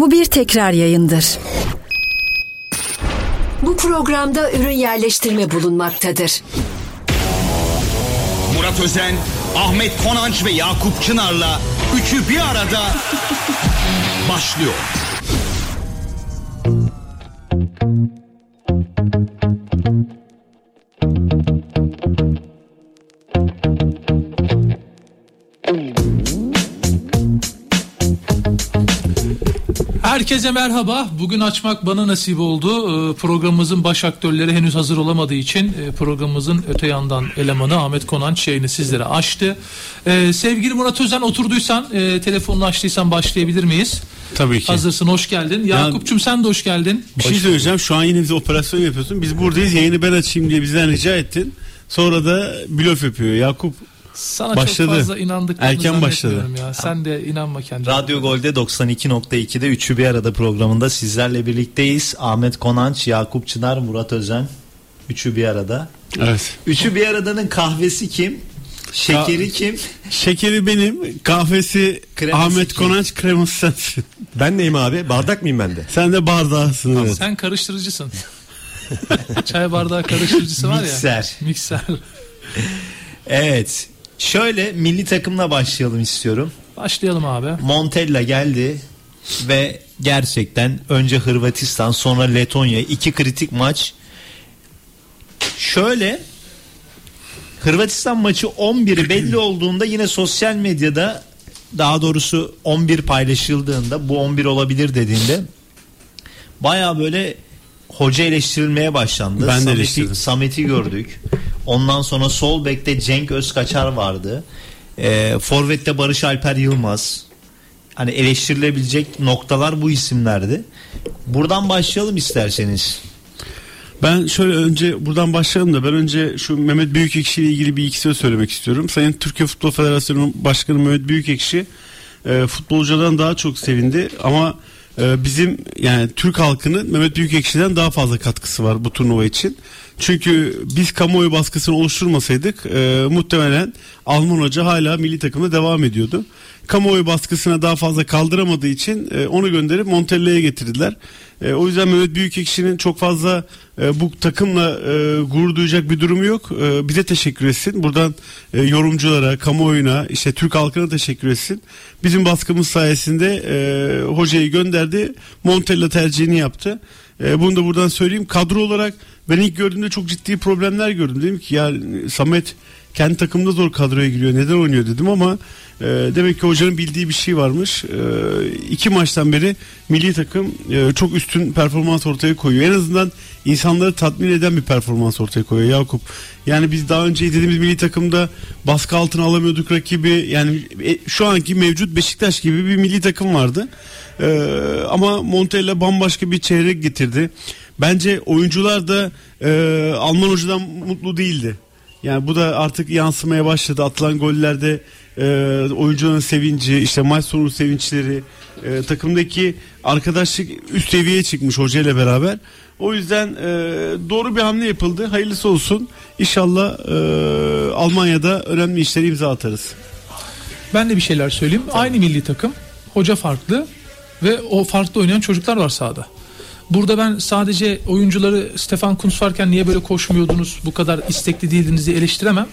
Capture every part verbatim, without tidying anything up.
Bu bir tekrar yayındır. Bu programda ürün yerleştirme bulunmaktadır. Murat Özen, Ahmet Konanç ve Yakup Çınar'la üçü bir arada başlıyor. Herkese merhaba. Bugün açmak bana nasip oldu. Programımızın baş aktörleri henüz hazır olamadığı için programımızın öte yandan elemanı Ahmet Konanç yayını sizlere açtı. Ee, sevgili Murat Özen, oturduysan, e, telefonunu açtıysan başlayabilir miyiz? Tabii ki. Hazırsın, hoş geldin. Ya, Yakup'cum sen de hoş geldin. Bir şey söyleyeceğim. Şu an yine bize operasyon yapıyorsun. Biz buradayız. Yayını ben açayım diye bizden rica ettin. Sonra da blöf yapıyor. Yakup sana başladı. Çok fazla inandıklarını erken başladı. Ya. Sen de inanma kendine. Radyo Gol'de doksan iki nokta iki'de üçü bir arada programında sizlerle birlikteyiz. Ahmet Konanç, Yakup Çınar, Murat Özen. Üçü bir arada. Evet. Üçü bir aradanın kahvesi kim? Şekeri Ka- kim? Şekeri benim. Kahvesi kremisi Ahmet kim? Konanç, kreması sensin. Ben neyim abi? Bardak mıyım ben de? Sen de bardağısın. Tamam, evet. Sen karıştırıcısın. Çay bardağı karıştırıcısı var ya. Mikser. Mikser. Evet. Şöyle milli takımla başlayalım istiyorum. Başlayalım abi. Montella geldi ve gerçekten önce Hırvatistan sonra Letonya, iki kritik maç. Şöyle Hırvatistan maçı on biri belli olduğunda yine sosyal medyada, daha doğrusu on bir paylaşıldığında, bu on bir olabilir dediğinde baya böyle hoca eleştirilmeye başlandı. Ben de eleştirdim. Samet'i gördük. Ondan sonra sol bekte Cenk Özkaçar vardı. Ee, forvette Barış Alper Yılmaz. Hani eleştirilebilecek noktalar bu isimlerdi. Buradan başlayalım isterseniz. Ben şöyle önce buradan başlayalım da ben önce şu Mehmet Büyükekşi ile ilgili bir iki söz söylemek istiyorum. Sayın Türkiye Futbol Federasyonu Başkanı Mehmet Büyükekşi e, futbolcudan daha çok sevindi ama bizim yani Türk halkının Mehmet Büyükekşi'den daha fazla katkısı var bu turnuva için. Çünkü biz kamuoyu baskısını oluşturmasaydık e, muhtemelen Alman Hoca hala milli takımda devam ediyordu. Kamuoyu baskısına daha fazla kaldıramadığı için e, onu gönderip Montella'ya getirdiler. E, o yüzden Mehmet Büyükekşi'nin çok fazla e, bu takımla e, gurur duyacak bir durumu yok. E, bize teşekkür etsin. Buradan e, yorumculara, kamuoyuna, işte Türk halkına teşekkür etsin. Bizim baskımız sayesinde e, hocayı gönderdi. Montella tercihini yaptı. E, bunu da buradan söyleyeyim. Kadro olarak ben ilk gördüğümde çok ciddi problemler gördüm. Dedim ki ya Samet kendi takımda zor kadroya giriyor, neden oynuyor dedim ama e, demek ki hocanın bildiği bir şey varmış. E, iki maçtan beri milli takım e, çok üstün performans ortaya koyuyor. En azından insanları tatmin eden bir performans ortaya koyuyor Yakup. Yani biz daha önce dediğimiz milli takımda baskı altına alamıyorduk rakibi. Yani e, şu anki mevcut Beşiktaş gibi bir milli takım vardı. E, ama Montella bambaşka bir çeyrek getirdi. Bence oyuncular da e, Alman hocadan mutlu değildi. Yani bu da artık yansımaya başladı. Atılan gollerde e, oyuncuların sevinci, işte maç sonu sevinçleri, e, takımdaki arkadaşlık üst seviyeye çıkmış hocayla beraber. O yüzden e, doğru bir hamle yapıldı. Hayırlısı olsun. İnşallah e, Almanya'da önemli işleri imza atarız. Ben de bir şeyler söyleyeyim. Tamam. Aynı milli takım, hoca farklı ve o farklı oynayan çocuklar var sahada. Burada ben sadece oyuncuları Stefan Kuntz varken niye böyle koşmuyordunuz, bu kadar istekli değildiniz diye eleştiremem.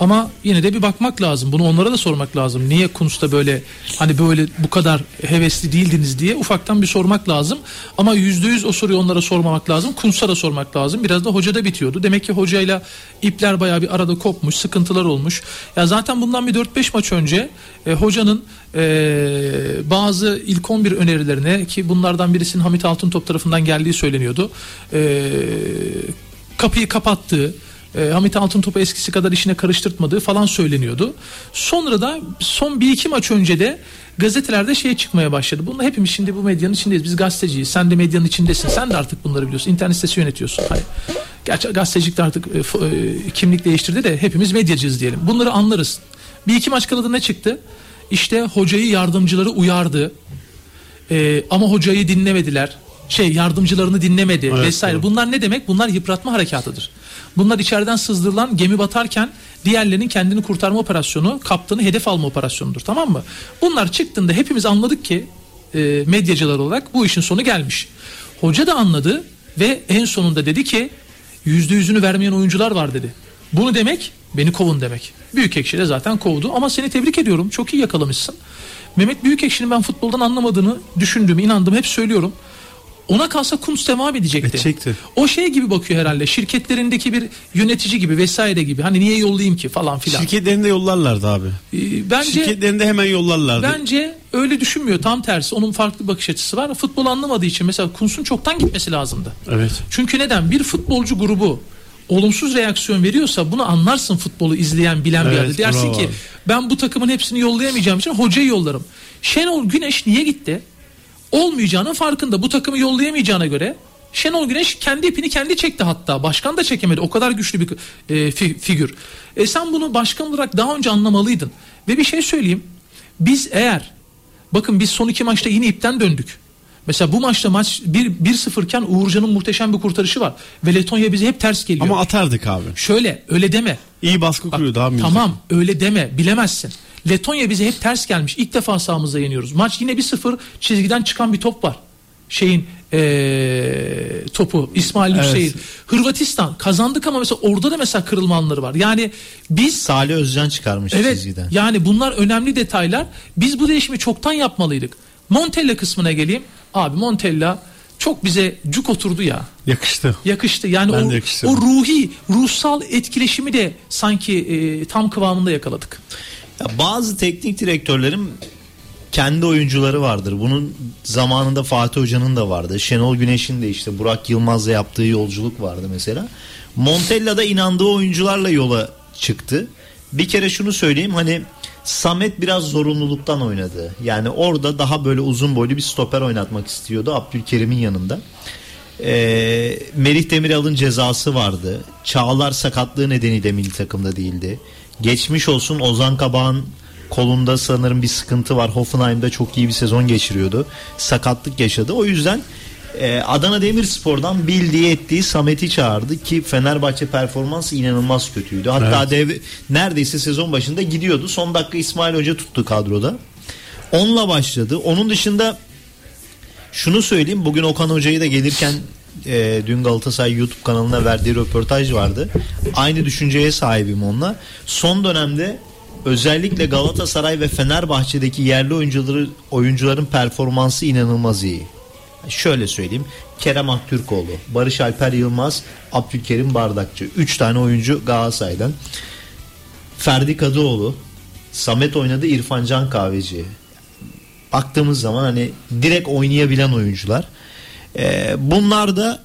Ama yine de bir bakmak lazım. Bunu onlara da sormak lazım. Niye Kuntz'ta böyle hani böyle bu kadar hevesli değildiniz diye ufaktan bir sormak lazım. Ama yüzde yüz o soruyu onlara sormamak lazım. Kuntz'a da sormak lazım. Biraz da hocada bitiyordu. Demek ki hocayla ipler bayağı bir arada kopmuş, sıkıntılar olmuş. Ya zaten bundan bir dört beş maç önce e, hocanın e, bazı ilk on bir önerilerine, ki bunlardan birisinin Hamit Altıntop tarafından geldiği söyleniyordu. E, kapıyı kapattığı, E, Hamit Altıntop'u eskisi kadar işine karıştırtmadığı falan söyleniyordu. Sonra da son bir iki maç önce de gazetelerde şey çıkmaya başladı. Bununla hepimiz şimdi bu medyanın içindeyiz. Biz gazeteciyiz. Sen de medyanın içindesin. Sen de artık bunları biliyorsun. İnternet sitesi yönetiyorsun. Hayır. Gerçi gazetecilik de artık e, e, kimlik değiştirdi de hepimiz medyacıyız diyelim. Bunları anlarız. Bir iki maç kaladı ne çıktı? İşte hocayı yardımcıları uyardı. E, ama hocayı dinlemediler. Şey yardımcılarını dinlemedi, evet, vesaire. Evet. Bunlar ne demek? Bunlar yıpratma harekatıdır. Bunlar içeriden sızdırılan, gemi batarken diğerlerinin kendini kurtarma operasyonu, kaptanı hedef alma operasyonudur, tamam mı? Bunlar çıktığında hepimiz anladık ki e, medyacılar olarak bu işin sonu gelmiş. Hoca da anladı ve en sonunda dedi ki yüzde yüzünü vermeyen oyuncular var dedi. Bunu demek beni kovun demek. Büyükekşi de zaten kovdu ama seni tebrik ediyorum, çok iyi yakalamışsın. Mehmet Büyükekşi'nin ben futboldan anlamadığını düşündüm, inandım, hep söylüyorum. Ona kalsa Kuntz devam edecekti. Edecekti. O şey gibi bakıyor herhalde, şirketlerindeki bir yönetici gibi vesaire gibi. Hani niye yollayayım ki falan filan. Şirketlerinde yollarlardı abi. Ee, bence, şirketlerinde hemen yollarlardı. Bence öyle düşünmüyor, tam tersi. Onun farklı bakış açısı var. Futbol anlamadığı için mesela Kuntz'un çoktan gitmesi lazımdı. Evet. Çünkü neden? Bir futbolcu grubu olumsuz reaksiyon veriyorsa bunu anlarsın futbolu izleyen, bilen evet, bir yerde. Dersin bravo. Ki ben bu takımın hepsini yollayamayacağım için hocayı yollarım. Şenol Güneş niye gitti? Olmayacağının farkında, bu takımı yollayamayacağına göre Şenol Güneş kendi ipini kendi çekti, hatta başkan da çekemedi, o kadar güçlü bir e, fi, figür. E sen bunu başkan olarak daha önce anlamalıydın. Ve bir şey söyleyeyim, biz eğer bakın biz son iki maçta yine ipten döndük. Mesela bu maçta maç bir sıfır iken Uğurcan'ın muhteşem bir kurtarışı var ve Letonya bize hep ters geliyor. Ama atardık abi. Şöyle öyle deme. İyi baskı kuruyor daha müzik. Tamam öyle deme, bilemezsin. Letonya bize hep ters gelmiş. İlk defa sahamıza yeniyoruz. Maç yine bir sıfır, çizgiden çıkan bir top var. Şeyin ee, topu İsmail Yüksel'in. Evet. Hırvatistan kazandık ama mesela orada da mesela kırılma anları var. Yani biz Salih Özcan çıkarmış evet, çizgiden. Yani bunlar önemli detaylar. Biz bu değişimi çoktan yapmalıydık. Montella kısmına geleyim. Abi Montella çok bize cuk oturdu ya. Yakıştı. Yakıştı. Yani o, o ruhi, ruhsal etkileşimi de sanki e, tam kıvamında yakaladık. Bazı teknik direktörlerin kendi oyuncuları vardır. Bunun zamanında Fatih Hoca'nın da vardı. Şenol Güneş'in de işte Burak Yılmaz'la yaptığı yolculuk vardı mesela. Montella'da inandığı oyuncularla yola çıktı. Bir kere şunu söyleyeyim, hani Samet biraz zorunluluktan oynadı. Yani orada daha böyle uzun boylu bir stoper oynatmak istiyordu Abdülkerim'in yanında. Ee, Merih Demiral'ın cezası vardı. Çağlar sakatlığı nedeniyle milli takımda değildi. Geçmiş olsun Ozan Kabağ'ın kolunda sanırım bir sıkıntı var. Hoffenheim'da çok iyi bir sezon geçiriyordu. Sakatlık yaşadı. O yüzden e, Adana Demirspor'dan bildiği ettiği Samet'i çağırdı ki Fenerbahçe performansı inanılmaz kötüydü. Hatta evet. dev, neredeyse sezon başında gidiyordu. Son dakika İsmail Hoca tuttu kadroda. Onunla başladı. Onun dışında şunu söyleyeyim. Bugün Okan Hoca'yı da gelirken E, dün Galatasaray YouTube kanalına verdiği röportaj vardı. Aynı düşünceye sahibim onunla. Son dönemde özellikle Galatasaray ve Fenerbahçe'deki yerli oyuncuları, oyuncuların performansı inanılmaz iyi. Şöyle söyleyeyim. Kerem Aktürkoğlu, Barış Alper Yılmaz, Abdülkerim Bardakçı. üç tane oyuncu Galatasaray'dan. Ferdi Kadıoğlu, Samet oynadı, İrfan Can Kahveci. Baktığımız zaman hani direkt oynayabilen oyuncular. Bunlar da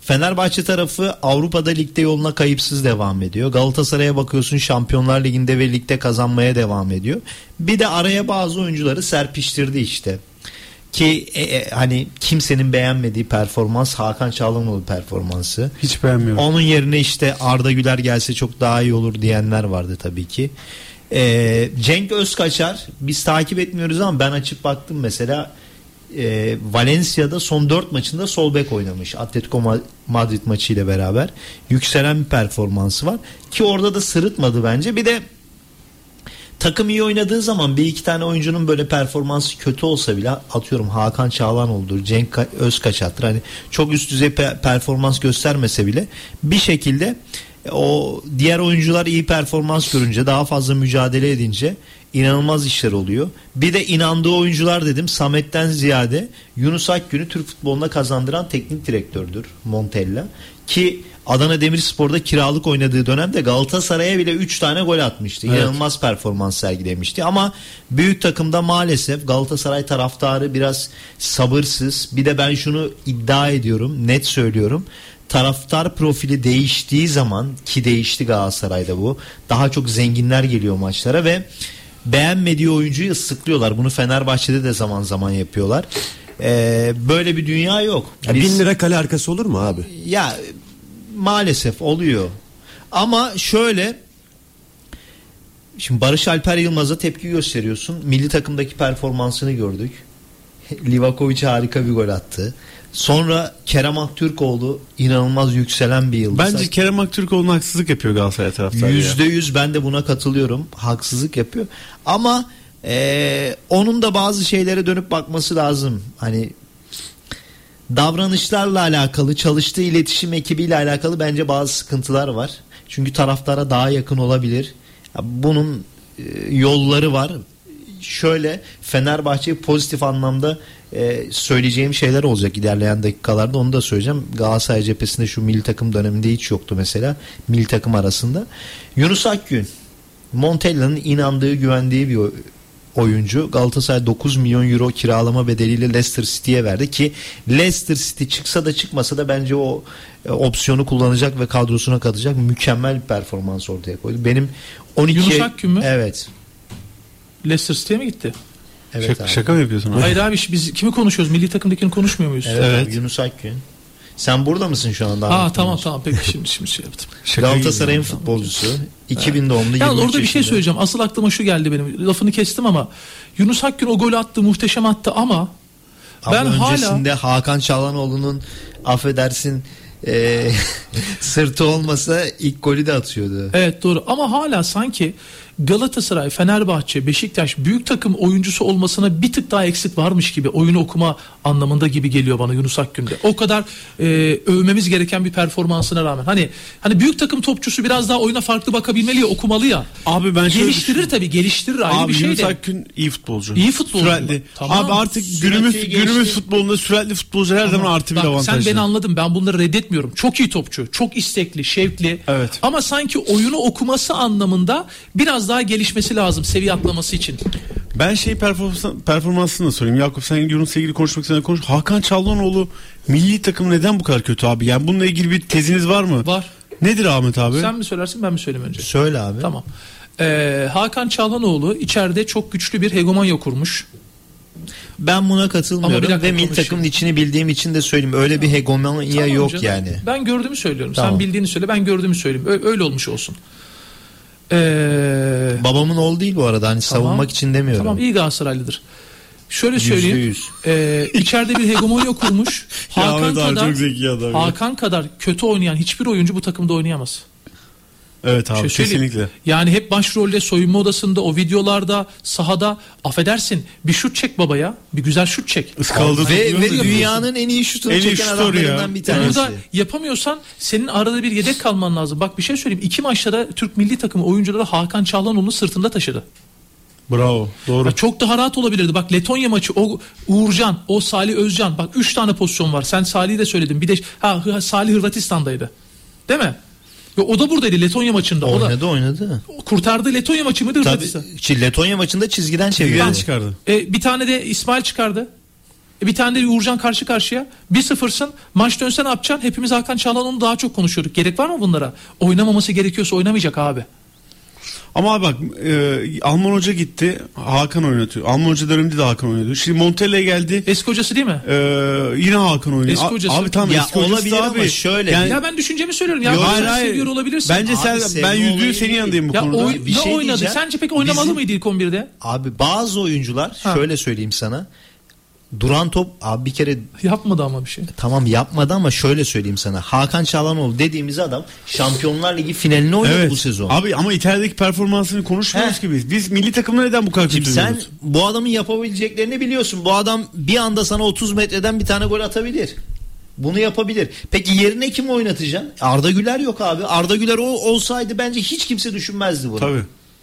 Fenerbahçe tarafı Avrupa'da ligde yoluna kayıpsız devam ediyor. Galatasaray'a bakıyorsun Şampiyonlar Ligi'nde ve ligde kazanmaya devam ediyor. Bir de araya bazı oyuncuları serpiştirdi işte. Ki e, e, hani kimsenin beğenmediği performans Hakan Çalhanoğlu performansı. Hiç beğenmiyorum. Onun yerine işte Arda Güler gelse çok daha iyi olur diyenler vardı tabii ki. E, Cenk Özkaçar biz takip etmiyoruz ama ben açıp baktım mesela. E, Valencia'da son dört maçında sol bek oynamış. Atletico Madrid maçıyla beraber yükselen bir performansı var ki orada da sırıtmadı bence. Bir de takım iyi oynadığı zaman bir iki tane oyuncunun böyle performansı kötü olsa bile, atıyorum Hakan Çalhanoğlu'dur, Cenk Özkaçat'tır, hani çok üst düzey pe- performans göstermese bile bir şekilde o diğer oyuncular iyi performans görünce, daha fazla mücadele edince inanılmaz işler oluyor. Bir de inandığı oyuncular dedim, Samet'ten ziyade Yunus Akgün'ü Türk futboluna kazandıran teknik direktördür Montella. Ki Adana Demirspor'da kiralık oynadığı dönemde Galatasaray'a bile üç tane gol atmıştı. Evet. İnanılmaz performans sergilemişti ama büyük takımda maalesef Galatasaray taraftarı biraz sabırsız. Bir de ben şunu iddia ediyorum, net söylüyorum. Taraftar profili değiştiği zaman, ki değişti Galatasaray'da bu, daha çok zenginler geliyor maçlara ve beğenmediği oyuncuyu ıslıklıyorlar. Bunu Fenerbahçe'de de zaman zaman yapıyorlar. Ee, böyle bir dünya yok. Biz, ya bin lira kale arkası olur mu abi? Ya maalesef oluyor. Ama şöyle, şimdi Barış Alper Yılmaz'a tepki gösteriyorsun. Milli takımdaki performansını gördük. Livakovic harika bir gol attı. Sonra Kerem Aktürkoğlu inanılmaz yükselen bir yıldız. Bence Kerem Aktürkoğlu'na haksızlık yapıyor Galatasaray taraftarı. yüzde yüz ben de buna katılıyorum. Haksızlık yapıyor. Ama Ee, onun da bazı şeylere dönüp bakması lazım. Hani davranışlarla alakalı, çalıştığı iletişim ekibiyle alakalı bence bazı sıkıntılar var. Çünkü taraftara daha yakın olabilir. Bunun yolları var. Şöyle Fenerbahçe'yi pozitif anlamda e, söyleyeceğim şeyler olacak ilerleyen dakikalarda, onu da söyleyeceğim. Galatasaray cephesinde şu milli takım döneminde hiç yoktu mesela, milli takım arasında. Yunus Akgün, Montella'nın inandığı, güvendiği bir oyuncu. Galatasaray dokuz milyon euro kiralama bedeliyle Leicester City'ye verdi ki Leicester City çıksa da çıkmasa da bence o e, opsiyonu kullanacak ve kadrosuna katacak. Mükemmel bir performans ortaya koydu. Benim on iki Yunus Akgün mü? Evet. Leicester City'ye mi gitti? Evet. Şaka, şaka mı yapıyorsun abi? Hayır abi, biz kimi konuşuyoruz? Milli takımdakini konuşmuyor muyuz? Evet, evet. Abi, Yunus Akgün. Sen burada mısın şu anda? Aa tamam mı? Tamam peki, şimdi şimdi şey yaptım. Galatasaray'ın futbolcusu. iki bin doğumlu. Ya orada yaşında. Bir şey söyleyeceğim. Asıl aklıma şu geldi benim. Lafını kestim ama Yunus Akgün o golü attı, muhteşem attı ama, ama ben öncesinde hala Hakan Çalhanoğlu'nun affedersin e, sırtı olmasa ilk golü de atıyordu. Evet doğru ama hala sanki Galatasaray, Fenerbahçe, Beşiktaş büyük takım oyuncusu olmasına bir tık daha eksik varmış gibi, oyunu okuma anlamında gibi geliyor bana Yunus Akgün'de. O kadar e, övmemiz gereken bir performansına rağmen hani hani büyük takım topçusu biraz daha oyuna farklı bakabilmeli ya, okumalı ya. Abi ben geliştirir tabii, geliştirir ayrı abi, bir şey de. Abi Yunus Akgün iyi futbolcu. İyi futbolcu. Süratli. Tamam. Abi artık günümüz günümüz futbolunda süratli futbolcu her zaman artı bir avantajlı. Sen beni anladın, ben bunları reddetmiyorum. Çok iyi topçu, çok istekli, şevkli. Evet. Ama sanki oyunu okuması anlamında biraz daha gelişmesi lazım seviye atlaması için. Ben şey performansını, performansını da sorayım. Yakup sen Yunus'la ilgili konuşmak istedim. Konuş. Hakan Çalhanoğlu milli takım neden bu kadar kötü abi? Yani bununla ilgili bir teziniz var mı? Var. Nedir Ahmet abi? Sen mi söylersin, ben mi söyleyeyim önce? Söyle abi. Tamam. Ee, Hakan Çalhanoğlu içeride çok güçlü bir hegemonya kurmuş. Ben buna katılmıyorum ve milli takımın içini bildiğim için de söyleyeyim. Öyle tamam. Bir hegemonya tamam, yok canım. Yani. Ben gördüğümü söylüyorum. Tamam. Sen bildiğini söyle, ben gördüğümü söyleyeyim. Ö- öyle olmuş olsun. Ee, Babamın oğlu değil bu arada, hani tamam, savunmak için demiyorum. Tamam, iyi Galatasaraylıdır. Şöyle söyleyeyim, e, içeride bir hegemonya kurmuş. Hakan kadar, Hakan kadar kötü oynayan hiçbir oyuncu bu takımda oynayamaz. Evet abi, kesinlikle. Yani hep başrolde, soyunma odasında, o videolarda, sahada, affedersin bir şut çek babaya, bir güzel şut çek. Iskaladı ve, ve dünyanın en iyi şutunu en çeken adamlarından bir tanesi. Burada yapamıyorsan senin arada bir yedek kalman lazım. Bak bir şey söyleyeyim, iki maçta da Türk milli takımı oyuncuları Hakan Çalhanoğlu'nu sırtında taşıdı. Bravo, doğru. Ya çok daha rahat olabilirdi. Bak Letonya maçı, o Uğurcan, o Salih Özcan, bak üç tane pozisyon var. Sen Salih'i de söyledin. Bir de ha, Salih Hırvatistan'daydı. Değil mi? O da buradaydı Letonya maçında. Oynadı, o da oynadı. Kurtardı Letonya maçı mıydı? Tabii. Letonya maçında çizgiden çevirdi. Çıkardı. E, bir tane de İsmail çıkardı. E, bir tane de Uğurcan karşı karşıya. bir sıfırsın. Maç dönsen ne yapacaksın? Hepimiz Hakan Çalhanoğlu'nu daha çok konuşuyorduk. Gerek var mı bunlara? Oynamaması gerekiyorsa oynamayacak abi. Ama bak e, Alman Hoca gitti, Hakan oynatıyor. Alman Hoca döneminde de Hakan oynuyordu. Şimdi Montella geldi. Eski hocası değil mi? E, yine Hakan oynuyor. Eski hocası. Abi tamam ya, eski hocası olabilir abi. Ama şöyle. Yani, ya ben düşüncemi söylüyorum. Ya hayır, hayır. Olabilirsin. Bence abi, sen ben yüzde yüz senin yanındayım bu ya konuda. Oy, bir şey oynadı. Diyeceğim. Sence pek oynamalı Bizim, mıydı ilk on birde? Abi bazı oyuncular ha. Şöyle söyleyeyim sana. Duran top abi bir kere yapmadı ama bir şey. Tamam yapmadı ama şöyle söyleyeyim sana. Hakan Çalhanoğlu dediğimiz adam Şampiyonlar Ligi finalini oynadı evet, bu sezon. Abi ama İtalya'daki performansını konuşmuyoruz ki biz. Biz milli takımla neden bu kadar kötü? Sen bu adamın yapabileceklerini biliyorsun. Bu adam bir anda sana otuz metreden bir tane gol atabilir. Bunu yapabilir. Peki yerine kim oynatacaksın? Arda Güler yok abi. Arda Güler o olsaydı bence hiç kimse düşünmezdi bunu. Tabii.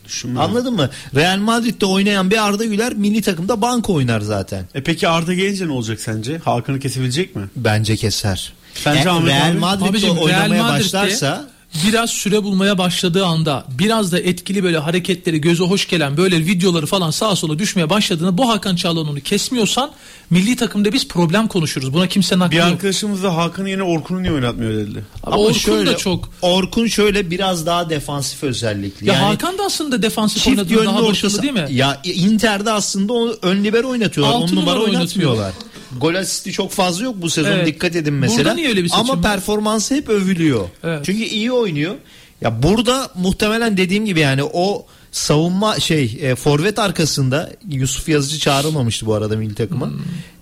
Düşünmüyorum. Anladın mı? Real Madrid'de oynayan bir Arda Güler milli takımda banka oynar zaten. E peki Arda gelince ne olacak sence? Hakan'ı kesebilecek mi? Bence keser. Sence e, Real Madrid'de abicim, oynamaya Real Madrid'de başlarsa biraz süre bulmaya başladığı anda, biraz da etkili böyle hareketleri, göze hoş gelen böyle videoları falan sağa sola düşmeye başladığında bu Hakan Çalhanoğlu'nu kesmiyorsan milli takımda biz problem konuşuruz. Buna kimsenin hakkı yok. Bir arkadaşımız da Hakan'ı yine Orkun'u niye oynatmıyor dedi. Ama Orkun şöyle, da çok. Orkun şöyle biraz daha defansif özellikli. Ya yani Hakan da aslında defansif oynadığı daha başarılı değil mi? Ya Inter'de aslında onu ön libero oynatıyorlar. on numara oynatmıyorlar. Gol asisti çok fazla yok bu sezon, evet. Dikkat edin mesela. Ama performansı hep övülüyor. Evet. Çünkü iyi oynuyor. Ya burada muhtemelen dediğim gibi yani o savunma şey e, forvet arkasında Yusuf Yazıcı çağrılmamıştı bu arada milli takıma. Hmm.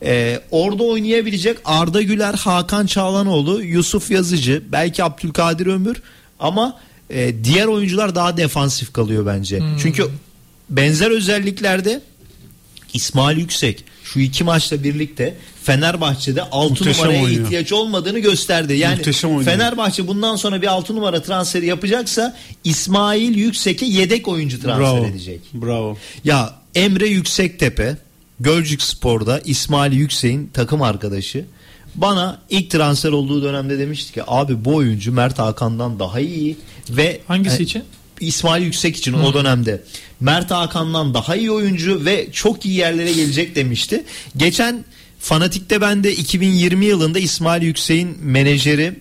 E, orada oynayabilecek Arda Güler, Hakan Çalhanoğlu, Yusuf Yazıcı, belki Abdülkadir Ömür ama e, diğer oyuncular daha defansif kalıyor bence. Hmm. Çünkü benzer özelliklerde İsmail Yüksek şu iki maçla birlikte Fenerbahçe'de altı numaraya oynuyor. ihtiyaç olmadığını gösterdi. Yani Fenerbahçe bundan sonra bir altı numara transferi yapacaksa İsmail Yüksek'e yedek oyuncu transfer Bravo. edecek. Bravo. Ya Emre Yüksektepe, Gölcükspor'da İsmail Yüksek'in takım arkadaşı, bana ilk transfer olduğu dönemde demişti ki abi bu oyuncu Mert Hakan'dan daha iyi ve hangisi e- için? İsmail Yüksek için Hı. o dönemde Mert Hakan'dan daha iyi oyuncu ve çok iyi yerlere gelecek demişti. Geçen Fanatik'te ben de iki bin yirmi yılında İsmail Yüksek'in menajeri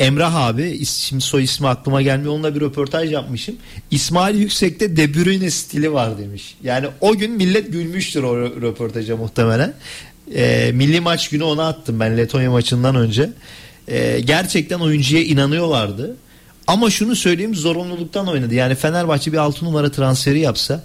Emrah abi, şimdi soy ismi aklıma gelmiyor, onunla bir röportaj yapmışım. İsmail Yüksek'te De Bruyne stili var demiş. Yani o gün millet gülmüştür o röportaja muhtemelen. E, milli maç günü ona attım ben, Letonya maçından önce. E, gerçekten oyuncuya inanıyorlardı. Ama şunu söyleyeyim, zorunluluktan oynadı. Yani Fenerbahçe bir altı numara transferi yapsa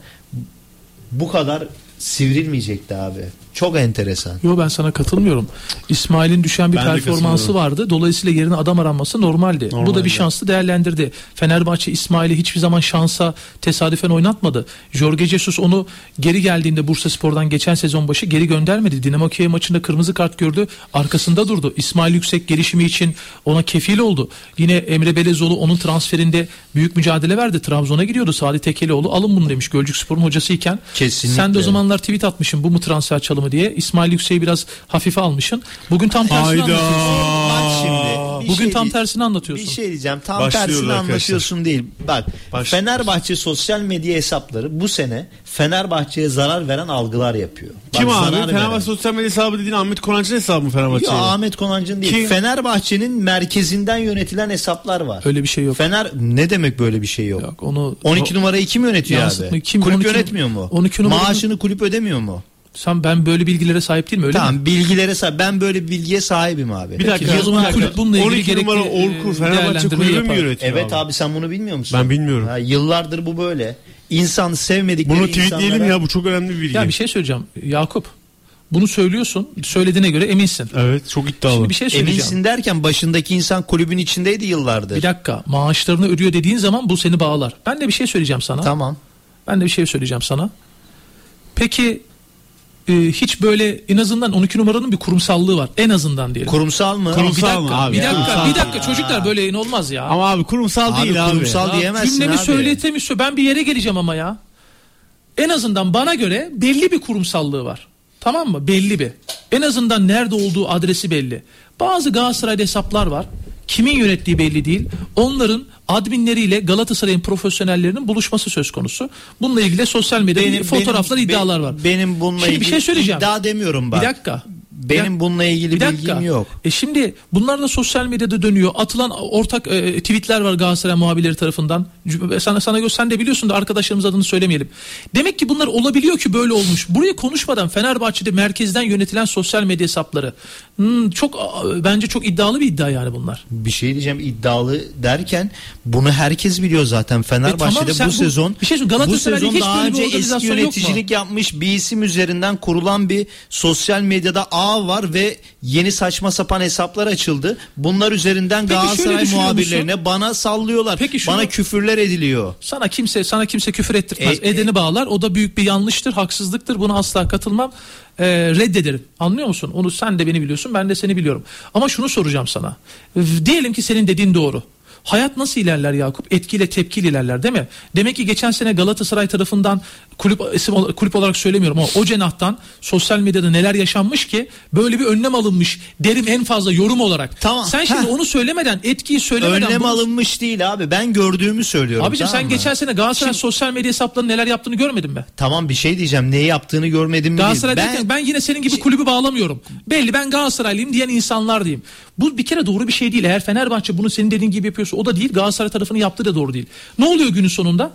bu kadar sivrilmeyecekti abi. Çok enteresan. Yo, ben sana katılmıyorum. İsmail'in düşen bir ben performansı vardı. Dolayısıyla yerine adam aranması normaldi. Normalde. Bu da bir şanslı değerlendirdi. Fenerbahçe İsmail'i hiçbir zaman şansa tesadüfen oynatmadı. Jorge Jesus onu geri geldiğinde Bursaspor'dan geçen sezon başı geri göndermedi. Dinamo Kiev maçında kırmızı kart gördü. Arkasında durdu. İsmail Yüksek gelişimi için ona kefil oldu. Yine Emre Belezoğlu onun transferinde büyük mücadele verdi. Trabzon'a gidiyordu. Salih Tekelioğlu alın bunu demiş Gölcükspor'un hocasıyken. Kesinlikle. Sen de o zamanlar tweet atmışsın, bu mu transfer çalımı diye. İsmail Yüksek'i biraz hafife almışsın. Bugün tam tersini Hayda. anlatıyorsun. Bak şimdi. Bugün şey tam diye, tersini anlatıyorsun. Bir şey diyeceğim. Tam Başlıyor tersini arkadaşlar. anlatıyorsun değil. Bak Başlıyor. Fenerbahçe sosyal medya hesapları bu sene Fenerbahçe'ye zarar veren algılar yapıyor. Kim Bak, abi? Fenerbahçe veren. sosyal medya hesabı dediğin Ahmet Konancı'nın hesabı mı Fenerbahçe'ye? Yok, Ahmet Konancı'nın değil. Kim? Fenerbahçe'nin merkezinden yönetilen hesaplar var. Öyle bir şey yok. Fener ne demek böyle bir şey yok? Yok onu, on iki o... numarayı kim yönetiyor Yansıtma, abi? Kim? Kulüp on iki yönetmiyor mu? on iki numaranın... Maaşını kulüp ödemiyor mu? Sen ben böyle bilgilere sahip değil mi? Öyle tamam mi? bilgilere sahip. Ben böyle bir bilgiye sahibim abi. Bir dakika. O zaman kulüp bununla ilgili gerekli değerlendirmeyi yapar. Evet abi. abi sen bunu bilmiyor musun? Ben bilmiyorum. Ha, yıllardır bu böyle. İnsan sevmedikleri insanlara... Bunu tweetleyelim ya, bu çok önemli bir bilgi. Ya bir şey söyleyeceğim Yakup. Bunu söylüyorsun. Söylediğine göre eminsin. Evet, çok iddialı. Şimdi bir şey söyleyeceğim. Eminsin derken başındaki insan kulübün içindeydi yıllardır. Bir dakika. Maaşlarını ödüyor dediğin zaman bu seni bağlar. Ben de bir şey söyleyeceğim sana. Tamam. Ben de bir şey söyleyeceğim sana. Peki... hiç böyle en azından on iki numaranın bir kurumsallığı var. En azından diyelim. Kurumsal mı? Kurumsal bir dakika, mı abi? Bir dakika, kurumsal bir dakika çocuklar, böyle yayın olmaz ya. Ama abi kurumsal abi, değil abi. Kurumsal diyemezsin abi. Cümlemi söyletemiyorsun. Ben bir yere geleceğim ama ya. En azından bana göre belli bir kurumsallığı var. Tamam mı? Belli bir. En azından nerede olduğu adresi belli. Bazı Galatasaray'da hesaplar var. Kimin yönettiği belli değil. Onların adminleriyle Galatasaray'ın profesyonellerinin buluşması söz konusu. Bununla ilgili sosyal medyada fotoğraflar, benim, iddialar var. Benim bununla şimdi ilgili bir şey iddia demiyorum ben. Bir dakika. Benim bununla ilgili bir bilgim dakika. yok. E şimdi bunlar da sosyal medyada dönüyor. Atılan ortak e, tweetler var Galatasaray muhabirleri tarafından. Sana sana göz, sen de biliyorsun da arkadaşlarımız adını söylemeyelim. Demek ki bunlar olabiliyor ki böyle olmuş. Burayı konuşmadan Fenerbahçe'de merkezden yönetilen sosyal medya hesapları. Hmm, çok bence çok iddialı bir iddia yani bunlar. Bir şey diyeceğim, iddialı derken bunu herkes biliyor zaten. Fenerbahçe'de e tamam, bu, bu sezon bir şey, bu sezon daha önce eski yöneticilik yapmış bir isim üzerinden kurulan bir sosyal medyada var ve yeni saçma sapan hesaplar açıldı. Bunlar üzerinden Peki Galatasaray muhabirlerine bana sallıyorlar. Peki şunu, bana küfürler ediliyor. Sana kimse sana kimse küfür ettirmez. E, Edeni e, bağlar. O da büyük bir yanlıştır, haksızlıktır. Buna asla katılmam. E, reddederim. Anlıyor musun? Onu sen de beni biliyorsun, ben de seni biliyorum. Ama şunu soracağım sana. Diyelim ki senin dediğin doğru. Hayat nasıl ilerler Yakup? Etkiyle tepkiyle ilerler değil mi? Demek ki geçen sene Galatasaray tarafından kulüp isim kulüp olarak söylemiyorum ama o cenahtan sosyal medyada neler yaşanmış ki böyle bir önlem alınmış derim en fazla yorum olarak. Tamam. Sen şimdi Heh. onu söylemeden, etkiyi söylemeden önlem bunu... alınmış değil abi. Ben gördüğümü söylüyorum. Abicim tamam sen mı? geçen sene Galatasaray şimdi... sosyal medya hesaplarının neler yaptığını görmedin mi? Tamam bir şey diyeceğim. Neyi yaptığını görmedim mi? Galatasaray ben... derken ben yine senin gibi kulübü bağlamıyorum. Belli ben Galatasaraylıyım diyen insanlar diyeyim. Bu bir kere doğru bir şey değil. Eğer Fenerbahçe bunu senin dediğin gibi yapıyorsa o da değil. Galatasaray tarafının yaptığı da doğru değil. Ne oluyor günün sonunda?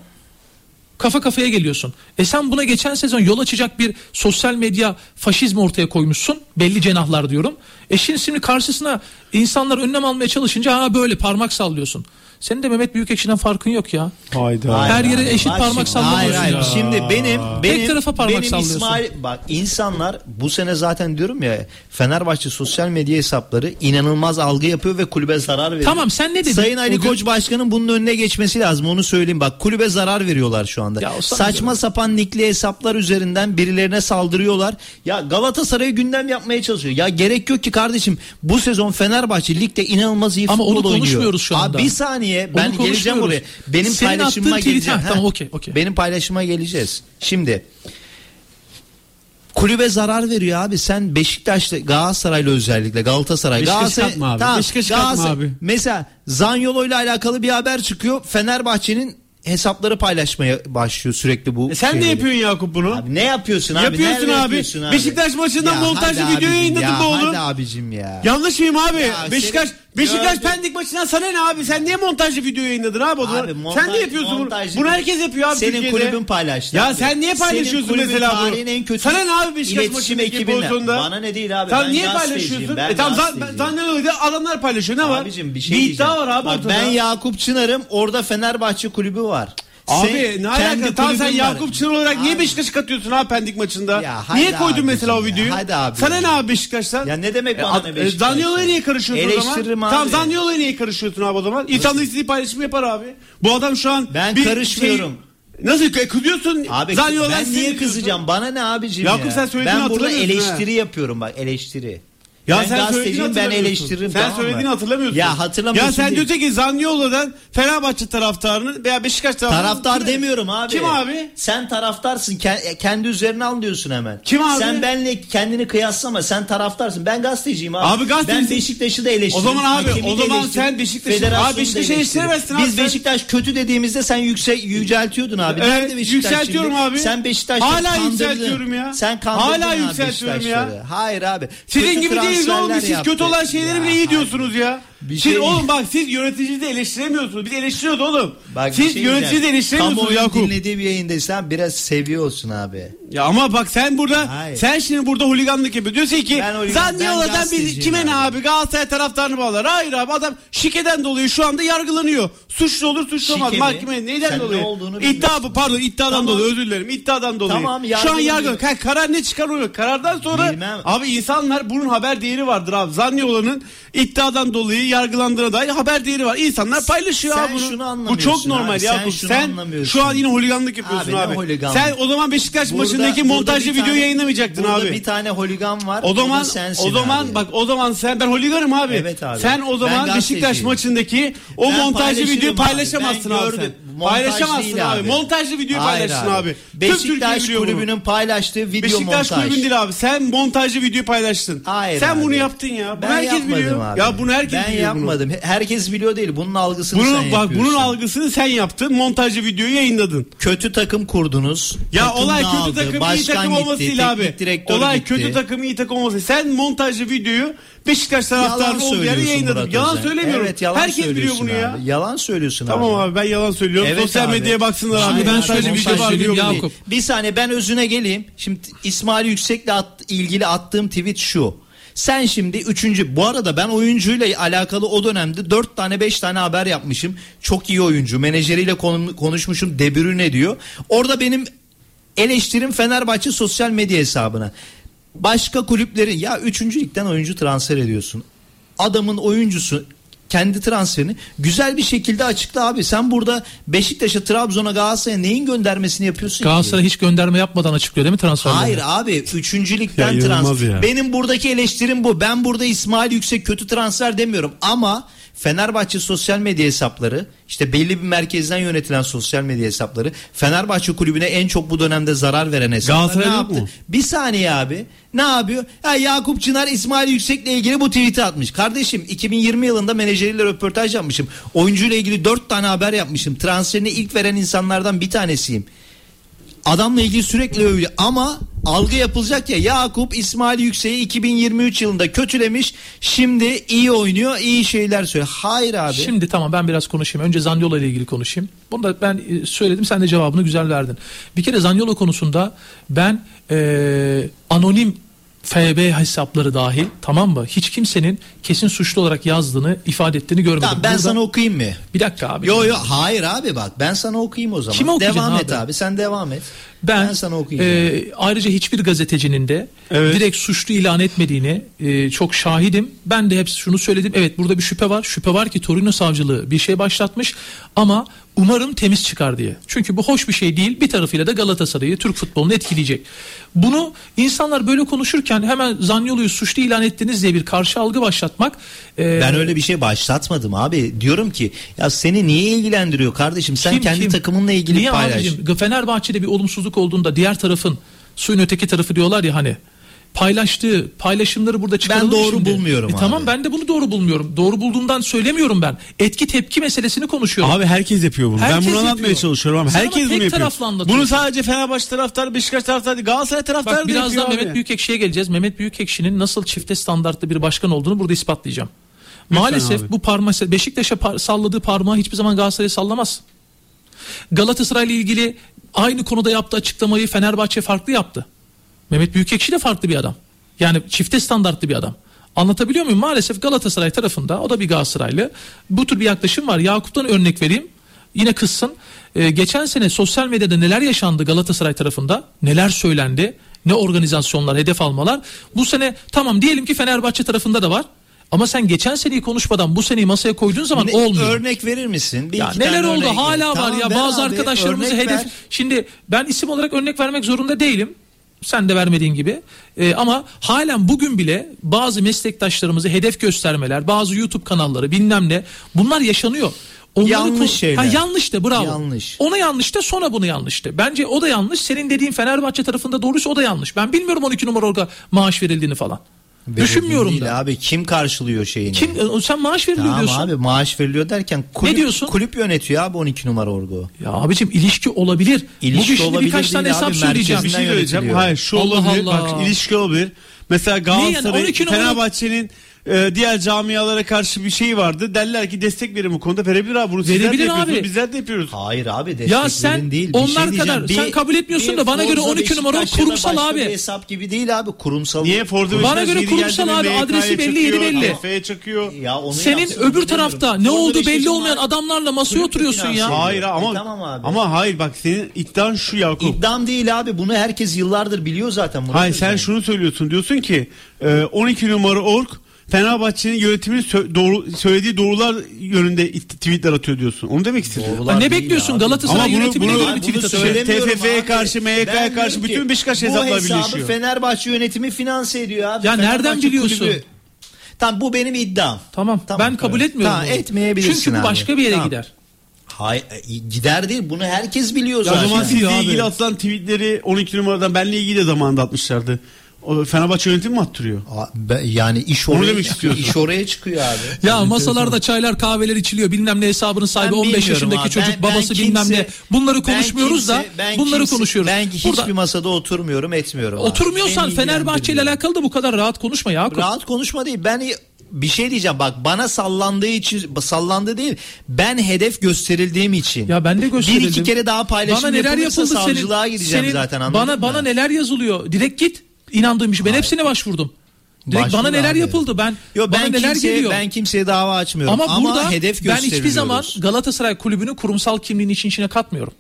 Kafa kafaya geliyorsun. E sen buna geçen sezon yol açacak bir sosyal medya faşizmi ortaya koymuşsun. Belli cenahlar diyorum. E şimdi, şimdi karşısına insanlar önlem almaya çalışınca ha böyle parmak sallıyorsun. Senin de Mehmet Büyükekşi'den farkın yok ya. Hayda. Her yere eşit bak parmak sallamıyorsun. Şimdi benim benim tek tarafa parmak benim sallıyorsun. İsmail, bak insanlar bu sene zaten diyorum ya, Fenerbahçe sosyal medya hesapları inanılmaz algı yapıyor ve kulübe zarar veriyor. Tamam, sen ne dedin? Sayın Ali Koç gün... Başkan'ın bunun önüne geçmesi lazım, onu söyleyeyim. Bak kulübe zarar veriyorlar şu anda. Saçma ya. Sapan nickli hesaplar üzerinden birilerine saldırıyorlar. Ya Galatasaray'ı gündem yapmaya çalışıyor. Ya gerek yok ki kardeşim. Bu sezon Fenerbahçe ligde inanılmaz iyi futbol oynuyor. Ama onu konuşmuyoruz şu anda. Abi bir saniye. Ben geleceğim oraya. Benim senin paylaşımıma geleceğim. Ha, tamam, okay, okay. Benim paylaşıma geleceğiz. Şimdi kulübe zarar veriyor abi. Sen Beşiktaş'la, Galatasaray'la, özellikle Galatasaray. Beşiktaş Galatasaray katma abi. Tamam. Beşiktaş katma abi. Mesela Zanyolo'yla alakalı bir haber çıkıyor. Fenerbahçe'nin hesapları paylaşmaya başlıyor sürekli bu. E sen şeyleri. Ne yapıyorsun Yakup bunu? Abi ne yapıyorsun abi? Yapıyorsun abi. Yapıyorsun abi. Beşiktaş maçından ya montajlı video yayınladın da oğlum. Hadi abicim ya. Yanlış mıyım abi? Ya Beşiktaş senin... Beşiktaş gördüm. Pendik maçından sana ne abi? Sen niye montajlı video yayınladın abi? O zaman? Abi montaj, sen ne yapıyorsun bunu? Bunu herkes yapıyor abi. Senin Türkiye'de. Kulübün paylaştı. Ya abi. Sen niye paylaşıyorsun mesela bunu? Sana ne abi Beşiktaş maçındaki pozisyonda? Bana ne değil abi. Sen niye paylaşıyorsun? E tamam zannediyorum adamlar paylaşıyor, ne var? Abicim bir şey diyeceğim. Bir iddia var abi ortada. Ben Yakup Çınar'ım, orada Fenerbahçe kulübü var. Abi sen, ne alaka? Tam sen Yakup Çınar olarak abi. Niye Beşiktaş'ı katıyorsun abi Pendik maçında? Ya, niye koydun mesela o videoyu? Sana ne abi Beşiktaş'tan? Ya ne demek bana ne Beşiktaş'tan? Zaniolo'ya niye karışıyorsun o zaman? Tamam, Zaniolo'ya niye karışıyorsun abi o zaman? İnsanlar istediği paylaşımı yapar abi. Bu adam şu an... Ben karışmıyorum. Şey... Nasıl kızıyorsun? Abi, ben niye kızacağım? Bana ne abicim Yakup, ya? Sen ben burada eleştiri he. yapıyorum bak, eleştiri. Ya ben sen söylediğini ben eleştiririm. Sen tamam söylediğini mı? Hatırlamıyorsun. Ya hatırlamıyorsun. Ya sen diyorsun ki Zaniolo'dan Fenerbahçe taraftarının veya Beşiktaş taraftarının. Taraftar kim? Demiyorum abi. Kim abi? Sen taraftarsın. Kendi üzerine al diyorsun hemen. Kim abi? Sen benle kendini kıyaslama. Sen taraftarsın. Ben gazeteciyim abi. Abi gazeteciyim. Ben Beşiktaş'ı da eleştiririm. O zaman abi Hakemi o zaman sen Beşiktaş'ı abi Beşiktaş'ı eleştiremezsin abi. Biz sen... Beşiktaş kötü dediğimizde sen yüksek yüceltiyordun abi. Evet, nerede Beşiktaş? Yükseltiyorum şimdi? Abi. Sen Beşiktaş'ı hala yükseltiyorum ya. Sen hala yükseltiyorum ya. Hayır abi. Sizin gibi siz yaptı. Kötü olan şeyleri ya, bile iyi diyorsunuz ya. Siz şey... oğlum bak siz yöneticiyi de eleştiremiyorsunuz. Biz eleştiriyoruz oğlum. Bak, siz şey yöneticiyi de eleştiremiyorsunuz Yakup. Kamuoyun dinlediği bir yayında sen biraz seviyorsun abi. Ya ama bak sen burada hayır. Sen şimdi burada huliganlık yapıyorsun. Diyorsun ki Zaniolo'dan biz kime abi. Ne abi Galatasaray taraftarını bağlar. Hayır abi adam şikeden dolayı şu anda yargılanıyor. Suçlu olur suçlu olmaz. Mahkeme neyden sen dolayı? Ne İddia bu pardon iddiadan tamam. dolayı özür dilerim. İddiadan dolayı. Tamam, şu an yargılanıyor. Karar ne çıkar oluyor? Karardan sonra bilmem. Abi insanlar bunun haber değeri vardır abi. Zaniolo'nun iddiadan dolayı yargılandığına dair haber değeri var. İnsanlar paylaşıyor sen abi bunu. Bu çok normal abi. Ya. Sen, sen şu an yine holiganlık yapıyorsun abi. abi. Sen o zaman Beşiktaş burada, maçındaki montajlı video tane, yayınlamayacaktın abi. Bir tane holigan var. O zaman o zaman abi. Bak o zaman sen ben holiganım abi. Evet abi. Sen o zaman Beşiktaş maçındaki o ben montajlı videoyu paylaşamazsın abi. abi sen. Paylaşamazsın abi. abi. Montajlı videoyu paylaşsın abi. abi. Beşiktaş kulübünün paylaştığı video Beşiktaş montaj. Beşiktaş kulübün değil abi. Sen montajlı videoyu paylaştın. Hayır sen abi. Bunu yaptın ya. Ben herkes biliyor. Abi. Ya bunu herkes ben biliyor. Ben yapmadım. Bunu. Herkes biliyor değil. Bunun algısını bunu, sen bak, yapıyorsun. Bunun algısını sen yaptın. Montajlı videoyu yayınladın. Kötü takım kurdunuz. Ya takım olay kötü aldı. Takım başkan iyi takım gitti, olmasıyla abi. Olay gitti. Kötü takım iyi takım olmasıyla. Sen montajlı videoyu Beşiktaş taraftarının olduğu yere yayınladın. Yalan söylemiyorum. Herkes biliyor bunu ya. Yalan söylüyorsun abi. Tamam abi ben yalan söylüyorum. Evet sosyal abi. Medyaya baksınlar abi. Hayır, ben sadece video var diyorum Yakup. Bir saniye ben özüne geleyim. Şimdi İsmail Yüksek'le at, ilgili attığım tweet şu. Sen şimdi üçüncü bu arada ben oyuncuyla alakalı o dönemde dört tane beş tane haber yapmışım. Çok iyi oyuncu. Menajeriyle konu, konuşmuşum. De Bruyne diyor. Orada benim eleştirim Fenerbahçe sosyal medya hesabına. Başka kulüplerin ya üçüncü ligden oyuncu transfer ediyorsun. Adamın oyuncusu kendi transferini güzel bir şekilde açıkla abi. Sen burada Beşiktaş'a, Trabzon'a, Galatasaray'a neyin göndermesini yapıyorsun? Galatasaray'a hiç gönderme yapmadan açıklıyor değil mi transferleri? Hayır abi. Üçüncülükten transfer. Benim buradaki eleştirim bu. Ben burada İsmail Yüksek kötü transfer demiyorum. Ama Fenerbahçe sosyal medya hesapları, işte belli bir merkezden yönetilen sosyal medya hesapları, Fenerbahçe kulübüne en çok bu dönemde zarar veren hesaplar ne yaptı? Mu? Bir saniye abi. Ne yapıyor? Ya Yakup Çınar İsmail Yüksek'le ilgili bu tweet'i atmış. Kardeşim iki bin yirmi yılında menajeriyle röportaj yapmışım. Oyuncuyla ilgili dört tane haber yapmışım. Transferini ilk veren insanlardan bir tanesiyim. Adamla ilgili sürekli övülüyor ama algı yapılacak ya. Yakup İsmail Yüksek'i iki bin yirmi üç yılında kötülemiş. Şimdi iyi oynuyor, iyi şeyler söylüyor. Hayır abi. Şimdi tamam ben biraz konuşayım. Önce Zaniolo ile ilgili konuşayım. Bunu da ben söyledim. Sen de cevabını güzel verdin. Bir kere Zaniolo konusunda ben ee, anonim F B hesapları dahil, tamam mı? Hiç kimsenin kesin suçlu olarak yazdığını, ifade ettiğini görmedim. Tamam, ben burada... sana okuyayım mı? Bir dakika abi. Yo yo hayır abi bak ben sana okuyayım o zaman. Kime okuyacaksın devam abi? et abi sen devam et. Ben, ben sana okuyayım. E, ayrıca hiçbir gazetecinin de evet. direkt suçlu ilan etmediğini e, çok şahidim. Ben de hep şunu söyledim. Evet, burada bir şüphe var. Şüphe var ki Torino Savcılığı bir şey başlatmış ama umarım temiz çıkar diye. Çünkü bu hoş bir şey değil. Bir tarafıyla da Galatasaray'ı, Türk futbolunu etkileyecek. Bunu insanlar böyle konuşurken hemen Zaniolo'yu suçlu ilan ettiniz diye bir karşı algı başlatmak. E... Ben öyle bir şey başlatmadım abi. Diyorum ki ya seni niye ilgilendiriyor kardeşim? Sen kim, kendi kim? takımınla ilgili niye paylaş. Abicim, Fenerbahçe'de bir olumsuzluk olduğunda diğer tarafın, suyun öteki tarafı diyorlar ya hani, paylaştığı paylaşımları burada çıkaralım. Ben doğru şimdi. bulmuyorum e, Tamam ben de bunu doğru bulmuyorum. Doğru bulduğumdan söylemiyorum ben. Etki tepki meselesini konuşuyorum. Abi herkes yapıyor bunu. Herkes ben bunu yapıyor. anlatmaya çalışıyorum ama herkes bunu yapıyor. Bunu sadece Fenerbahçe taraftarı, Beşiktaş taraftarı, Galatasaray taraftarı Bak, da yapıyor. Birazdan Mehmet Büyükekşi'ye geleceğiz. Mehmet Büyükekşi'nin nasıl çifte standartlı bir başkan olduğunu burada ispatlayacağım. Lütfen Maalesef abi. bu parmağı Beşiktaş'a par- salladığı parmağı hiçbir zaman Galatasaray'a sallamaz. Galatasaray'la ilgili aynı konuda yaptığı açıklamayı Fenerbahçe farklı yaptı. Mehmet Büyükekşi de farklı bir adam. Yani çifte standartlı bir adam. Anlatabiliyor muyum? Maalesef Galatasaray tarafında, o da bir Galatasaraylı, bu tür bir yaklaşım var. Yakup'tan örnek vereyim. Yine kızsın. Ee, geçen sene sosyal medyada neler yaşandı Galatasaray tarafında? Neler söylendi? Ne organizasyonlar, hedef almalar? Bu sene tamam diyelim ki Fenerbahçe tarafında da var. Ama sen geçen seneyi konuşmadan bu seneyi masaya koyduğun zaman ne, olmuyor. Örnek verir misin? Bir ya neler oldu? Hala tamam, var ya bazı abi, arkadaşlarımızı hedef. Ver. Şimdi ben isim olarak örnek vermek zorunda değilim. Sen de vermediğin gibi ee, ama halen bugün bile bazı meslektaşlarımızı hedef göstermeler, bazı YouTube kanalları bilmem ne, bunlar yaşanıyor. Onları yanlış ko- şeyler. Ha, yanlış da bravo. Yanlış. Ona yanlış da sonra bunu yanlış da. Bence o da yanlış. Senin dediğin Fenerbahçe tarafında doğruysa o da yanlış. Ben bilmiyorum on iki numara orada maaş verildiğini falan. Verildiğini Düşünmüyorum da. Abi kim karşılıyor şeyini? Kim, sen maaş veriliyor tamam diyorsun. Tamam abi maaş veriliyor derken kulüp, ne diyorsun? Kulüp yönetiyor abi on iki numara orgu. Ya abicim ilişki olabilir. İlişki Bugün şimdi birkaç tane hesap abi, söyleyeceğim. Bir şey söyleyeceğim. Hayır şu Allah olabilir. Allah. Bak ilişki olabilir. Mesela Galatasaray yani Fenerbahçe'nin diğer camialara karşı bir şey vardı. Derler ki destek verin bu konuda. Verebilir abi. Bunu sizler de yapıyorsunuz. Bizler de yapıyoruz. Hayır abi destek verin değil. Ya sen onlar şey kadar bir, sen kabul etmiyorsun da bana göre on iki numara kurumsal abi. Hesap gibi değil abi kurumsal. Niye Ford'u bana göre kurumsal abi adresi belli yeri belli. F'ye çakıyor. Ya onu Senin öbür tarafta ne oldu belli olmayan adamlarla masaya oturuyorsun ya. Hayır ama ama hayır bak senin iddian şu Yakup. İddiam değil abi. Bunu herkes yıllardır biliyor zaten. Hayır sen şunu söylüyorsun. Diyorsun ki on iki numara org Fenerbahçe'nin yönetiminin doğru, söylediği doğrular yönünde tweetler atıyor diyorsun. Onu demek istiyorsun. Ne bekliyorsun Galatasaray yönetimine göre bir tweet atıyor? T F F'ye karşı, M Y K'ya karşı bütün Beşiktaş hesapları birleşiyor. Bu hesabı Fenerbahçe yönetimi finanse ediyor abi. Ya nereden biliyorsun? Tamam bu benim iddiam. Tamam. tamam ben kabul etmiyorum. Tamam, etmeyebilirsin Çünkü bu başka abi. bir yere tamam. gider. Hayır, gider değil bunu herkes biliyor zaten. O zaman sizle ilgili atılan tweetleri on iki numaradan benle ilgili de zamanında atmışlardı. Fenerbahçe yönetimi mi attırıyor? Yani iş oraya, iş oraya çıkıyor abi. Ya masalarda çaylar kahveler içiliyor. Bilmem ne hesabının sahibi on beş yaşındaki abi. çocuk ben, babası ben kimse, bilmem ne. Bunları konuşmuyoruz kimse, da bunları kimse, konuşuyoruz. Ben hiçbir Burada, masada oturmuyorum etmiyorum. Oturmuyorsan Fenerbahçe ile alakalı da bu kadar rahat konuşma ya. Rahat konuşma değil. Ben bir şey diyeceğim bak bana sallandığı için sallandı değil ben hedef gösterildiğim için. Ya ben de gösterildim. Bir iki kere daha paylaşım yapılırsa savcılığa gideceğim zaten anladın mı? Bana neler yazılıyor direkt git. İnandığım iş. Ben Hayır. hepsine başvurdum. Direkt bana neler abi. yapıldı. Ben Yo, bana ben neler kimseye, geliyor. Ben kimseye dava açmıyorum. Ama, Ama burada hedef ben hiçbir zaman Galatasaray kulübünün kurumsal kimliğini için içine katmıyorum.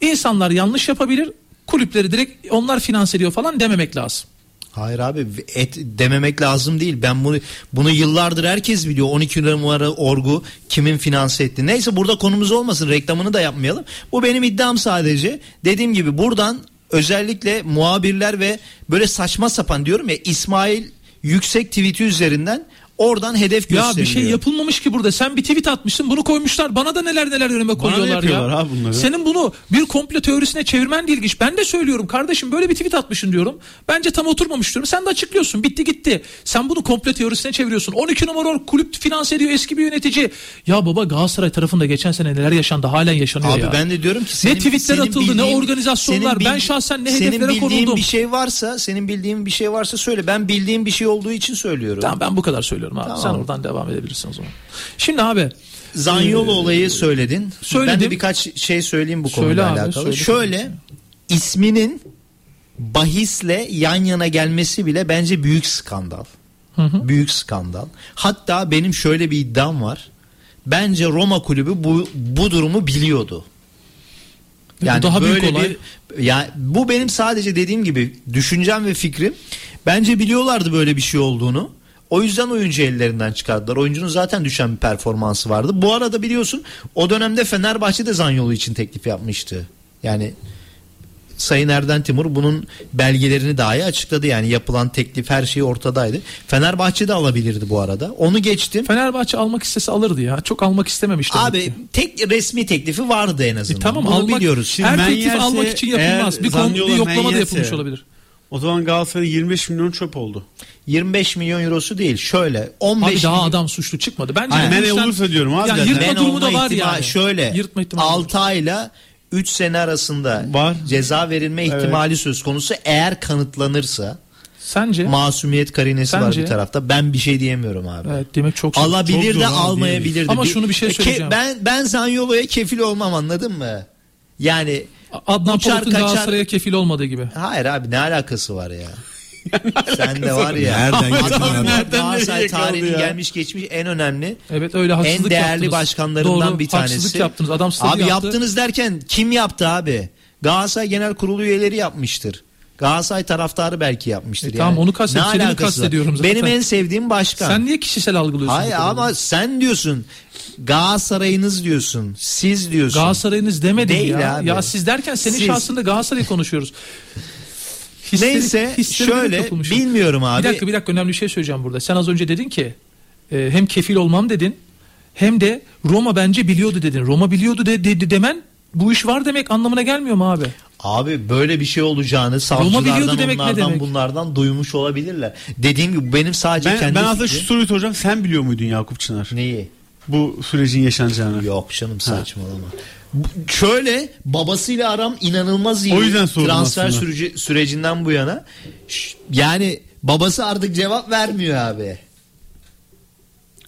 İnsanlar yanlış yapabilir. Kulüpleri direkt onlar finanse ediyor falan dememek lazım. Hayır abi et dememek lazım değil. Ben bunu bunu yıllardır herkes biliyor. on iki numara orgu kimin finanse etti. Neyse burada konumuz olmasın. Reklamını da yapmayalım. Bu benim iddiam sadece. Dediğim gibi buradan özellikle muhabirler ve böyle saçma sapan diyorum ya İsmail Yüksek tweet'i üzerinden oradan hedef gösteriliyor. Ya bir şey yapılmamış ki burada. Sen bir tweet atmışsın bunu koymuşlar. Bana da neler neler önüme koyuyorlar ya. Abi bunları. Senin bunu bir komplo teorisine çevirmen de ilginç. Ben de söylüyorum kardeşim böyle bir tweet atmışsın diyorum. Bence tam oturmamış diyorum. Sen de açıklıyorsun. Bitti gitti. Sen bunu komplo teorisine çeviriyorsun. on iki numara kulüp finanse ediyor eski bir yönetici. Ya baba Galatasaray tarafında geçen sene neler yaşandı halen yaşanıyor abi ya. Abi ben de diyorum ki senin, ne tweetler senin atıldı bildiğin, ne organizasyonlar. Bil, ben şahsen ne hedeflere konuldum. Senin bildiğin bir şey varsa senin bildiğin bir şey varsa söyle. Ben bildiğim bir şey olduğu için söylüyorum. Tamam ben bu kadar söylüyorum. Abi. Tamam. Sen oradan devam edebilirsin o zaman. Şimdi abi Zaniolo e, olayı söyledin. Söyledim. Ben de birkaç şey söyleyeyim bu konuyla Söyle alakalı. Abi, Şöyle isminin bahisle yan yana gelmesi bile bence büyük skandal. Hı hı. Büyük skandal. Hatta benim şöyle bir iddiam var. Bence Roma kulübü bu bu durumu biliyordu. Yani daha böyle büyük olay. Bir, yani bu benim sadece dediğim gibi düşüncem ve fikrim. Bence biliyorlardı böyle bir şey olduğunu. O yüzden oyuncu ellerinden çıkardılar. Oyuncunun zaten düşen bir performansı vardı. Bu arada biliyorsun o dönemde Fenerbahçe de Zanyolu için teklif yapmıştı. Yani Sayın Erden Timur bunun belgelerini dahi açıkladı. Yani yapılan teklif her şey ortadaydı. Fenerbahçe de alabilirdi bu arada. Onu geçtim. Fenerbahçe almak istese alırdı ya. Çok almak istememişti. Abi tek resmi teklifi vardı en azından. E tamam, bunu almak, biliyoruz. Şimdi her teklif yerse, almak için yapılmaz. Bir, konu, bir yoklama da yapılmış olabilir. O zaman Galatasaray yirmi beş milyon çöp oldu. yirmi beş milyon eurosu değil. Şöyle on beş abi daha milyon... adam suçlu çıkmadı. Bence yani, yani olursa sen, diyorum abi. Yani yırtma durumu da var ihtima, yani. Şöyle altı ayla üç sene arasında var. Ceza verilme ihtimali evet. söz konusu eğer kanıtlanırsa. Sence? Masumiyet karinesi Sence? Var bir tarafta. Ben bir şey diyemiyorum abi. Evet, demek çok alabilir çok de almayabilir de. Ama bir, şunu bir şey söyleyeceğim. Ke, ben ben Zanyolo'ya kefil olmam, anladın mı? Yani Adnan Polat'ın Galatasaray'a kefil olmadığı gibi. Hayır abi, ne alakası var ya? Sen de var ya. Nereden Adnan Galatasaray tarihinin ya. Gelmiş geçmiş en önemli, evet, öyle en değerli yaptınız. Başkanlarından Doğru, bir tanesi. Haksızlık yaptınız. Adam abi yaptı. Yaptınız derken kim yaptı abi? Galatasaray Genel Kurulu üyeleri yapmıştır. Galatasaray taraftarı belki yapmıştır. E yani. Tamam, onu kastediyorum. kastediyorum zaten. Benim en sevdiğim başkan. Sen niye kişisel algılıyorsun? Hayır ama sen diyorsun. Galatasaray'ınız diyorsun. Siz diyorsun. Galatasaray'ınız demedim Değil ya. Abi. Ya siz derken senin siz. şahsında Galatasaray'ı konuşuyoruz. Histerik, Neyse şöyle bilmiyorum abi. Bir dakika bir dakika önemli bir şey söyleyeceğim burada. Sen az önce dedin ki e, hem kefil olmam dedin hem de Roma bence biliyordu dedin. Roma biliyordu de, de, de demen bu iş var demek anlamına gelmiyor mu abi? Abi böyle bir şey olacağını savcılardan demek, onlardan bunlardan duymuş olabilirler. Dediğim gibi benim sadece ben, kendi Ben aslında fikri... şu soruyu soracağım. Sen biliyor muydun Yakup Çınar? Neyi? Bu sürecin yaşanacağını. Yok canım, saçmalama. Şöyle babasıyla aram inanılmaz iyi. O yüzden transfer süreci, sürecinden bu yana. Yani babası artık cevap vermiyor abi.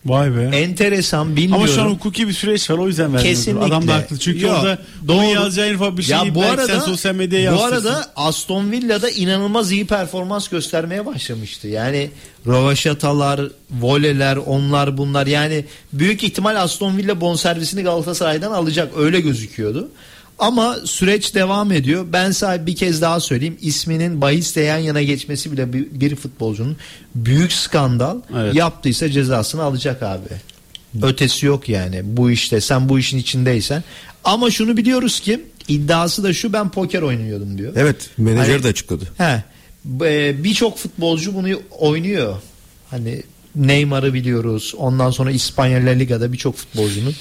Vay be. Enteresan, bilmiyorum. Ama şu an hukuki bir süreç var, o yüzden vermiyor. Adam da haklı. Çünkü orada doğru yazacağı info bir şey. Ya bu arada sosyal medyaya yazsın. Bu arada Aston Villa'da inanılmaz iyi performans göstermeye başlamıştı. Yani rövaşatalar, voleler, onlar bunlar. Yani büyük ihtimal Aston Villa bonservisini Galatasaray'dan alacak, öyle gözüküyordu. Ama süreç devam ediyor. Ben sadece bir kez daha söyleyeyim. İsminin bahisle yan yana geçmesi bile bir futbolcunun büyük skandal. Evet. Yaptıysa cezasını alacak abi. Ötesi yok yani. Bu işte sen bu işin içindeysen. Ama şunu biliyoruz ki iddiası da şu: ben poker oynuyordum diyor. Evet, menajer hani, de açıkladı. He. Birçok futbolcu bunu oynuyor. Hani Neymar'ı biliyoruz. Ondan sonra İspanya La Liga'da birçok futbolcunun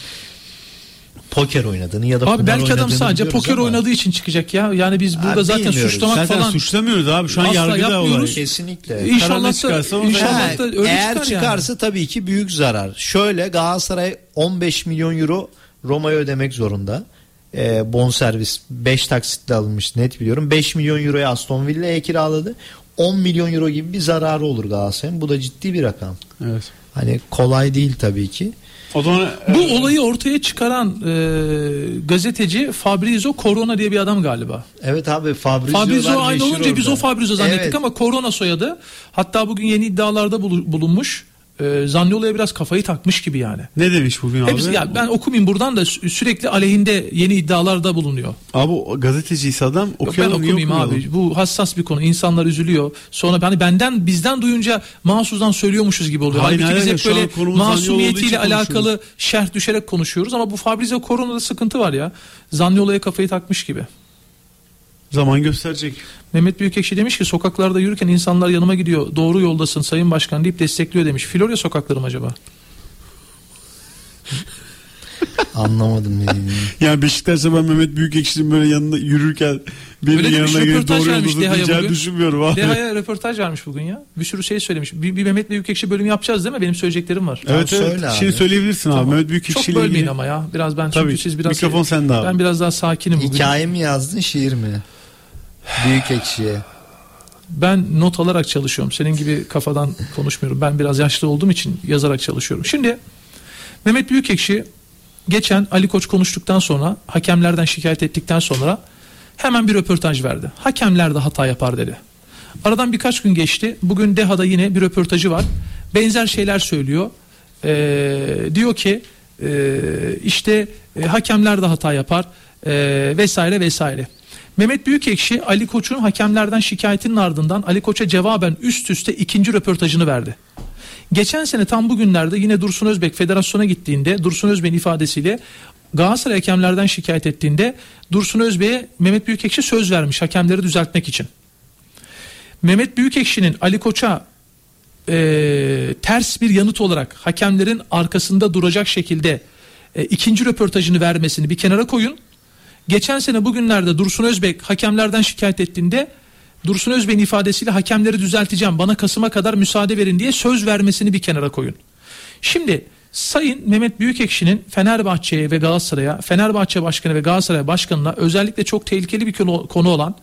poker oynadığını ya da abi belki adam sadece poker ama. oynadığı için çıkacak ya. Yani biz burada abi zaten bilmiyoruz. suçlamak zaten falan suçlamıyoruz abi. Şu an yargıda olarak kesinlikle. İnşallah çıkarsa, inşallah da öyle eğer çıkar çıkarsa yani. Tabii ki büyük zarar. Şöyle Galatasaray on beş milyon euro Roma'ya ödemek zorunda. Ee, bonservis beş taksitle alınmış, net biliyorum. beş milyon euroya Aston Villa'ya kiraladı. on milyon euro gibi bir zararı olur Galatasaray'ın. Bu da ciddi bir rakam. Evet. Hani kolay değil tabii ki. O zaman, bu e, olayı ortaya çıkaran e, gazeteci Fabrizio Corona diye bir adam galiba. Evet abi, Fabrizio. Fabrizio aynı olunca orada. Biz o Fabrizio zannettik evet. ama Corona soyadı. Hatta bugün yeni iddialarda bulunmuş. E, Zanyolu'ya biraz kafayı takmış gibi yani. Ne demiş bugün abi? Hepsi, ya, ben okumayayım buradan da sürekli aleyhinde yeni iddialarda bulunuyor. Abi gazeteciyse adam okuyalım. Yok, ben okumayayım abi. Bu hassas bir konu. İnsanlar üzülüyor. Sonra hani benden bizden duyunca mahsustan söylüyormuşuz gibi oluyor. Hayır, halbuki biz hep böyle masumiyetiyle alakalı şerh düşerek konuşuyoruz ama bu Fabrizio Corona'da sıkıntı var ya. Zanyolu'ya kafayı takmış gibi. Zaman gösterecek. Mehmet Büyükekşi demiş ki sokaklarda yürürken insanlar yanıma gidiyor, doğru yoldasın sayın başkan deyip destekliyor demiş. Florya sokakları mı acaba? Anlamadım dediğini. Yani Beşiktaş'ta ben Mehmet Büyükekşi'nin böyle yanında yürürken benim yanına gelip doğru yoldasın diyeceğini düşünmüyorum abi. Deha'ya röportaj vermiş bugün ya. Bir sürü şey söylemiş. Bir, bir Mehmet Büyükekşi bölümü yapacağız değil mi? Benim söyleyeceklerim var. Evet, evet. Söyle şimdi abi. Söyleyebilirsin tamam. abi. Mehmet Büyükekşi'yle ilgili. Çok bölmeyin ama ya. Biraz ben çünkü siz biraz mikrofon şey, sende abi. Ben biraz daha sakinim bugün. Hikaye mi yazdın, şiir mi? Büyükekşi'ye. Ben not alarak çalışıyorum. Senin gibi kafadan konuşmuyorum. Ben biraz yaşlı olduğum için yazarak çalışıyorum. Şimdi Mehmet Büyükekşi geçen Ali Koç konuştuktan sonra, hakemlerden şikayet ettikten sonra Hemen bir röportaj verdi. Hakemler de hata yapar dedi. Aradan birkaç gün geçti. Bugün D E H A'da yine bir röportajı var. Benzer şeyler söylüyor. Ee, diyor ki e, işte e, hakemler de hata yapar e, vesaire vesaire. Mehmet Büyükekşi Ali Koç'un hakemlerden şikayetinin ardından Ali Koç'a cevaben üst üste ikinci röportajını verdi. Geçen sene tam bugünlerde yine Dursun Özbek federasyona gittiğinde Dursun Özbek'in ifadesiyle Galatasaray hakemlerden şikayet ettiğinde Dursun Özbek'e Mehmet Büyükekşi söz vermiş hakemleri düzeltmek için. Mehmet Büyükekşi'nin Ali Koç'a e, ters bir yanıt olarak hakemlerin arkasında duracak şekilde e, ikinci röportajını vermesini bir kenara koyun. Geçen sene bugünlerde Dursun Özbek hakemlerden şikayet ettiğinde Dursun Özbek'in ifadesiyle hakemleri düzelteceğim bana Kasım'a kadar müsaade verin diye söz vermesini bir kenara koyun. Şimdi Sayın Mehmet Büyükekşi'nin Fenerbahçe'ye ve Galatasaray'a, Fenerbahçe Başkanı ve Galatasaray Başkanı'na özellikle çok tehlikeli bir konu olan,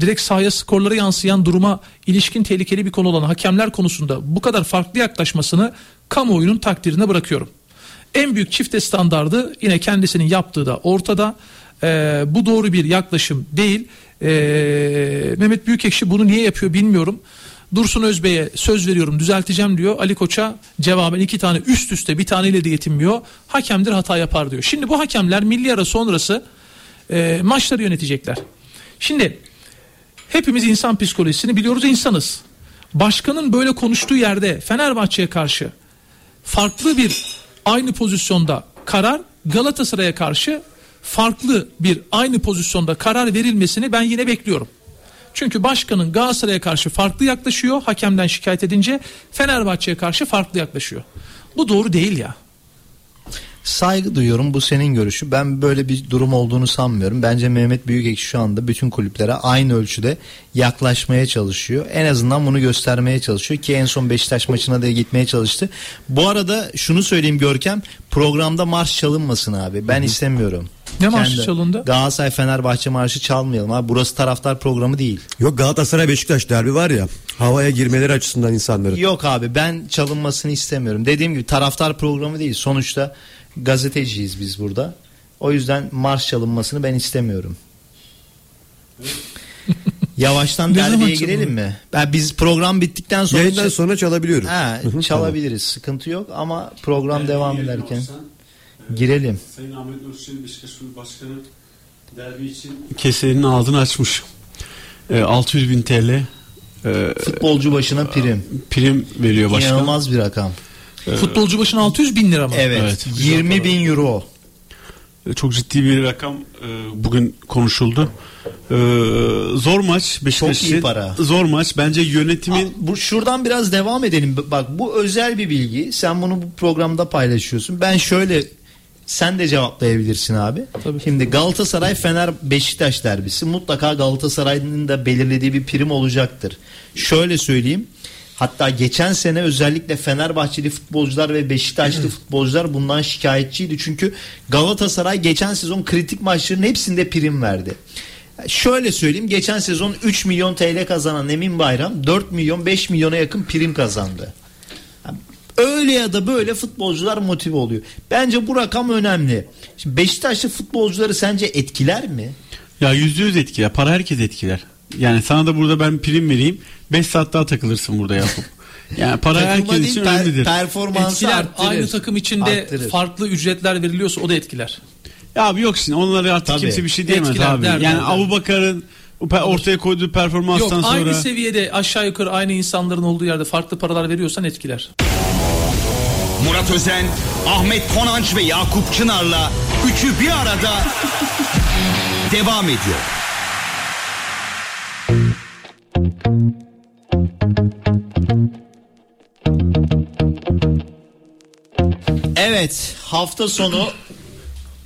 direkt sahaya skorlara yansıyan duruma ilişkin tehlikeli bir konu olan hakemler konusunda bu kadar farklı yaklaşmasını kamuoyunun takdirine bırakıyorum. En büyük çifte standardı yine kendisinin yaptığı da ortada. Ee, bu doğru bir yaklaşım değil. Ee, Mehmet Büyükekşi bunu niye yapıyor bilmiyorum. Dursun Özbey'e söz veriyorum düzelteceğim diyor. Ali Koç'a cevaben iki tane üst üste, bir taneyle de yetinmiyor. Hakemdir hata yapar diyor. Şimdi bu hakemler milli ara sonrası e, maçları yönetecekler. Şimdi hepimiz insan psikolojisini biliyoruz, insanız. Başkanın böyle konuştuğu yerde Fenerbahçe'ye karşı farklı bir aynı pozisyonda karar, Galatasaray'a karşı farklı bir aynı pozisyonda karar verilmesini ben yine bekliyorum. Çünkü başkanın Galatasaray'a karşı farklı yaklaşıyor, hakemden şikayet edince Fenerbahçe'ye karşı farklı yaklaşıyor. Bu doğru değil ya. Saygı duyuyorum, bu senin görüşü. Ben böyle bir durum olduğunu sanmıyorum. Bence Mehmet Büyükekşi şu anda bütün kulüplere aynı ölçüde yaklaşmaya çalışıyor. En azından bunu göstermeye çalışıyor ki en son Beşiktaş maçına da gitmeye çalıştı. Bu arada şunu söyleyeyim Görkem, programda marş çalınmasın abi. Ben Hı-hı. istemiyorum. Ne marşı çalındı? Galatasaray Fenerbahçe marşı çalmayalım abi. Burası taraftar programı değil. Yok, Galatasaray Beşiktaş derbi var ya, havaya girmeleri açısından insanların. Yok abi, ben çalınmasını istemiyorum. Dediğim gibi taraftar programı değil. Sonuçta gazeteciyiz biz burada. O yüzden marş çalınmasını ben istemiyorum. Yavaştan derbiye girelim mi? Ben, biz program bittikten sonra yayından sonra çalabiliyoruz. Ha, çalabiliriz. Sıkıntı yok ama program derbi devam ederken olsan, girelim. Sayın Ahmet Nur Çelik Beşiktaş Kulübü Başkanı derbi için kesenin ağzını açmış. E, altı yüz bin T L e, futbolcu başına prim. Prim veriyor başkan. İnanılmaz bir rakam. Futbolcu başına altı yüz bin lira mı? Evet, evet, yirmi bin euro. Çok ciddi bir rakam bugün konuşuldu. Zor maç Beşiktaş için. Çok iyi para. Zor maç bence yönetimin. Aa, bu şuradan biraz devam edelim. Bak, bu özel bir bilgi. Sen bunu bu programda paylaşıyorsun. Ben şöyle, sen de cevaplayabilirsin abi. Tabii. Şimdi Galatasaray Fener Beşiktaş derbisi mutlaka Galatasaray'ın da belirlediği bir prim olacaktır. Şöyle söyleyeyim. Hatta geçen sene özellikle Fenerbahçeli futbolcular ve Beşiktaşlı futbolcular bundan şikayetçiydi. Çünkü Galatasaray geçen sezon kritik maçların hepsinde prim verdi. Şöyle söyleyeyim, geçen sezon üç milyon T L kazanan Emin Bayram dört milyon beş milyona yakın prim kazandı. Öyle ya da böyle futbolcular motive oluyor. Bence bu rakam önemli. Şimdi Beşiktaşlı futbolcuları sence etkiler mi? Ya yüzde yüz etkiler. Para herkes etkiler. Yani sana da burada ben prim vereyim, beş saat daha takılırsın burada Yakup. Yani para herkes için per, önemlidir. Performansı etkiler, arttırır. Aynı takım içinde arttırır. Farklı ücretler veriliyorsa o da etkiler. Ya abi yok şimdi onları artık tabii kimse bir şey diyemez etkiler, abi. Der, yani Abubakar'ın ortaya koyduğu performanstan yok, sonra. Yok, aynı seviyede aşağı yukarı aynı insanların olduğu yerde farklı paralar veriyorsan etkiler. Murat Özen, Ahmet Konanç ve Yakup Çınar'la üçü bir arada devam ediyor. Evet, hafta sonu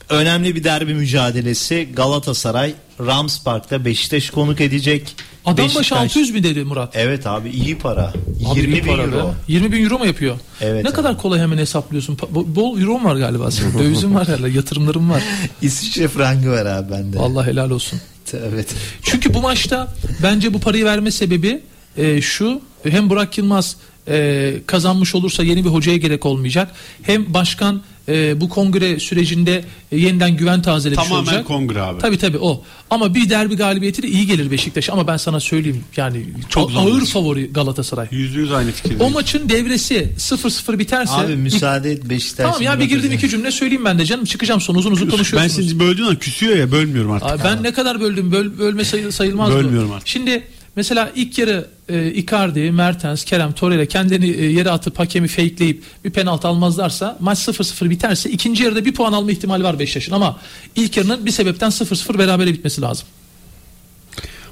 önemli bir derbi mücadelesi. Galatasaray Rams Park'ta Beşiktaş konuk edecek. Adam başı altı yüz bin dedi Murat. Evet abi, iyi para. Abi yirmi bin euro. yirmi bin euro mu yapıyor? Evet. Ne abi. Kadar kolay hemen hesaplıyorsun. Bol euro var galiba senin. Dövizin var herhalde, yatırımların var. İsviçre frangı var abi bende. Vallahi helal olsun. Evet. Çünkü bu maçta bence bu parayı verme sebebi e, şu. Hem Burak Yılmaz e, kazanmış olursa yeni bir hocaya gerek olmayacak. Hem başkan e, bu kongre sürecinde e, yeniden güven tazelemiş olacak. Tamamen kongre abi. Tabii tabii o. Ama bir derbi galibiyeti de iyi gelir Beşiktaş'a, ama ben sana söyleyeyim yani çok ağır olur. Favori Galatasaray. yüzde yüz aynı fikirde. O maçın devresi sıfır sıfır biterse. Abi müsaade et Beşiktaş. Tamam ya, bir girdim iki cümle söyleyeyim ben de canım, çıkacağım sonra uzun uzun konuşuyoruz. Ben sizi böldüğün küsüyor ya, bölmüyorum artık. Abi, ben tamam. Ne kadar böldüm, Böl, bölme sayı, sayılmaz. Bölmüyorum artık. Şimdi mesela ilk yarı e, Icardi, Mertens, Kerem, Torreira kendini e, yere atıp hakemi fakeleyip bir penaltı almazlarsa, maç sıfır sıfır biterse ikinci yarıda bir puan alma ihtimali var Beşiktaş'ın, ama ilk yarının bir sebepten sıfır sıfır berabere bitmesi lazım.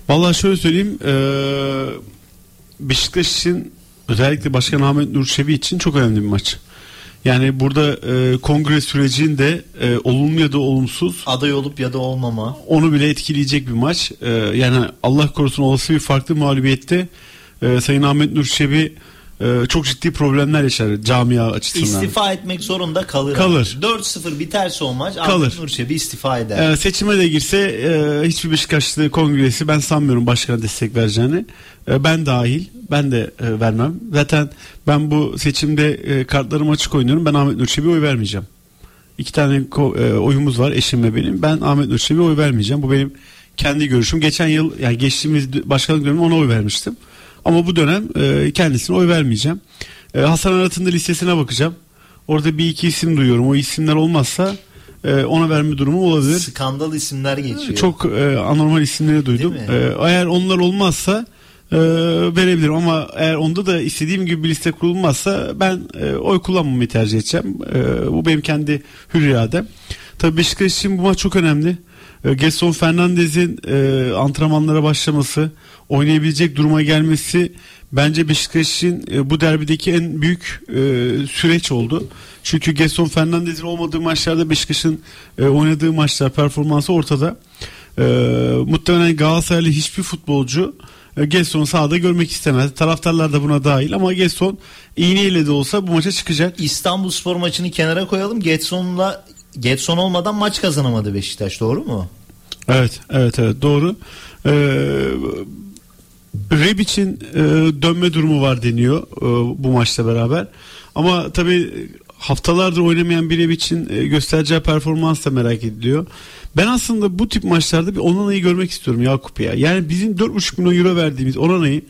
Vallahi şöyle söyleyeyim, ee, Beşiktaş için özellikle Başkan Ahmet Nur Çebi için çok önemli bir maç. Yani burada e, kongre sürecinde e, olumlu ya da olumsuz, aday olup ya da olmama, onu bile etkileyecek bir maç. E, yani Allah korusun olası bir farklı mağlubiyette e, Sayın Ahmet Nur Çebi e, çok ciddi problemler yaşar camia açısından. İstifa etmek zorunda kalır. Kalır. Abi. dört sıfır biterse o maç kalır. Ahmet Nur Çebi istifa eder. E, seçime de girse e, hiçbir Beşiktaşlı kongresi ben sanmıyorum başkana destek vereceğini. E, ben dahil. Ben de e, vermem. Zaten ben bu seçimde e, kartlarımı açık oynuyorum. Ben Ahmet Nur Çebi'ye oy vermeyeceğim. İki tane ko- e, oyumuz var, eşim ve benim. Ben Ahmet Nur Çebi'ye oy vermeyeceğim. Bu benim kendi görüşüm. Geçen yıl, yani geçtiğimiz başkanlık döneminde ona oy vermiştim. Ama bu dönem e, kendisine oy vermeyeceğim. E, Hasan Arat'ın da listesine bakacağım. Orada bir iki isim duyuyorum. O isimler olmazsa e, ona verme durumu olabilir. Skandal isimler geçiyor. Çok e, anormal isimleri duydum. E, eğer onlar olmazsa Ee, verebilirim, ama eğer onda da istediğim gibi bir liste kurulmazsa ben e, oy kullanmamayı tercih edeceğim. E, bu benim kendi hür iradem. Tabii Beşiktaş için bu maç çok önemli. E, Gerson Fernandez'in e, antrenmanlara başlaması, oynayabilecek duruma gelmesi bence Beşiktaş için e, bu derbideki en büyük e, süreç oldu. Çünkü Gerson Fernandez'in olmadığı maçlarda Beşiktaş'ın e, oynadığı maçlar performansı ortada. E, muhtemelen Galatasaraylı hiçbir futbolcu Gerson sahada görmek istemez. Taraftarlar da buna dahil, ama Gerson iğneyle de olsa bu maça çıkacak. İstanbulspor maçını kenara koyalım. Gerson'la Gerson olmadan maç kazanamadı Beşiktaş, doğru mu? Evet, evet, evet, doğru. Ee, Rebic'in e, dönme durumu var deniyor e, bu maçla beraber. Ama tabii haftalardır oynamayan bir Rebic'in e, göstereceği performans da merak ediliyor. Ben aslında bu tip maçlarda bir Onana'yı görmek istiyorum Yakup ya. Yani bizim dört buçuk milyon euro verdiğimiz Onana'yı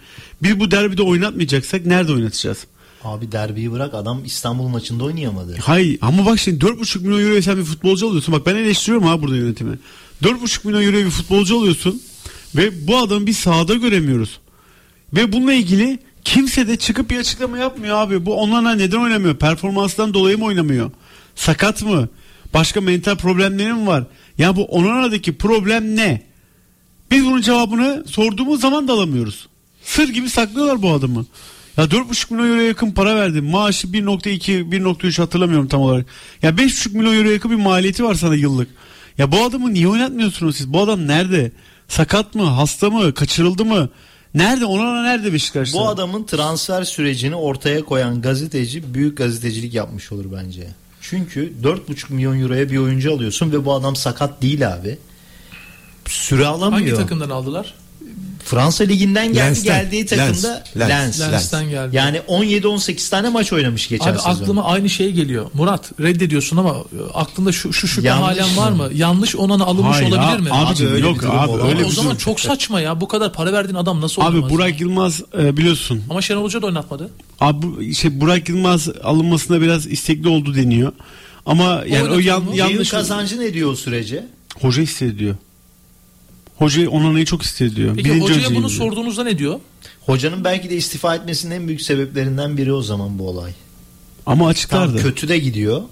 biz bu derbide oynatmayacaksak nerede oynatacağız? Abi derbiyi bırak, adam İstanbul maçında oynayamadı. Hayır ama bak şimdi dört buçuk milyon euroya sen bir futbolcu alıyorsun. Bak ben eleştiriyorum ha burada yönetimi. dört buçuk milyon euroya bir futbolcu alıyorsun ve bu adamı bir sahada göremiyoruz. Ve bununla ilgili kimse de çıkıp bir açıklama yapmıyor abi. Bu Onana neden oynamıyor? Performanstan dolayı mı oynamıyor? Sakat mı? Başka mental problemleri mi var? Ya bu Onana'daki problem ne? Biz bunun cevabını sorduğumuz zaman da alamıyoruz. Sır gibi saklıyorlar bu adamı. Ya dört buçuk milyon euroya yakın para verdim. Maaşı bir virgül iki, bir virgül üç hatırlamıyorum tam olarak. Ya beş buçuk milyon euroya yakın bir maliyeti var sana yıllık. Ya bu adamı niye oynatmıyorsunuz siz? Bu adam nerede? Sakat mı? Hasta mı? Kaçırıldı mı? Nerede? Onana nerede Beşiktaş'ta? Bu adamın transfer sürecini ortaya koyan gazeteci büyük gazetecilik yapmış olur bence. Çünkü dört buçuk milyon euroya bir oyuncu alıyorsun ve bu adam sakat değil abi. Süre alamıyor. Hangi takımdan aldılar? Fransa liginden geldi. Lens'ten. Geldiği takımda Lens. Lens. Lens. Lens'ten geldi. Yani on yedi on sekiz tane maç oynamış geçen abi sezon. Abi aklıma aynı şey geliyor. Murat reddediyorsun ama aklında şu şu şüphe halen var mı? Yanlış Onana alınmış Hayır, olabilir abi, mi? Abi, abi öyle yok abi. Öyle öyle o zaman durum. Çok saçma ya. Bu kadar para verdiğin adam nasıl oynamaz? Abi Burak Yılmaz e, biliyorsun. Ama Şenol Hoca da oynatmadı. Abi şey Burak Yılmaz alınmasına biraz istekli oldu deniyor. Ama o yani o yan, yanlış kazancı ne diyor o sürece? Hoca istediyor. Hoca Onana'yı çok istediyor. Peki birinci hocaya bunu diyor. Sorduğunuzda ne diyor? Hocanın belki de istifa etmesinin en büyük sebeplerinden biri o zaman bu olay. Ama açıklardı. Tam kötü de gidiyor.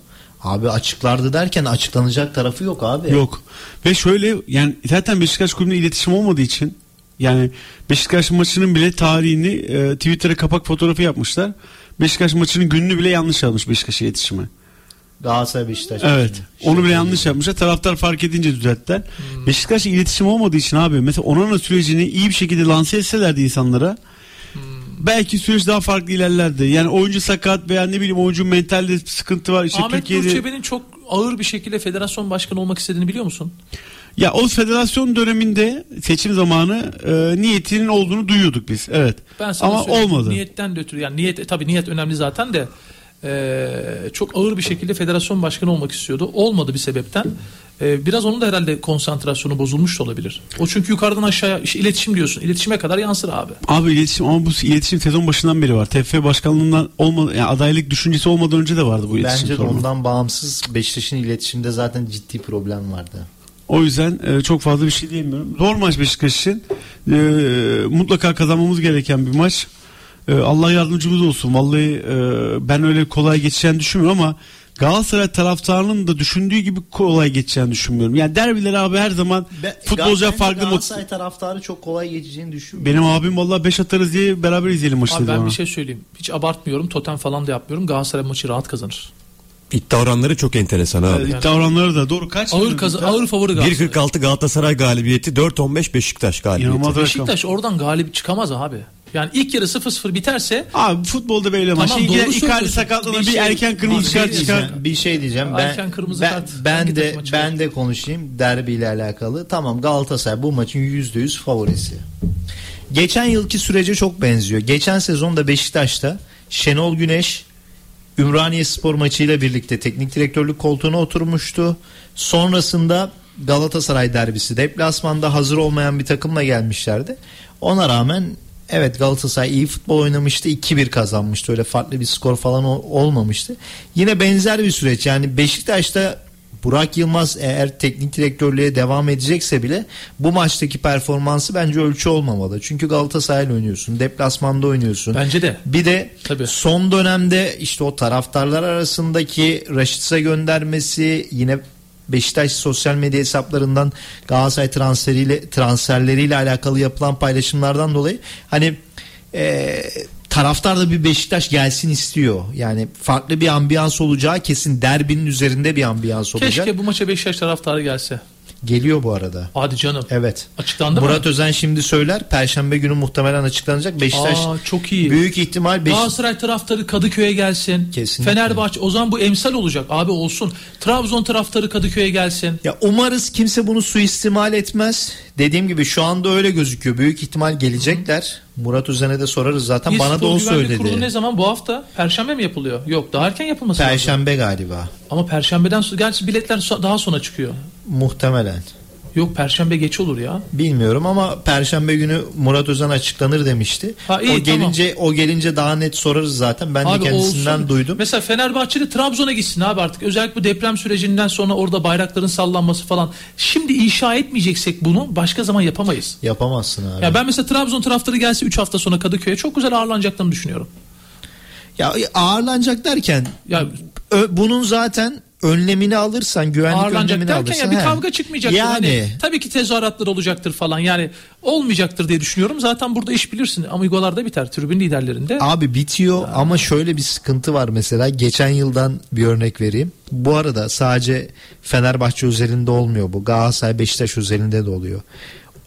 Abi açıklardı derken açıklanacak tarafı yok abi. Yok. Ve şöyle yani zaten Beşiktaş kulübünde iletişim olmadığı için yani Beşiktaş maçının bile tarihini e, Twitter'a kapak fotoğrafı yapmışlar. Beşiktaş maçının gününü bile yanlış almış Beşiktaş'a iletişimi. Galatasaray Beşiktaş. Evet. Şey onu bile yanlış yapmışlar. Taraftar fark edince düzelttiler. Hmm. Beşiktaş'la iletişim olmadığı için abi mesela Onana sürecini iyi bir şekilde lanse etselerdi insanlara hmm. belki süreç daha farklı ilerlerdi. Yani oyuncu sakat veya ne bileyim oyuncunun mentalde sıkıntı var. İşte Ahmet Nur Çebi'nin çok ağır bir şekilde federasyon başkanı olmak istediğini biliyor musun? Ya o federasyon döneminde seçim zamanı e, niyetinin olduğunu duyuyorduk biz. Evet. Ben sana ama olmadı. Niyetten de ötürü yani niyet tabii niyet önemli zaten de Ee, çok ağır bir şekilde federasyon başkanı olmak istiyordu. Olmadı bir sebepten. Ee, biraz onun da herhalde konsantrasyonu bozulmuş olabilir. O çünkü yukarıdan aşağıya işte iletişim diyorsun. İletişime kadar yansır abi. Abi iletişim, ama bu iletişim sezon başından beri var. T F F başkanlığından olma, yani adaylık düşüncesi olmadan önce de vardı bu iletişim. Bence de ondan bağımsız Beşiktaş'ın iletişimde zaten ciddi problem vardı. O yüzden e, çok fazla bir şey diyemiyorum. Zor maç Beşiktaş için. E, mutlaka kazanmamız gereken bir maç. Allah yardımcımız olsun. Vallahi ben öyle kolay geçeceğini düşünmüyorum, ama Galatasaray taraftarının da düşündüğü gibi kolay geçeceğini düşünmüyorum. Yani derbiler abi her zaman Be- futbolcuya farklı mı? Galatasaray mot- taraftarı çok kolay geçeceğini düşünmüyorum. Benim abim vallahi beş atarız diye beraber izleyelim maçı. Abi ben ona bir şey söyleyeyim. Hiç abartmıyorum. Totem falan da yapmıyorum. Galatasaray maçı rahat kazanır. İddia oranları çok enteresan abi. Yani İddia oranları da doğru. Kaç? Ağır, kazı, ağır favori Galatasaray. bir kırk altı Galatasaray galibiyeti, dört on beş Beşiktaş galibiyeti. İnanılmaz. Beşiktaş oradan galip çıkamaz abi. Yani ilk yarı sıfır sıfır biterse abi futbolda böyle tamam, maç. İlk Icardi sakatlanır, bir, bir şey, erken kırmızı kart şey çıkar. Bir şey diyeceğim. Ben erken kırmızı ben, kart. Ben, ben de ben de konuşayım derbiyle alakalı. Tamam, Galatasaray bu maçın yüzde yüz favorisi. Geçen yılki sürece çok benziyor. Geçen sezonda Beşiktaş'ta Şenol Güneş Ümraniyespor maçıyla birlikte teknik direktörlük koltuğuna oturmuştu. Sonrasında Galatasaray derbisi deplasmanda hazır olmayan bir takımla gelmişlerdi. Ona rağmen evet Galatasaray iyi futbol oynamıştı. iki bir kazanmıştı. Öyle farklı bir skor falan olmamıştı. Yine benzer bir süreç. Yani Beşiktaş'ta Burak Yılmaz eğer teknik direktörlüğe devam edecekse bile bu maçtaki performansı bence ölçü olmamalı. Çünkü Galatasaray'la oynuyorsun. Deplasmanda oynuyorsun. Bence de. Bir de tabii son dönemde işte o taraftarlar arasındaki Raşit'e göndermesi, yine Beşiktaş sosyal medya hesaplarından Galatasaray transferiyle transferleriyle alakalı yapılan paylaşımlardan dolayı hani e, taraftar da bir Beşiktaş gelsin istiyor. Yani farklı bir ambiyans olacağı kesin, derbinin üzerinde bir ambiyans olacak. Keşke bu maça Beşiktaş taraftarı gelse. Geliyor bu arada. Hadi canım. Evet. Açıklandı Murat mı? Murat Özen şimdi söyler. Perşembe günü muhtemelen açıklanacak. Beşiktaş. Aa, çok iyi. Büyük ihtimal Beşiktaş. Galatasaray taraftarı Kadıköy'e gelsin. Kesinlikle. Fenerbahçe. O zaman bu emsal olacak. Abi olsun. Trabzon taraftarı Kadıköy'e gelsin. Ya umarız kimse bunu suistimal etmez. Dediğim gibi şu anda öyle gözüküyor. Büyük ihtimal gelecekler. Hı. Murat Özen'e de sorarız zaten. İyi, bana da o söyledi. Kurulu ne zaman? Bu hafta? Perşembe mi yapılıyor? Yok, daha erken yapılması lazım. Perşembe oldu galiba. Ama perşembeden sonra gerçi biletler daha sona çıkıyor. Muhtemelen. Yok, perşembe geç olur ya. Bilmiyorum ama perşembe günü Murat Özen açıklanır demişti. Ha, iyi, o gelince tamam. o gelince daha net sorarız zaten. Ben abi, de kendisinden olsun duydum. Mesela Fenerbahçe'de Trabzon'a gitsin abi artık. Özellikle bu deprem sürecinden sonra orada bayrakların sallanması falan. Şimdi inşa etmeyeceksek bunu başka zaman yapamayız. Yapamazsın abi. Ya ben mesela Trabzon taraftarı gelse üç hafta sonra Kadıköy'e çok güzel ağırlanacaklarını düşünüyorum. Ya ağırlanacak derken ya, ö, bunun zaten önlemini alırsan, güvenlik önlemini alırsan ya, bir he. kavga çıkmayacaktır. Yani. Hani, tabii ki tezahüratlar olacaktır falan. Yani olmayacaktır diye düşünüyorum. Zaten burada iş bilirsin. Amigolarda biter. Tribün liderlerinde. Abi bitiyor yani. Ama şöyle bir sıkıntı var mesela. Geçen yıldan bir örnek vereyim. Bu arada sadece Fenerbahçe üzerinde olmuyor bu. Galatasaray, Beşiktaş üzerinde de oluyor.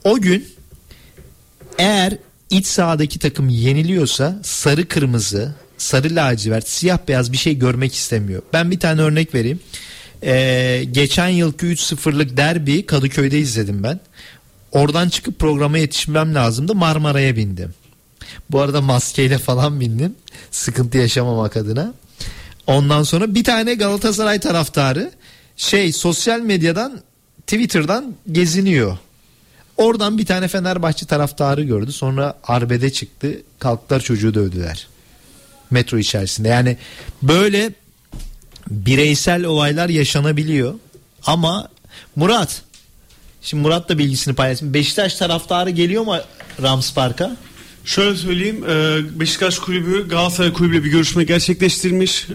O gün eğer iç sahadaki takım yeniliyorsa sarı kırmızı, sarı lacivert, siyah beyaz bir şey görmek istemiyor. Ben bir tane örnek vereyim. Ee, geçen yılki üç sıfırlık derbi Kadıköy'de izledim ben. Oradan çıkıp programa yetişmem lazımdı. Marmara'ya bindim. Bu arada maskeyle falan bindim. Sıkıntı yaşamamak adına. Ondan sonra bir tane Galatasaray taraftarı şey sosyal medyadan, Twitter'dan geziniyor. Oradan bir tane Fenerbahçe taraftarı gördü. Sonra arbede çıktı. Kalktılar çocuğu dövdüler. Metro içerisinde. Yani böyle bireysel olaylar yaşanabiliyor. Ama Murat, şimdi Murat da bilgisini paylaşsın. Beşiktaş taraftarı geliyor mu Rams Park'a? Şöyle söyleyeyim, Beşiktaş Kulübü Galatasaray Kulübü'yle bir görüşme gerçekleştirmiş.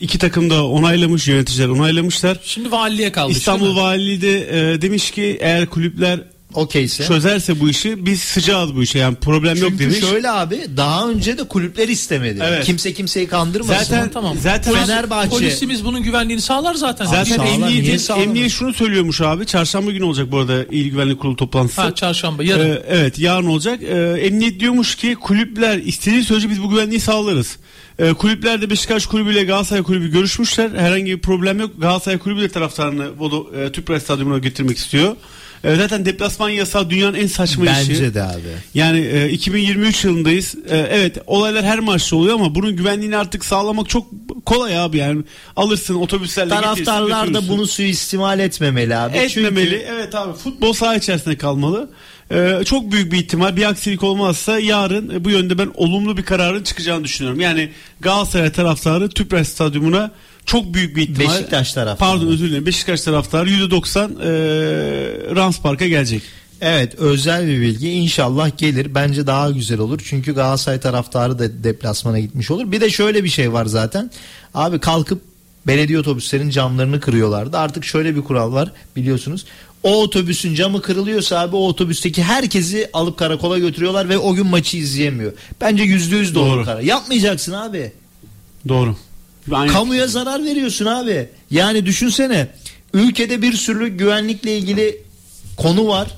İki takım da onaylamış, yöneticiler onaylamışlar. Şimdi valiliğe kaldı. İstanbul Valiliği de demiş ki eğer kulüpler okeyse, çözerse bu işi, biz sıcağız bu işe, yani problem çünkü yok demiş. Çünkü şöyle abi, daha önce de kulüpler istemedi. Evet. Kimse kimseyi kandırmasın. Zaten, tamam. zaten Fenerbahçe polisimiz bunun güvenliğini sağlar zaten. Zaten emniyet emniyet şunu söylüyormuş abi. Çarşamba günü olacak bu arada İl Güvenlik Kurulu toplantısı. Ha, çarşamba yarın. Ee, evet yarın olacak. Ee, emniyet diyormuş ki kulüpler istediği sürece biz bu güvenliği sağlarız. Ee, kulüpler de Beşiktaş Kulübü ile Galatasaray Kulübü görüşmüşler. Herhangi bir problem yok. Galatasaray Kulübü de taraftarını Bodo e, Tüpraş Stadyumu'na getirmek istiyor. E, zaten deplasman yasağı dünyanın en saçma Bence işi. Bence de abi. Yani e, iki bin yirmi üç yılındayız. E, evet, olaylar her maçta oluyor ama bunun güvenliğini artık sağlamak çok kolay abi yani. Alırsın otobüslerle getirsin. Taraftarlar da bunu suistimal etmemeli abi. Etmemeli. Çünkü... Evet abi, futbol saha içerisinde kalmalı. Ee, çok büyük bir ihtimal, bir aksilik olmazsa yarın e, bu yönde ben olumlu bir kararın çıkacağını düşünüyorum. Yani Galatasaray taraftarı Tüpraş Stadyumuna çok büyük bir ihtimal. Beşiktaş taraftarı. Pardon özür dilerim. Beşiktaş taraftarı yüzde doksan e, Rams Park'a gelecek. Evet, özel bir bilgi, inşallah gelir. Bence daha güzel olur. Çünkü Galatasaray taraftarı da deplasmana gitmiş olur. Bir de şöyle bir şey var zaten. Abi kalkıp belediye otobüslerin camlarını kırıyorlardı. Artık şöyle bir kural var biliyorsunuz. O otobüsün camı kırılıyorsa abi o otobüsteki herkesi alıp karakola götürüyorlar ve o gün maçı izleyemiyor. Bence yüzde yüz doğru karar. Yapmayacaksın abi. Doğru. Aynı. Kamuya zarar veriyorsun abi. Yani düşünsene, ülkede bir sürü güvenlikle ilgili konu var.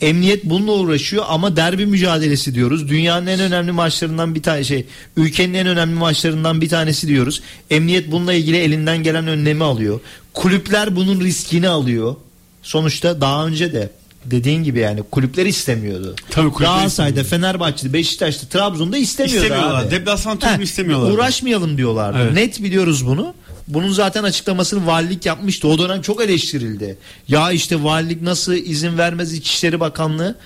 Emniyet bununla uğraşıyor ama derbi mücadelesi diyoruz. Dünyanın en önemli maçlarından bir tane şey, ülkenin en önemli maçlarından bir tanesi diyoruz. Emniyet bununla ilgili elinden gelen önlemi alıyor. Kulüpler bunun riskini alıyor. Sonuçta daha önce de dediğin gibi yani kulüpler istemiyordu. Tabii kulüpler Galatasaray'da, Fenerbahçe'de, Beşiktaş'ta, Trabzon'da istemiyordu abi. Deplasman türlü istemiyorlar. Uğraşmayalım diyorlardı. Evet. Net biliyoruz bunu. Bunun zaten açıklamasını valilik yapmıştı. O dönem çok eleştirildi. Ya işte valilik nasıl izin vermez İçişleri Bakanlığı?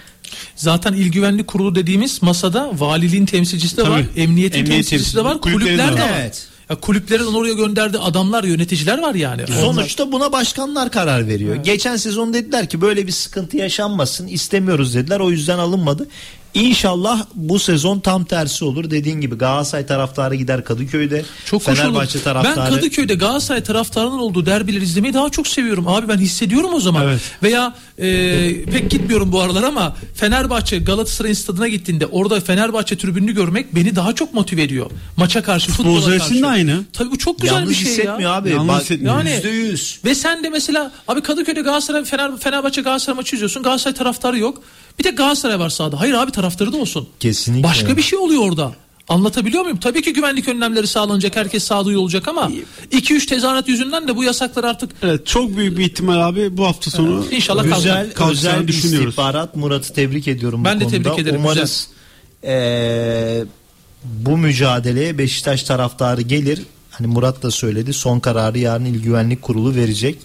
Zaten İl Güvenlik Kurulu dediğimiz masada valiliğin temsilcisi de Tabii. var, emniyetin Emniyet temsilcisi, temsilcisi de var, kulüpler de var. var. Evet. Kulüplerin oraya gönderdiği adamlar, yöneticiler var yani. Sonuçta buna başkanlar karar veriyor. Evet. Geçen sezon dediler ki böyle bir sıkıntı yaşanmasın istemiyoruz dediler. O yüzden alınmadı. İnşallah bu sezon tam tersi olur. Dediğin gibi Galatasaray taraftarı gider Kadıköy'de. Çok Fenerbahçe olur. taraftarı. Ben Kadıköy'de Galatasaray taraftarının olduğu derbileri izlemeyi daha çok seviyorum. Abi ben hissediyorum o zaman. Evet. Veya e, pek gitmiyorum bu aralar ama Fenerbahçe Galatasaray'ın stadına gittiğinde orada Fenerbahçe tribününü görmek beni daha çok motive ediyor. Maça karşı, futbola karşı. Futbolcular için de aynı. Tabii bu çok güzel Yalnız bir şey ya. Yalnız hissetmiyor abi. Yalnız Bak, hissetmiyor. Yani, yüzde yüz. Ve sen de mesela abi Kadıköy'de Galatasaray Fener, Fenerbahçe Galatasaray maçı izliyorsun. Galatasaray taraftarı yok. Bir de Galatasaray var sahada. Hayır abi, taraftarı da olsun. Kesinlikle. Başka bir şey oluyor orada. Anlatabiliyor muyum? Tabii ki güvenlik önlemleri sağlanacak. Herkes sağduyu olacak ama iki üç tezahürat yüzünden de bu yasaklar artık... Evet, çok büyük bir ihtimal abi bu hafta sonu. Evet, inşallah güzel, kalacak. Güzel bir istihbarat. Murat'ı tebrik ediyorum ben bu konuda. Ben de tebrik ederim. Umarız ee, bu mücadeleye Beşiktaş taraftarı gelir. Hani Murat da söyledi. Son kararı yarın İl Güvenlik Kurulu verecek.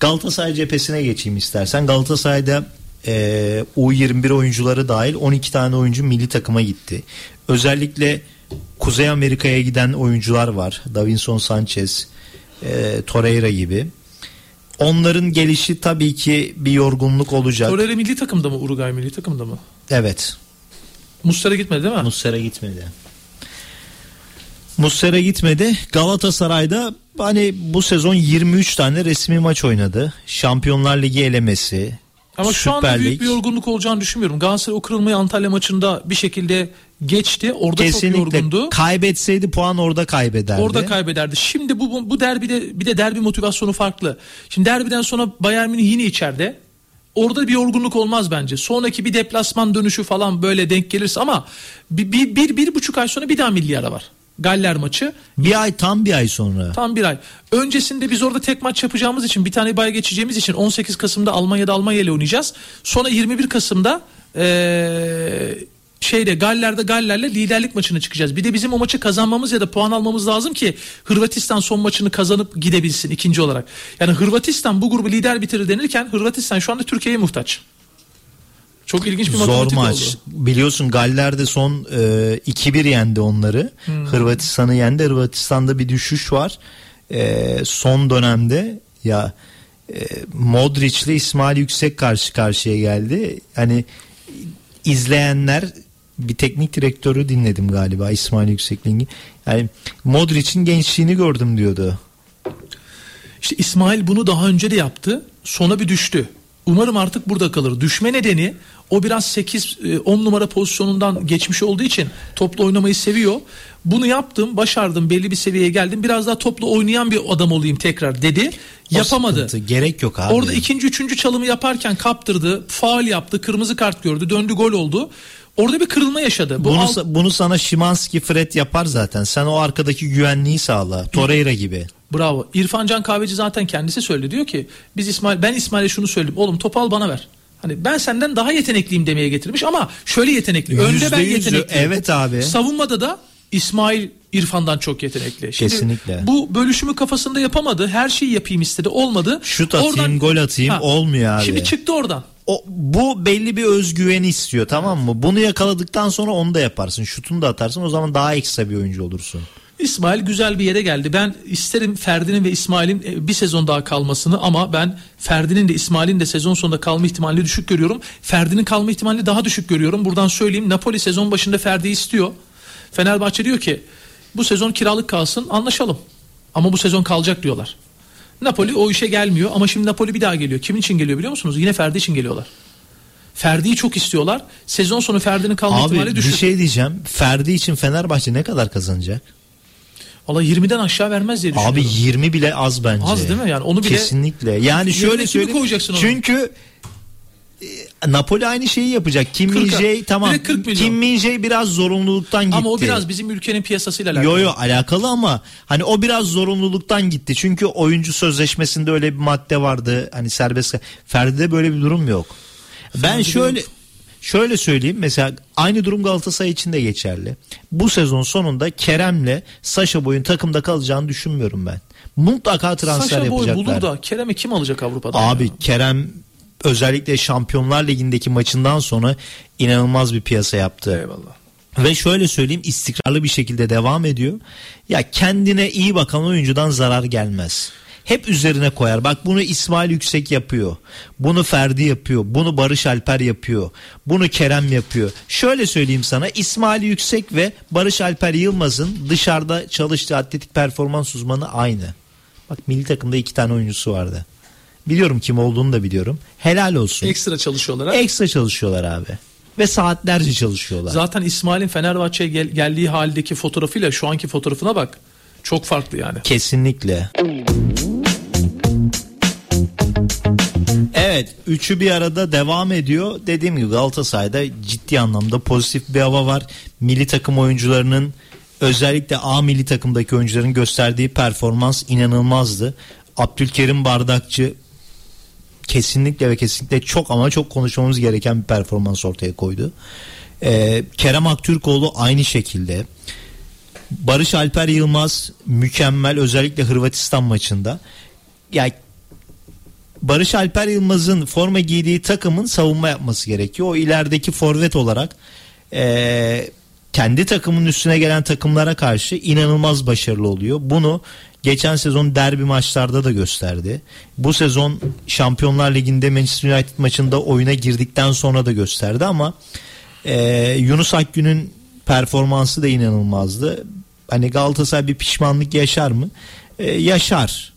Galatasaray cephesine geçeyim istersen. Galatasaray'da Ee, U yirmi bir oyuncuları dahil on iki tane oyuncu milli takıma gitti. Özellikle Kuzey Amerika'ya giden oyuncular var. Davinson Sanchez, e, Torreira gibi. Onların gelişi tabii ki bir yorgunluk olacak. Torreira milli takımda mı? Uruguay milli takımda mı? Evet. Muslera gitmedi değil mi? Muslera gitmedi. Muslera gitmedi. Galatasaray'da hani bu sezon yirmi üç tane resmi maç oynadı. Şampiyonlar Ligi elemesi. Ama Süper şu anda Lig. Büyük bir yorgunluk olacağını düşünmüyorum. Galatasaray o kırılmayı Antalya maçında bir şekilde geçti. Orada Kesinlikle. çok yorgundu. Kaybetseydi puan orada kaybederdi. Orada kaybederdi. Şimdi bu, bu, bu derbide, bir de derbi motivasyonu farklı. Şimdi derbiden sonra Bayern Münih yine içeride. Orada bir yorgunluk olmaz bence. Sonraki bir deplasman dönüşü falan böyle denk gelirse ama bir, bir, bir, bir buçuk ay sonra bir daha milli ara var. Galler maçı. Bir ay tam bir ay sonra. Tam bir ay. Öncesinde biz orada tek maç yapacağımız için, bir tane bayrağa geçeceğimiz için on sekiz Kasım'da Almanya'da Almanya ile oynayacağız. Sonra yirmi bir Kasım'da ee, şeyde Galler'de Galler'le liderlik maçına çıkacağız. Bir de bizim o maçı kazanmamız ya da puan almamız lazım ki Hırvatistan son maçını kazanıp gidebilsin ikinci olarak. Yani Hırvatistan bu grubu lider bitirir denirken Hırvatistan şu anda Türkiye'ye muhtaç. Çok ilginç bir matematik oldu. Zor maç. Biliyorsun Galler'de son e, iki bir yendi onları. Hmm. Hırvatistan'ı yendi. Hırvatistan'da bir düşüş var. E, son dönemde ya e, Modric'le İsmail Yüksek karşı karşıya geldi. Hani izleyenler, bir teknik direktörü dinledim galiba, İsmail Yüksek'in. Yani Modric'in gençliğini gördüm diyordu. İşte İsmail bunu daha önce de yaptı. Sona bir düştü. Umarım artık burada kalır. Düşme nedeni o biraz sekiz on numara pozisyonundan geçmiş olduğu için toplu oynamayı seviyor. Bunu yaptım, başardım, belli bir seviyeye geldim. Biraz daha toplu oynayan bir adam olayım tekrar dedi. Yapamadı. O sıkıntı, gerek yok abi. Orada ikinci, üçüncü çalımı yaparken kaptırdı, faul yaptı, kırmızı kart gördü, döndü, gol oldu. Orada bir kırılma yaşadı. Bu bunu, al... bunu sana Szymanski, Fred yapar zaten. Sen o arkadaki güvenliği sağla. Torreira gibi. Bravo. İrfan Can Kahveci zaten kendisi söyledi. Diyor ki biz İsmail, ben İsmail'e şunu söyledim. Oğlum topal bana ver. Hani ben senden daha yetenekliyim demeye getirmiş ama şöyle yetenekli. Önde ben yetenekliyim. Evet abi. Savunmada da İsmail İrfan'dan çok yetenekli. Şimdi kesinlikle. Bu bölüşümü kafasında yapamadı. Her şeyi yapayım istedi. Olmadı. Şut atayım, oradan, gol atayım ha, olmuyor abi. Şimdi çıktı oradan. O, bu belli bir özgüveni istiyor, tamam mı? Bunu yakaladıktan sonra onu da yaparsın. Şutunu da atarsın. O zaman daha ekstra bir oyuncu olursun. İsmail güzel bir yere geldi. Ben isterim Ferdi'nin ve İsmail'in bir sezon daha kalmasını ama ben Ferdi'nin de İsmail'in de sezon sonunda kalma ihtimalini düşük görüyorum. Ferdi'nin kalma ihtimalini daha düşük görüyorum. Buradan söyleyeyim, Napoli sezon başında Ferdi'yi istiyor. Fenerbahçe diyor ki bu sezon kiralık kalsın, anlaşalım. Ama bu sezon kalacak diyorlar. Napoli o işe gelmiyor ama şimdi Napoli bir daha geliyor. Kimin için geliyor biliyor musunuz? Yine Ferdi için geliyorlar. Ferdi'yi çok istiyorlar. Sezon sonu Ferdi'nin kalma abi, ihtimali düşük. Abi bir şey diyeceğim. Ferdi için Fenerbahçe ne kadar kazanacak? Valla yirmiden aşağı vermez diye düşünüyorum. Abi yirmi bile az bence. Az değil mi? Yani onu bile kesinlikle. Yani şöyle söyleyeyim. Çünkü Napoli aynı şeyi yapacak. Kim Min-jae tamam. Kim Min-jae biraz zorunluluktan gitti. Ama o biraz bizim ülkenin piyasasıyla alakalı. Yo yo alakalı ama hani o biraz zorunluluktan gitti. Çünkü oyuncu sözleşmesinde öyle bir madde vardı. Hani serbest. Ferdi'de böyle bir durum yok. Ferdi ben şöyle yok. Şöyle söyleyeyim, mesela aynı durum Galatasaray için de geçerli. Bu sezon sonunda Kerem'le Sacha Boy'un takımda kalacağını düşünmüyorum ben. Mutlaka transfer Sacha yapacaklar. Sacha Boy bulur da Kerem'i kim alacak Avrupa'da? Abi ya? Kerem özellikle Şampiyonlar Ligi'ndeki maçından sonra inanılmaz bir piyasa yaptı. Eyvallah. Ve şöyle söyleyeyim, istikrarlı bir şekilde devam ediyor. Ya kendine iyi bakan oyuncudan zarar gelmez. Hep üzerine koyar. Bak bunu İsmail Yüksek yapıyor. Bunu Ferdi yapıyor. Bunu Barış Alper yapıyor. Bunu Kerem yapıyor. Şöyle söyleyeyim sana, İsmail Yüksek ve Barış Alper Yılmaz'ın dışarıda çalıştığı atletik performans uzmanı aynı. Bak milli takımda iki tane oyuncusu vardı. Biliyorum kim olduğunu da biliyorum. Helal olsun. Ekstra çalışıyorlar abi. Ekstra çalışıyorlar abi. Ve saatlerce çalışıyorlar. Zaten İsmail'in Fenerbahçe'ye gel- geldiği haldeki fotoğrafıyla şu anki fotoğrafına bak. Çok farklı yani. Kesinlikle. Evet, üçü bir arada devam ediyor. Dediğim gibi Galatasaray'da ciddi anlamda pozitif bir hava var. Milli takım oyuncularının, özellikle A milli takımdaki oyuncuların gösterdiği performans inanılmazdı. Abdülkerim Bardakçı kesinlikle ve kesinlikle çok ama çok konuşmamız gereken bir performans ortaya koydu. Ee, Kerem Aktürkoğlu aynı şekilde. Barış Alper Yılmaz mükemmel, özellikle Hırvatistan maçında. Yani Barış Alper Yılmaz'ın forma giydiği takımın savunma yapması gerekiyor. O ilerideki forvet olarak e, kendi takımının üstüne gelen takımlara karşı inanılmaz başarılı oluyor. Bunu geçen sezon derbi maçlarda da gösterdi. Bu sezon Şampiyonlar Ligi'nde Manchester United maçında oyuna girdikten sonra da gösterdi ama e, Yunus Akgün'ün performansı da inanılmazdı. Hani Galatasaray bir pişmanlık yaşar mı? E, yaşar.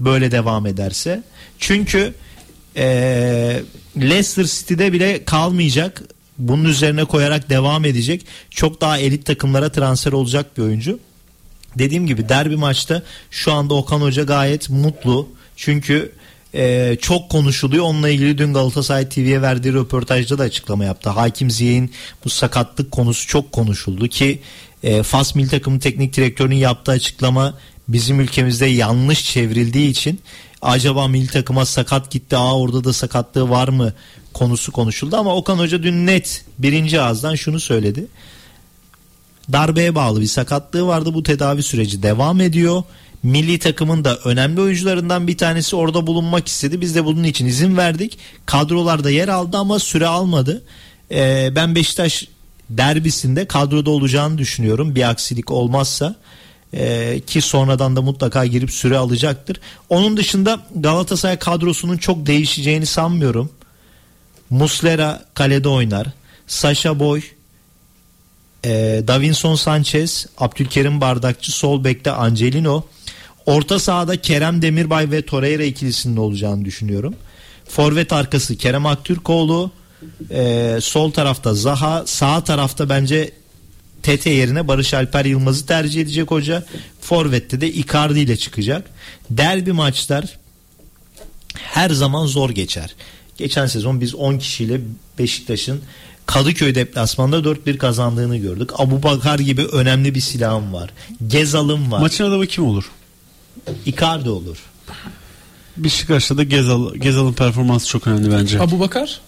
Böyle devam ederse. Çünkü ee, Leicester City'de bile kalmayacak. Bunun üzerine koyarak devam edecek. Çok daha elit takımlara transfer olacak bir oyuncu. Dediğim gibi derbi maçta şu anda Okan Hoca gayet mutlu. Çünkü ee, çok konuşuluyor. Onunla ilgili dün Galatasaray T V'ye verdiği röportajda da açıklama yaptı. Hakim Ziyech'in bu sakatlık konusu çok konuşuldu ki ee, Fas Milli Takımı Teknik Direktörü'nün yaptığı açıklama bizim ülkemizde yanlış çevrildiği için acaba milli takıma sakat gitti, aa orada da sakatlığı var mı konusu konuşuldu ama Okan Hoca dün net birinci ağızdan şunu söyledi. Darbeye bağlı bir sakatlığı vardı, bu tedavi süreci devam ediyor. Milli takımın da önemli oyuncularından bir tanesi orada bulunmak istedi, biz de bunun için izin verdik. Kadrolarda yer aldı ama süre almadı. Ee, ben Beşiktaş derbisinde kadroda olacağını düşünüyorum, bir aksilik olmazsa. Ee, ki sonradan da mutlaka girip süre alacaktır. Onun dışında Galatasaray kadrosunun çok değişeceğini sanmıyorum. Muslera kalede oynar. Sacha Boy, e, Davinson Sanchez, Abdülkerim Bardakçı, sol bekte Angelino. Orta sahada Kerem Demirbay ve Torreira ikilisinin olacağını düşünüyorum. Forvet arkası Kerem Aktürkoğlu, e, sol tarafta Zaha, sağ tarafta bence T T yerine Barış Alper Yılmaz'ı tercih edecek hoca. Forvet'te de Icardi ile çıkacak. Derbi maçlar her zaman zor geçer. Geçen sezon biz on kişiyle Beşiktaş'ın Kadıköy deplasmanında dört bir kazandığını gördük. Abubakar gibi önemli bir silahım var. Gezalım var. Maçın adamı kim olur? Icardi olur. Beşiktaş'ta da Gezal, Gezal'ın performansı çok önemli bence. Abubakar?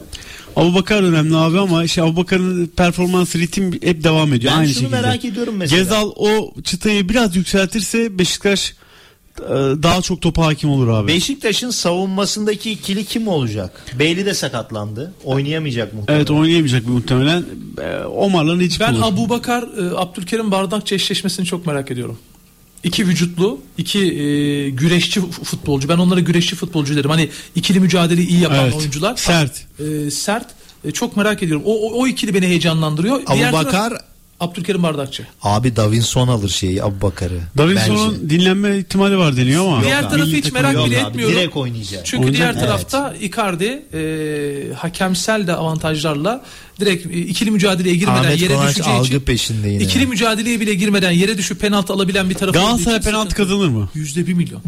Abubakar önemli abi ama işte Abubakar'ın performansı, ritim hep devam ediyor. Ben aynı şunu şekilde merak ediyorum mesela. Gezal o çıtayı biraz yükseltirse Beşiktaş daha çok topa hakim olur abi. Beşiktaş'ın savunmasındaki ikili kim olacak? Beyli de sakatlandı. Oynayamayacak muhtemelen. Evet, oynayamayacak muhtemelen. Omar'la hiç Ben olur. Abubakar Abdülkerim Bardakçı eşleşmesini çok merak ediyorum. İki vücutlu, iki e, güreşçi futbolcu. Ben onlara güreşçi futbolcu derim. Hani ikili mücadeleyi iyi yapan evet, oyuncular. Sert. E, sert. E, çok merak ediyorum. O, o, o ikili beni heyecanlandırıyor. Abubakar Abdülkerim Bardakçı. Abi Davinson alır şeyi, Abubakar'ı. Davinson'un dinlenme ihtimali var deniyor ama. Diğer tarafı hiç merak bile etmiyorum. Direkt oynayacak. Çünkü oynayacak. Diğer tarafta evet. Icardi e, hakemsel de avantajlarla direkt ikili mücadeleye girmeden Ahmet yere Konaş düşeceği algı için peşinde yine. İkili mücadeleye bile girmeden yere düşüp penaltı alabilen bir tarafı. Galatasaray penaltı kazanır mı? yüzde bir milyon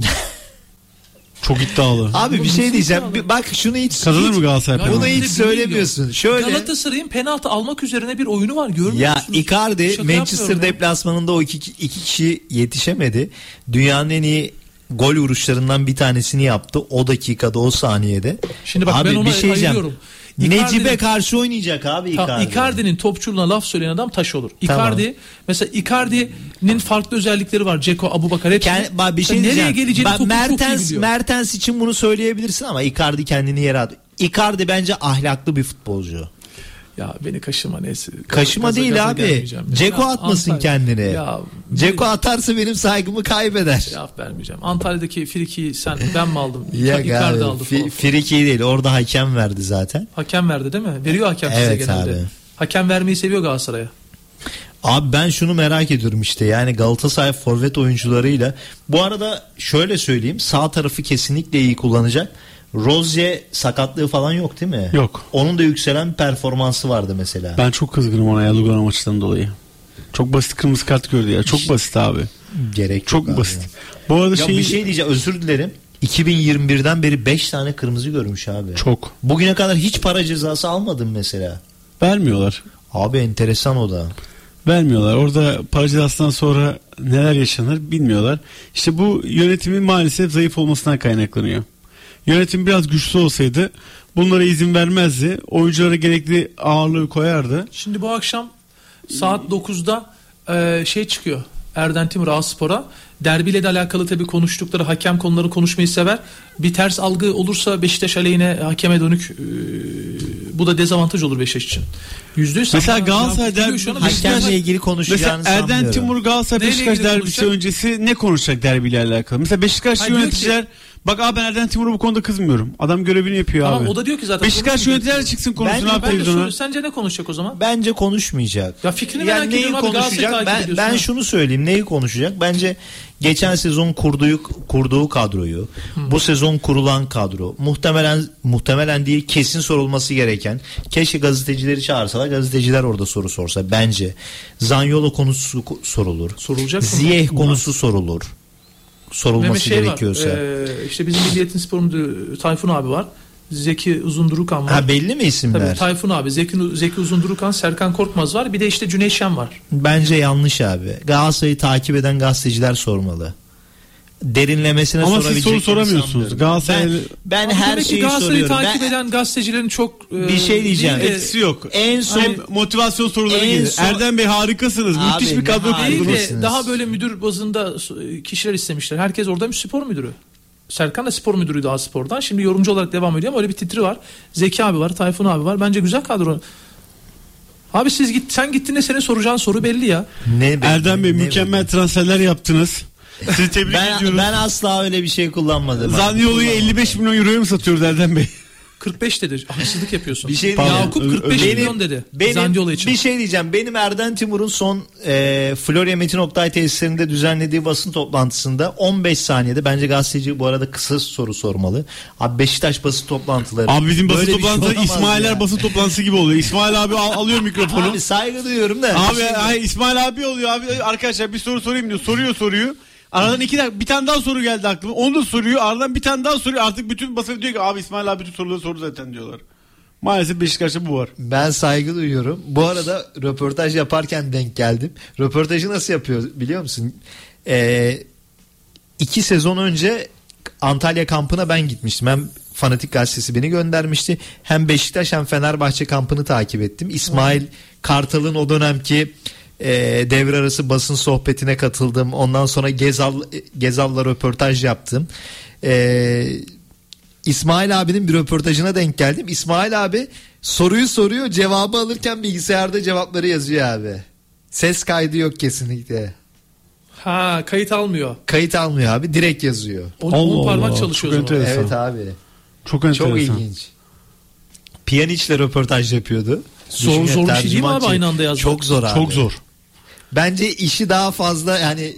Çok iddialı. Abi bir şey diyeceğim. Bir, bak şunu hiç kazanır mı Galatasaray penaltı? Bunu hiç söylemiyorsun. Şöyle, Galatasaray'ın penaltı almak üzerine bir oyunu var. Görmüyor ya musunuz? Icardi şaka Manchester deplasmanında o iki, iki kişi yetişemedi. Dünyanın en iyi gol vuruşlarından bir tanesini yaptı. O dakikada, o saniyede. Şimdi bak abi, ben ona bir şey ayırıyorum. Necip'e karşı oynayacak abi Icardi. Tamam, Icardi'nin topçuluğuna laf söyleyen adam taş olur. Icardi tamam. Mesela Icardi'nin farklı özellikleri var. Dzeko, Abubakar hep. Kend- bir şey nereye geleceğini topu Mertens, Mertens için bunu söyleyebilirsin ama Icardi kendini yere atıyor. Icardi bence ahlaklı bir futbolcu. Ya beni kaşıma neyse. Kaşıma gaza, değil gaza abi. Dzeko atmasın Antalya kendini. Ya, Dzeko atarsa benim saygımı kaybeder. Cevap vermeyeceğim. Antalya'daki Friki'yi sen ben mi aldım? Ya Icardi aldı. F- Friki'yi değil. Orada hakem verdi zaten. Hakem verdi değil mi? Veriyor hakem evet size genelde. Abi. Hakem vermeyi seviyor Galatasaray'a. Abi ben şunu merak ediyorum işte. Yani Galatasaray forvet oyuncularıyla. Bu arada şöyle söyleyeyim. Sağ tarafı kesinlikle iyi kullanacak. Rozier sakatlığı falan yok değil mi? Yok. Onun da yükselen performansı vardı mesela. Ben çok kızgınım ona ya Lugano maçından dolayı. Çok basit kırmızı kart gördü ya. Çok basit abi. Gerek çok abi. Basit. Bu arada şey bir şey diyeceğim, özür dilerim. iki bin yirmi birden beri beş tane kırmızı görmüş abi. Çok. Bugüne kadar hiç para cezası almadım mesela. Vermiyorlar. Abi enteresan o da. Vermiyorlar. Orada para cezasından sonra neler yaşanır bilmiyorlar. İşte bu yönetimin maalesef zayıf olmasından kaynaklanıyor. Yönetim biraz güçlü olsaydı bunlara izin vermezdi. Oyunculara gerekli ağırlığı koyardı. Şimdi bu akşam saat dokuzda e, şey çıkıyor. Erden Timur Aspor'a. Derbiyle de alakalı tabii konuştukları hakem konuları konuşmayı sever. Bir ters algı olursa Beşiktaş aleyhine hakeme dönük e, bu da dezavantaj olur Beşiktaş için. yüzde yüz Mesela Galatasaray derbisi hakemle ilgili konuşacağını mesela sanmıyorum. Erden Timur Galatasaray Beşiktaş derbisi öncesi ne konuşacak derbiyle alakalı? Mesela Beşiktaş yöneticiler bak abi ben Erden Timur'a bu konuda kızmıyorum. Adam görevini yapıyor tamam, abi. O da diyor ki zaten Beşiktaş yöneticiler çıksın konuşsun abi televizyona. Sence ne konuşacak o zaman? Bence konuşmayacak. Ya fikrini yani merak ediyorum abi konuşacak. Ben, ben şunu söyleyeyim neyi konuşacak? Bence geçen sezon kurduğu kurduğu kadroyu, hmm. bu sezon kurulan kadro, muhtemelen muhtemelen değil kesin sorulması gereken. Keşke gazetecileri çağırsalar, gazeteciler orada soru sorsa bence. Zaniolo konusu sorulur. Sorulacak mı? Ziyeh konusu sorulur. Sorulması şey gerekiyorsa. Ee, işte bizim Milliyetin Spor Müdürü Tayfun abi var. Zeki Uzundurukan var. Ha belli mi isimler? Tabii Tayfun abi, Zeki, Zeki Uzundurukan, Serkan Korkmaz var. Bir de işte Cüneyt Şen var. Bence yanlış abi. Galatasaray'ı takip eden gazeteciler sormalı. Derinlemesine ama sorabilecek. Ama siz soru soramıyorsunuz. Galatasaray... Ben, ben her şeyi soruyorum. Takip ben... eden gazetecilerin çok... E, bir şey diyeceğim. De... Etkisi yok. En son... Hem motivasyon soruları gelir. Son... Erdem Bey harikasınız. Abi, müthiş bir kadro kurdunuz. Daha böyle müdür bazında kişiler istemişler. Herkes orada bir spor müdürü. Serkan da spor müdürüydü Aspor'dan. Şimdi yorumcu olarak devam ediyor ama öyle bir titri var. Zeki abi var, Tayfun abi var. Bence güzel kadro. Abi siz git, sen gittiğinde senin soracağın soru belli ya. Ne belli, Erdem Bey ne mükemmel belli. Transferler yaptınız. Sizi tebrik ben, ediyorum. Ben asla öyle bir şey kullanmadım. Zaniolo'yu elli beş milyon euroya mı satıyoruz Erdem Bey? kırk beş dedi. Haksızlık yapıyorsun. Bir şey Yakup kırk beş benim, milyon dedi. Benim, Zaniolo için. Bir şey diyeceğim. Benim Erden Timur'un son e, Florya Metin Oktay tesislerinde düzenlediği basın toplantısında on beş saniyede bence gazeteci bu arada kısa soru sormalı. Abi Beşiktaş basın toplantıları. Abi bizim basın toplantıları şey İsmailer ya. Basın toplantısı gibi oluyor. İsmail abi al, alıyor mikrofonu. Abi saygı duyuyorum da. Abi ay, İsmail abi oluyor abi. Arkadaşlar bir soru sorayım diyor. Soruyor soruyu. Aradan iki dakika bir tane daha soru geldi aklıma. Onu da soruyor. Aradan bir tane daha soruyor. Artık bütün basın diyor ki abi İsmail abi bütün soruları soru zaten diyorlar. Maalesef Beşiktaş'ta bu var. Ben saygı duyuyorum. Bu arada röportaj yaparken denk geldim. Röportajı nasıl yapıyor biliyor musun? Ee, iki sezon önce Antalya kampına ben gitmiştim. Hem Fanatik Gazetesi beni göndermişti, hem Beşiktaş hem Fenerbahçe kampını takip ettim. İsmail Kartal'ın o dönemki e, devre arası basın sohbetine katıldım. Ondan sonra Gezal Gezal'la röportaj yaptım. E, İsmail abinin bir röportajına denk geldim. İsmail abi soruyu soruyor, cevabı alırken bilgisayarda cevapları yazıyor abi. Ses kaydı yok kesinlikle. Ha, kayıt almıyor. Kayıt almıyor abi, direkt yazıyor. Allah Onun parmak Allah, çalışıyor. Evet abi. Çok enteresan. Çok ilginç. Pjanic'le röportaj yapıyordu. Zor zor bir şey değil mi abi, aynı anda yazmak? Çok zor abi. Çok zor. Bence işi daha fazla yani.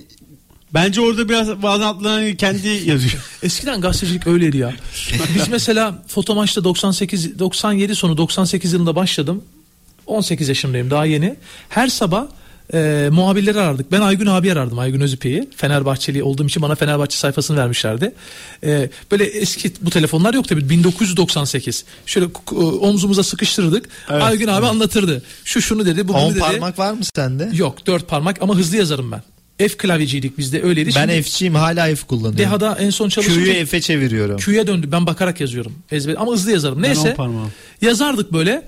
Bence orada biraz bazı atlanan kendi yazıyor. Eskiden gazetecilik öyleydi ya. Biz mesela Fotomaç'ta doksan sekiz doksan yedi sonu doksan sekiz yılında başladım. on sekiz yaşındayım, daha yeni. Her sabah e, muhabirleri arardık. Ben Aygün abi arardım, Aygün Özüpey'i. Fenerbahçeli olduğum için bana Fenerbahçe sayfasını vermişlerdi. E, böyle eski bu telefonlar yok tabii, bin dokuz yüz doksan sekiz. Şöyle e, omzumuza sıkıştırırdık. Evet, Aygün abi evet. anlatırdı. Şu şunu dedi, bu bunu dedi. on parmak var mı sende? Yok, dört parmak ama hızlı yazarım ben. F klavyeciydik bizde, öyleydi. Ben şimdi F'ciyim, hala F kullanıyorum. Deha'da en son çalıştım. Q'yu F'e çeviriyorum. Q'ya döndü. Ben bakarak yazıyorum. Ezber ama hızlı yazarım. Neyse. Yazardık böyle.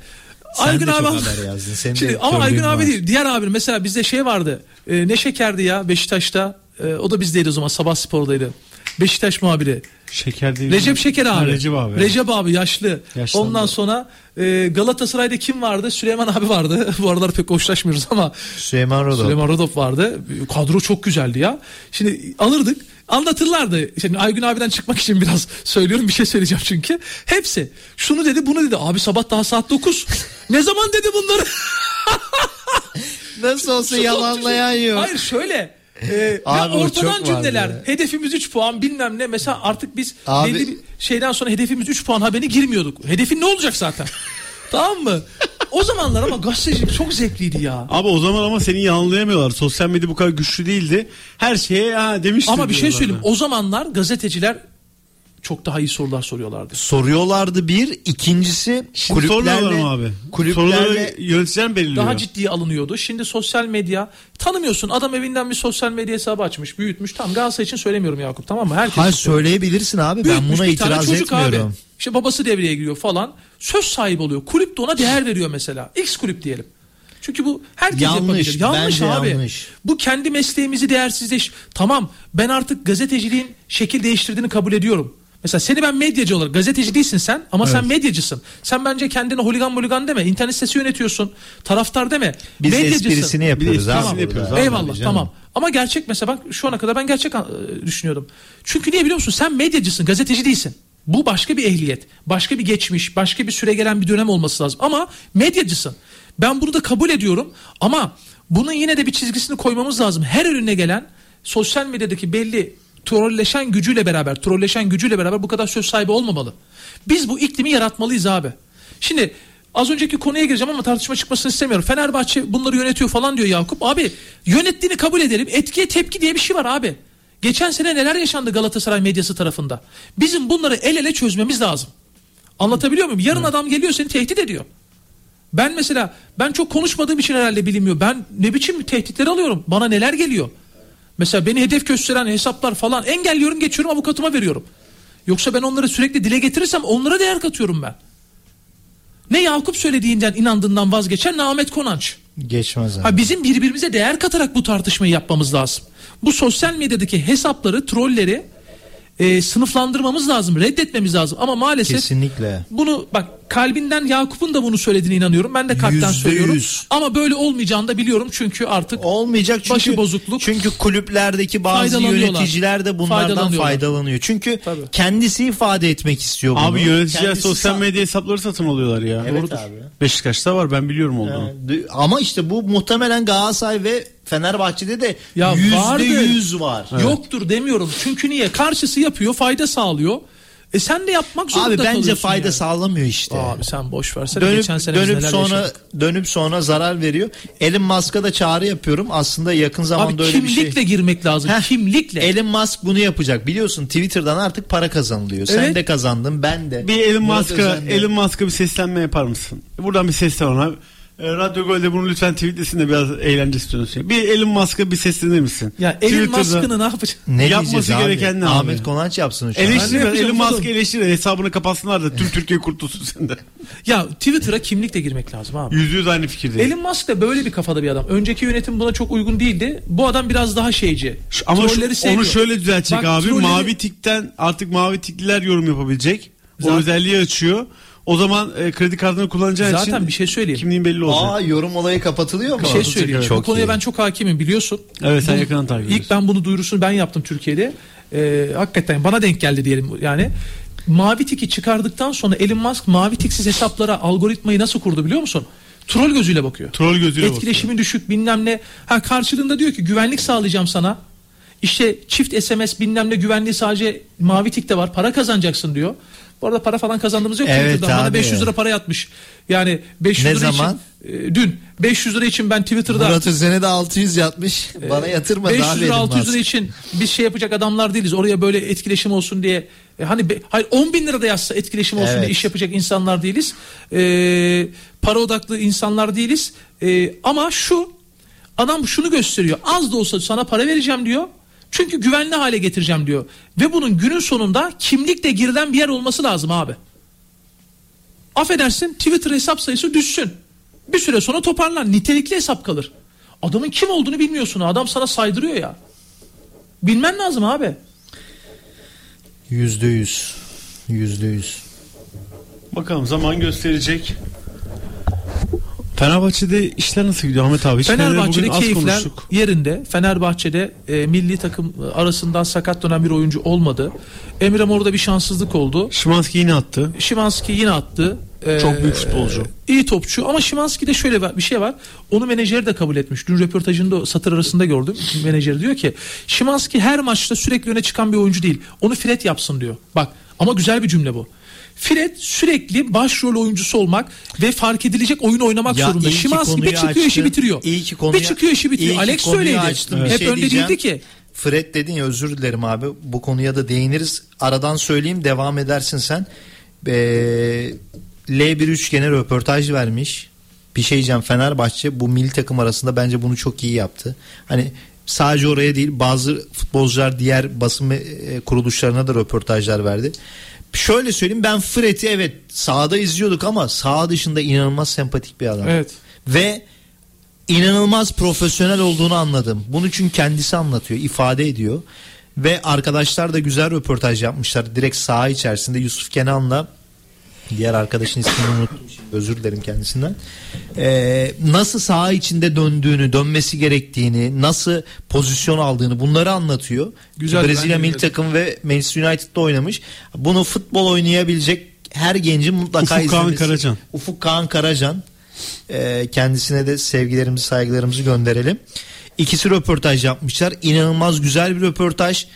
Sen Aygün abi yazdın. Şimdi, ama Aygün abi var. Değil. Diğer abi mesela bizde şey vardı. E, ne şekerdi ya Beşiktaş'ta. E, o da bizdeydi o zaman. Sabah Spor'daydı. Beşiktaş muhabiri. Şeker değil. Recep Şeker abi. Ha, Recep abi. Recep abi yaşlı. Yaşlandı. Ondan sonra e, Galatasaray'da kim vardı? Süleyman abi vardı. Bu aralar pek hoşlaşmıyoruz ama. Süleyman Rodop. Süleyman Rodop vardı. Kadro çok güzeldi ya. Şimdi alırdık. Anlatırlardı. Şimdi Aygün abiden çıkmak için biraz söylüyorum. Bir şey söyleyeceğim çünkü. Hepsi. Şunu dedi, bunu dedi. Abi sabah daha saat dokuz. Ne zaman dedi bunları? Nasıl olsa yalanlayan yok. Hayır şöyle. Ee, abi, ortadan cümleler. Ya. Hedefimiz üç puan bilmem ne. Mesela artık biz abi... belli bir şeyden sonra hedefimiz üç puan haberine girmiyorduk. Hedefin ne olacak zaten? Tamam mı? O zamanlar ama gazetecilik çok zevkliydi ya. Abi o zaman ama seni yanlayamıyorlar. Sosyal medya bu kadar güçlü değildi. Her şeye ha demiştim. Ama bir şey söyleyeyim. O zamanlar gazeteciler çok daha iyi sorular soruyorlardı. Soruyorlardı bir. İkincisi şimdi kulüplerle, abi. kulüplerle soruları yöneticiler belirliyor. Daha ciddiye alınıyordu. Şimdi sosyal medya tanımıyorsun. Adam evinden bir sosyal medya hesabı açmış, büyütmüş. Tam Galatasaray için söylemiyorum Yakup, tamam mı? Herkes Hayır istiyor. Söyleyebilirsin abi. Büyütmüş, ben buna itiraz etmiyorum. Abi. İşte babası devreye giriyor falan. Söz sahibi oluyor. Kulüp de ona değer veriyor mesela. X kulüp diyelim. Çünkü bu herkes yapabilir. Yanlış abi. Yanlış. Bu kendi mesleğimizi değersizleş. Tamam, ben artık gazeteciliğin şekil değiştirdiğini kabul ediyorum. Mesela seni ben medyacı olarak, gazeteci değilsin sen ama evet. sen medyacısın. Sen bence kendine holigan holigan deme. İnternet sitesi yönetiyorsun. Taraftar deme. Biz medyacısın. Esprisini yapıyoruz abi. Tamam. Yapıyoruz abi. Eyvallah abi, tamam. Ama gerçek mesela bak şu ana kadar ben gerçek düşünüyordum. Çünkü niye biliyor musun? Sen medyacısın, gazeteci değilsin. Bu başka bir ehliyet. Başka bir geçmiş, başka bir süre gelen bir dönem olması lazım. Ama medyacısın. Ben bunu da kabul ediyorum ama bunun yine de bir çizgisini koymamız lazım. Her önüne gelen sosyal medyadaki belli trolleşen gücüyle beraber, trolleşen gücüyle beraber bu kadar söz sahibi olmamalı. Biz bu iklimi yaratmalıyız abi. Şimdi az önceki konuya gireceğim ama tartışma çıkmasını istemiyorum. Fenerbahçe bunları yönetiyor falan diyor Yakup. Abi yönettiğini kabul edelim. Etkiye tepki diye bir şey var abi. Geçen sene neler yaşandı Galatasaray medyası tarafında. Bizim bunları el ele çözmemiz lazım. Anlatabiliyor muyum? Yarın adam geliyor seni tehdit ediyor. Ben mesela ben çok konuşmadığım için herhalde bilinmiyor. Ben ne biçim tehditleri alıyorum? Bana neler geliyor? Mesela beni hedef gösteren hesaplar falan engelliyorum, geçiyorum, avukatıma veriyorum. Yoksa ben onları sürekli dile getirirsem onlara değer katıyorum ben. Ne Yakup söylediğinden, inandığından vazgeçer ne Ahmet Konanç. Geçmez abi. Ha, bizim birbirimize değer katarak bu tartışmayı yapmamız lazım. Bu sosyal medyadaki hesapları, trolleri e, sınıflandırmamız lazım, reddetmemiz lazım. Ama maalesef kesinlikle. Bunu bak kalbinden Yakup'un da bunu söylediğine inanıyorum. Ben de kalpten söylüyorum. yüzde yüz. Ama böyle olmayacağını da biliyorum çünkü artık olmayacak çünkü, başı bozukluk. Çünkü kulüplerdeki bazı yöneticiler de bunlardan faydalanıyor. Çünkü tabii. kendisi ifade etmek istiyor bunu. Abi yöneticiler kendisi sosyal medya hesapları satın alıyorlar ya. Evet Doğrudur. Abi. Beşiktaş'ta var, ben biliyorum olduğunu. Evet. Ama işte bu muhtemelen Galatasaray ve Fenerbahçe'de de ya yüzde yüz var. Evet. Yoktur demiyorum. Çünkü niye? Karşısı yapıyor, fayda sağlıyor. E sen de yapmak zorunda kalıyorsun. Abi bence fayda yani. Sağlamıyor işte. Abi sen boş versene. Dönüp, geçen sene dönüp sonra yaşadık. Dönüp sonra zarar veriyor. Elon Musk'a da çağrı yapıyorum. Aslında yakın zamanda abi, öyle bir şey. Kimlikle girmek lazım. Heh, kimlikle. Elon Musk bunu yapacak. Biliyorsun Twitter'dan artık para kazanılıyor. Evet. Sen de kazandın, ben de. Bir Elon Musk'a Elon Musk'a bir seslenme yapar mısın? Buradan bir seslen ona. Radyo Gol'de bunu lütfen tweetlesin de biraz eğlence istiyoruz. Bir Elon Musk'a bir seslenir misin? Ya Elon Musk'ını ne yapacak? Ne yapması gereken ne abi? Ahmet Konanç yapsın. Eleştir, Elon Musk'ı eleştir, hesabını kapatsınlar da tüm Türkiye kurtulsun senden. Ya Twitter'a kimlikle girmek lazım abi. Yüzde yüz aynı fikirdeyim. Elon Musk da böyle bir kafada bir adam. Önceki yönetim buna çok uygun değildi. Bu adam biraz daha şeyci. Şu, ama şu, onu şöyle düzeltecek bak, abi. Trolleri... Mavi tikten artık mavi tikliler yorum yapabilecek. Zaten... O özelliği açıyor. O zaman e, kredi kartını kullanacağı zaten için bir şey söyleyeyim. Kimliğin belli olacak. Aa, yorum olayı kapatılıyor mu? Bir şey söyleyeyim. Çok bu konuya iyi. Ben çok hakimim biliyorsun. Evet, sen yakından takip ediyorsun. İlk ben bunu duyurusunu ben yaptım Türkiye'de. Ee, hakikaten bana denk geldi diyelim yani. Mavi tiki çıkardıktan sonra Elon Musk mavi tiksiz hesaplara algoritmayı nasıl kurdu biliyor musun? Troll gözüyle bakıyor. Troll gözüyle etkileşimin bakıyor. Düşük bilmem ne. Ha, karşılığında diyor ki güvenlik sağlayacağım sana. İşte çift S M S bilmem ne güvenliği sadece mavi tikte var. Para kazanacaksın diyor. Bu arada para falan kazandığımız yok. Evet, bana beş yüz lira para yatmış. Yani beş yüz ne lira zaman? için e, dün beş yüz lira için ben Twitter'da Murat Özen'e de altı yüz yatmış. E, bana yatırma beş yüz daha lira altı yüz lira için biz şey yapacak adamlar değiliz. Oraya böyle etkileşim olsun diye e, hani be, hayır on bin lira da yazsa etkileşim olsun evet. diye iş yapacak insanlar değiliz. E, para odaklı insanlar değiliz. E, ama şu adam şunu gösteriyor. Az da olsa sana para vereceğim diyor. Çünkü güvenli hale getireceğim diyor. Ve bunun günün sonunda kimlikle girilen bir yer olması lazım abi. Affedersin, Twitter hesap sayısı düşsün. Bir süre sonra toparlan. Nitelikli hesap kalır. Adamın kim olduğunu bilmiyorsun. Adam sana saydırıyor ya. Bilmen lazım abi. Yüzde yüz. Yüzde yüz. Bakalım zaman gösterecek. Fenerbahçe'de işler nasıl gidiyor Ahmet abi? Hiç Fenerbahçe'de keyifler yerinde. Fenerbahçe'de e, milli takım arasından sakat dönen bir oyuncu olmadı. Emre Mor'da bir şanssızlık oldu. Szymański yine attı. Szymański yine attı. Ee, Çok büyük futbolcu. İyi topçu ama Szymański'de şöyle bir şey var. Onu menajeri de kabul etmiş. Dün röportajında satır arasında gördüm. Menajeri diyor ki Szymański her maçta sürekli öne çıkan bir oyuncu değil. Onu Fred yapsın diyor. Bak ama güzel bir cümle bu. Fred sürekli başrol oyuncusu olmak ve fark edilecek oyun oynamak ya zorunda. Szymański bir çıkıyor açtın, işi bitiriyor. İyi ki konuyu, bir çıkıyor işi bitiriyor. Alex söyledi. Hep şey önde değildi ki. Fred dedin ya, özür dilerim abi. Bu konuya da değiniriz. Aradan söyleyeyim, devam edersin sen. Ee, L bir üçgene röportaj vermiş. Bir şey diyeceğim, Fenerbahçe bu milli takım arasında bence bunu çok iyi yaptı. Hani sadece oraya değil, bazı futbolcular diğer basın kuruluşlarına da röportajlar verdi. Şöyle söyleyeyim, ben Fred'i evet sahada izliyorduk ama saha dışında inanılmaz sempatik bir adam. Evet. Ve inanılmaz profesyonel olduğunu anladım. Bunu çünkü kendisi anlatıyor, ifade ediyor. Ve arkadaşlar da güzel röportaj yapmışlar. Direkt saha içerisinde Yusuf Kenan'la, diğer arkadaşın ismini unuttum, özür dilerim kendisinden. Ee, nasıl saha içinde döndüğünü, dönmesi gerektiğini, nasıl pozisyon aldığını, bunları anlatıyor. Güzel, Brezilya milli takım ve Manchester United'da oynamış. Bunu futbol oynayabilecek her gencin mutlaka Ufuk izlemesi. Ufuk Kağan Karacan. Ufuk Kağan Karacan. Ee, kendisine de sevgilerimizi, saygılarımızı gönderelim. İkisi röportaj yapmışlar. İnanılmaz güzel bir röportaj.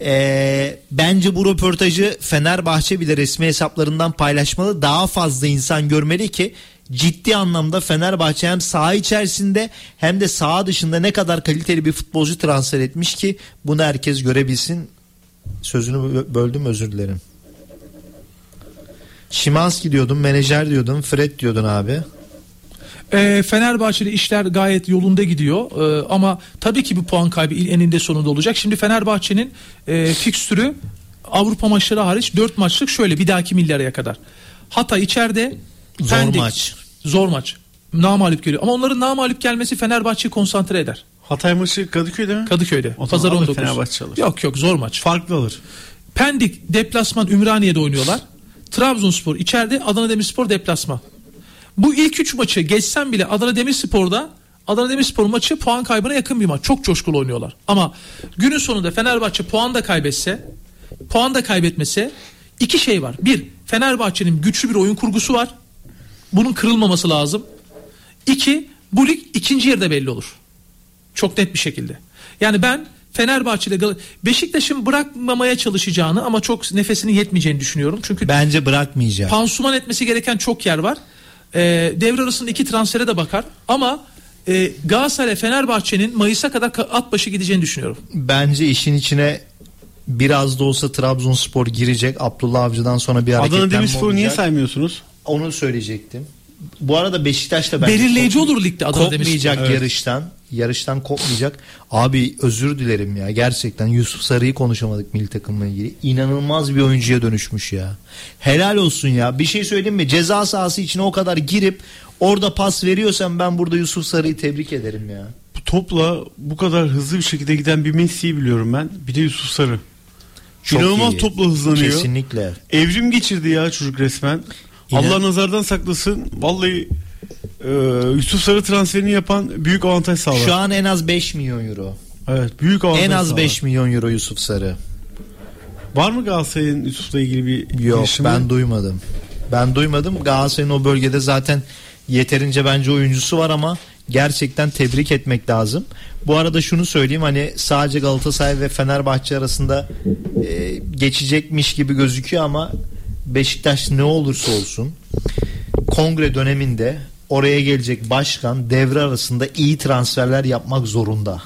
Ee, bence bu röportajı Fenerbahçe bile resmi hesaplarından paylaşmalı. Daha fazla insan görmeli ki ciddi anlamda Fenerbahçe hem saha içerisinde hem de saha dışında ne kadar kaliteli bir futbolcu transfer etmiş ki bunu herkes görebilsin. Sözünü böldüm, özür dilerim. Szymański diyordun, menajer diyordun, Fred diyordun abi. E, Fenerbahçe'de işler gayet yolunda gidiyor e, ama tabii ki bir puan kaybı eninde sonunda olacak. Şimdi Fenerbahçe'nin e, fikstürü Avrupa maçları hariç dört maçlık şöyle bir dahaki milli araya kadar. Hatay içeride, zor Pendik, maç. Zor maç. Namağlup geliyor ama onların namağlup gelmesi Fenerbahçe'yi konsantre eder. Hatay maçı Kadıköy'de mi? Kadıköy'de. O pazar on dokuz. Fenerbahçe alır. Yok yok, zor maç. Farklı alır. Pendik deplasman Ümraniye'de oynuyorlar. Trabzonspor içeride, Adana Demirspor deplasman. Bu ilk üç maçı geçsen bile Adana Demirspor'da, Adana Demirspor maçı puan kaybına yakın bir maç. Çok coşkulu oynuyorlar. Ama günün sonunda Fenerbahçe puan da kaybetse, puan da kaybetmese iki şey var. Bir, Fenerbahçe'nin güçlü bir oyun kurgusu var. Bunun kırılmaması lazım. İki, bu lig ikinci yarıda belli olur. Çok net bir şekilde. Yani ben Fenerbahçe'de Beşiktaş'ın bırakmamaya çalışacağını ama çok nefesinin yetmeyeceğini düşünüyorum. Çünkü bence bırakmayacak. Pansuman etmesi gereken çok yer var. E, devre arasında iki transfere de bakar ama e, Galatasaray Fenerbahçe'nin Mayıs'a kadar at başı gideceğini düşünüyorum. Bence işin içine biraz da olsa Trabzonspor girecek. Abdullah Avcı'dan sonra bir hareketlenme olacak. Adana Demirspor'u niye saymıyorsunuz? Onu söyleyecektim. bu arada Beşiktaş'ta bence belirleyici kop- olur ligde. Kopmayacak evet. yarıştan. Yarıştan kopmayacak. Abi özür dilerim ya. Gerçekten Yusuf Sarı'yı konuşamadık milli takımla ilgili. İnanılmaz bir oyuncuya dönüşmüş ya. Helal olsun ya. Bir şey söyleyeyim mi? Ceza sahası içine o kadar girip orada pas veriyorsan ben burada Yusuf Sarı'yı tebrik ederim ya. Bu topla bu kadar hızlı bir şekilde giden bir Messi'yi biliyorum ben. Bir de Yusuf Sarı. Çok İnanılmaz iyi. Topla hızlanıyor. Kesinlikle. Evrim geçirdi ya çocuk resmen. İnan- Allah nazardan saklasın. Vallahi e, Yusuf Sarı transferini yapan büyük avantaj sağlar. Şu an en az beş milyon euro. Evet, büyük avantaj. En az sağlar. beş milyon euro Yusuf Sarı. Var mı Galatasaray'ın Yusuf'la ilgili bir Yok girişimi? ben duymadım. Ben duymadım. Galatasaray'ın o bölgede zaten yeterince bence oyuncusu var ama gerçekten tebrik etmek lazım. Bu arada şunu söyleyeyim, hani sadece Galatasaray ve Fenerbahçe arasında e, geçecekmiş gibi gözüküyor ama Beşiktaş ne olursa olsun kongre döneminde oraya gelecek başkan devre arasında iyi transferler yapmak zorunda.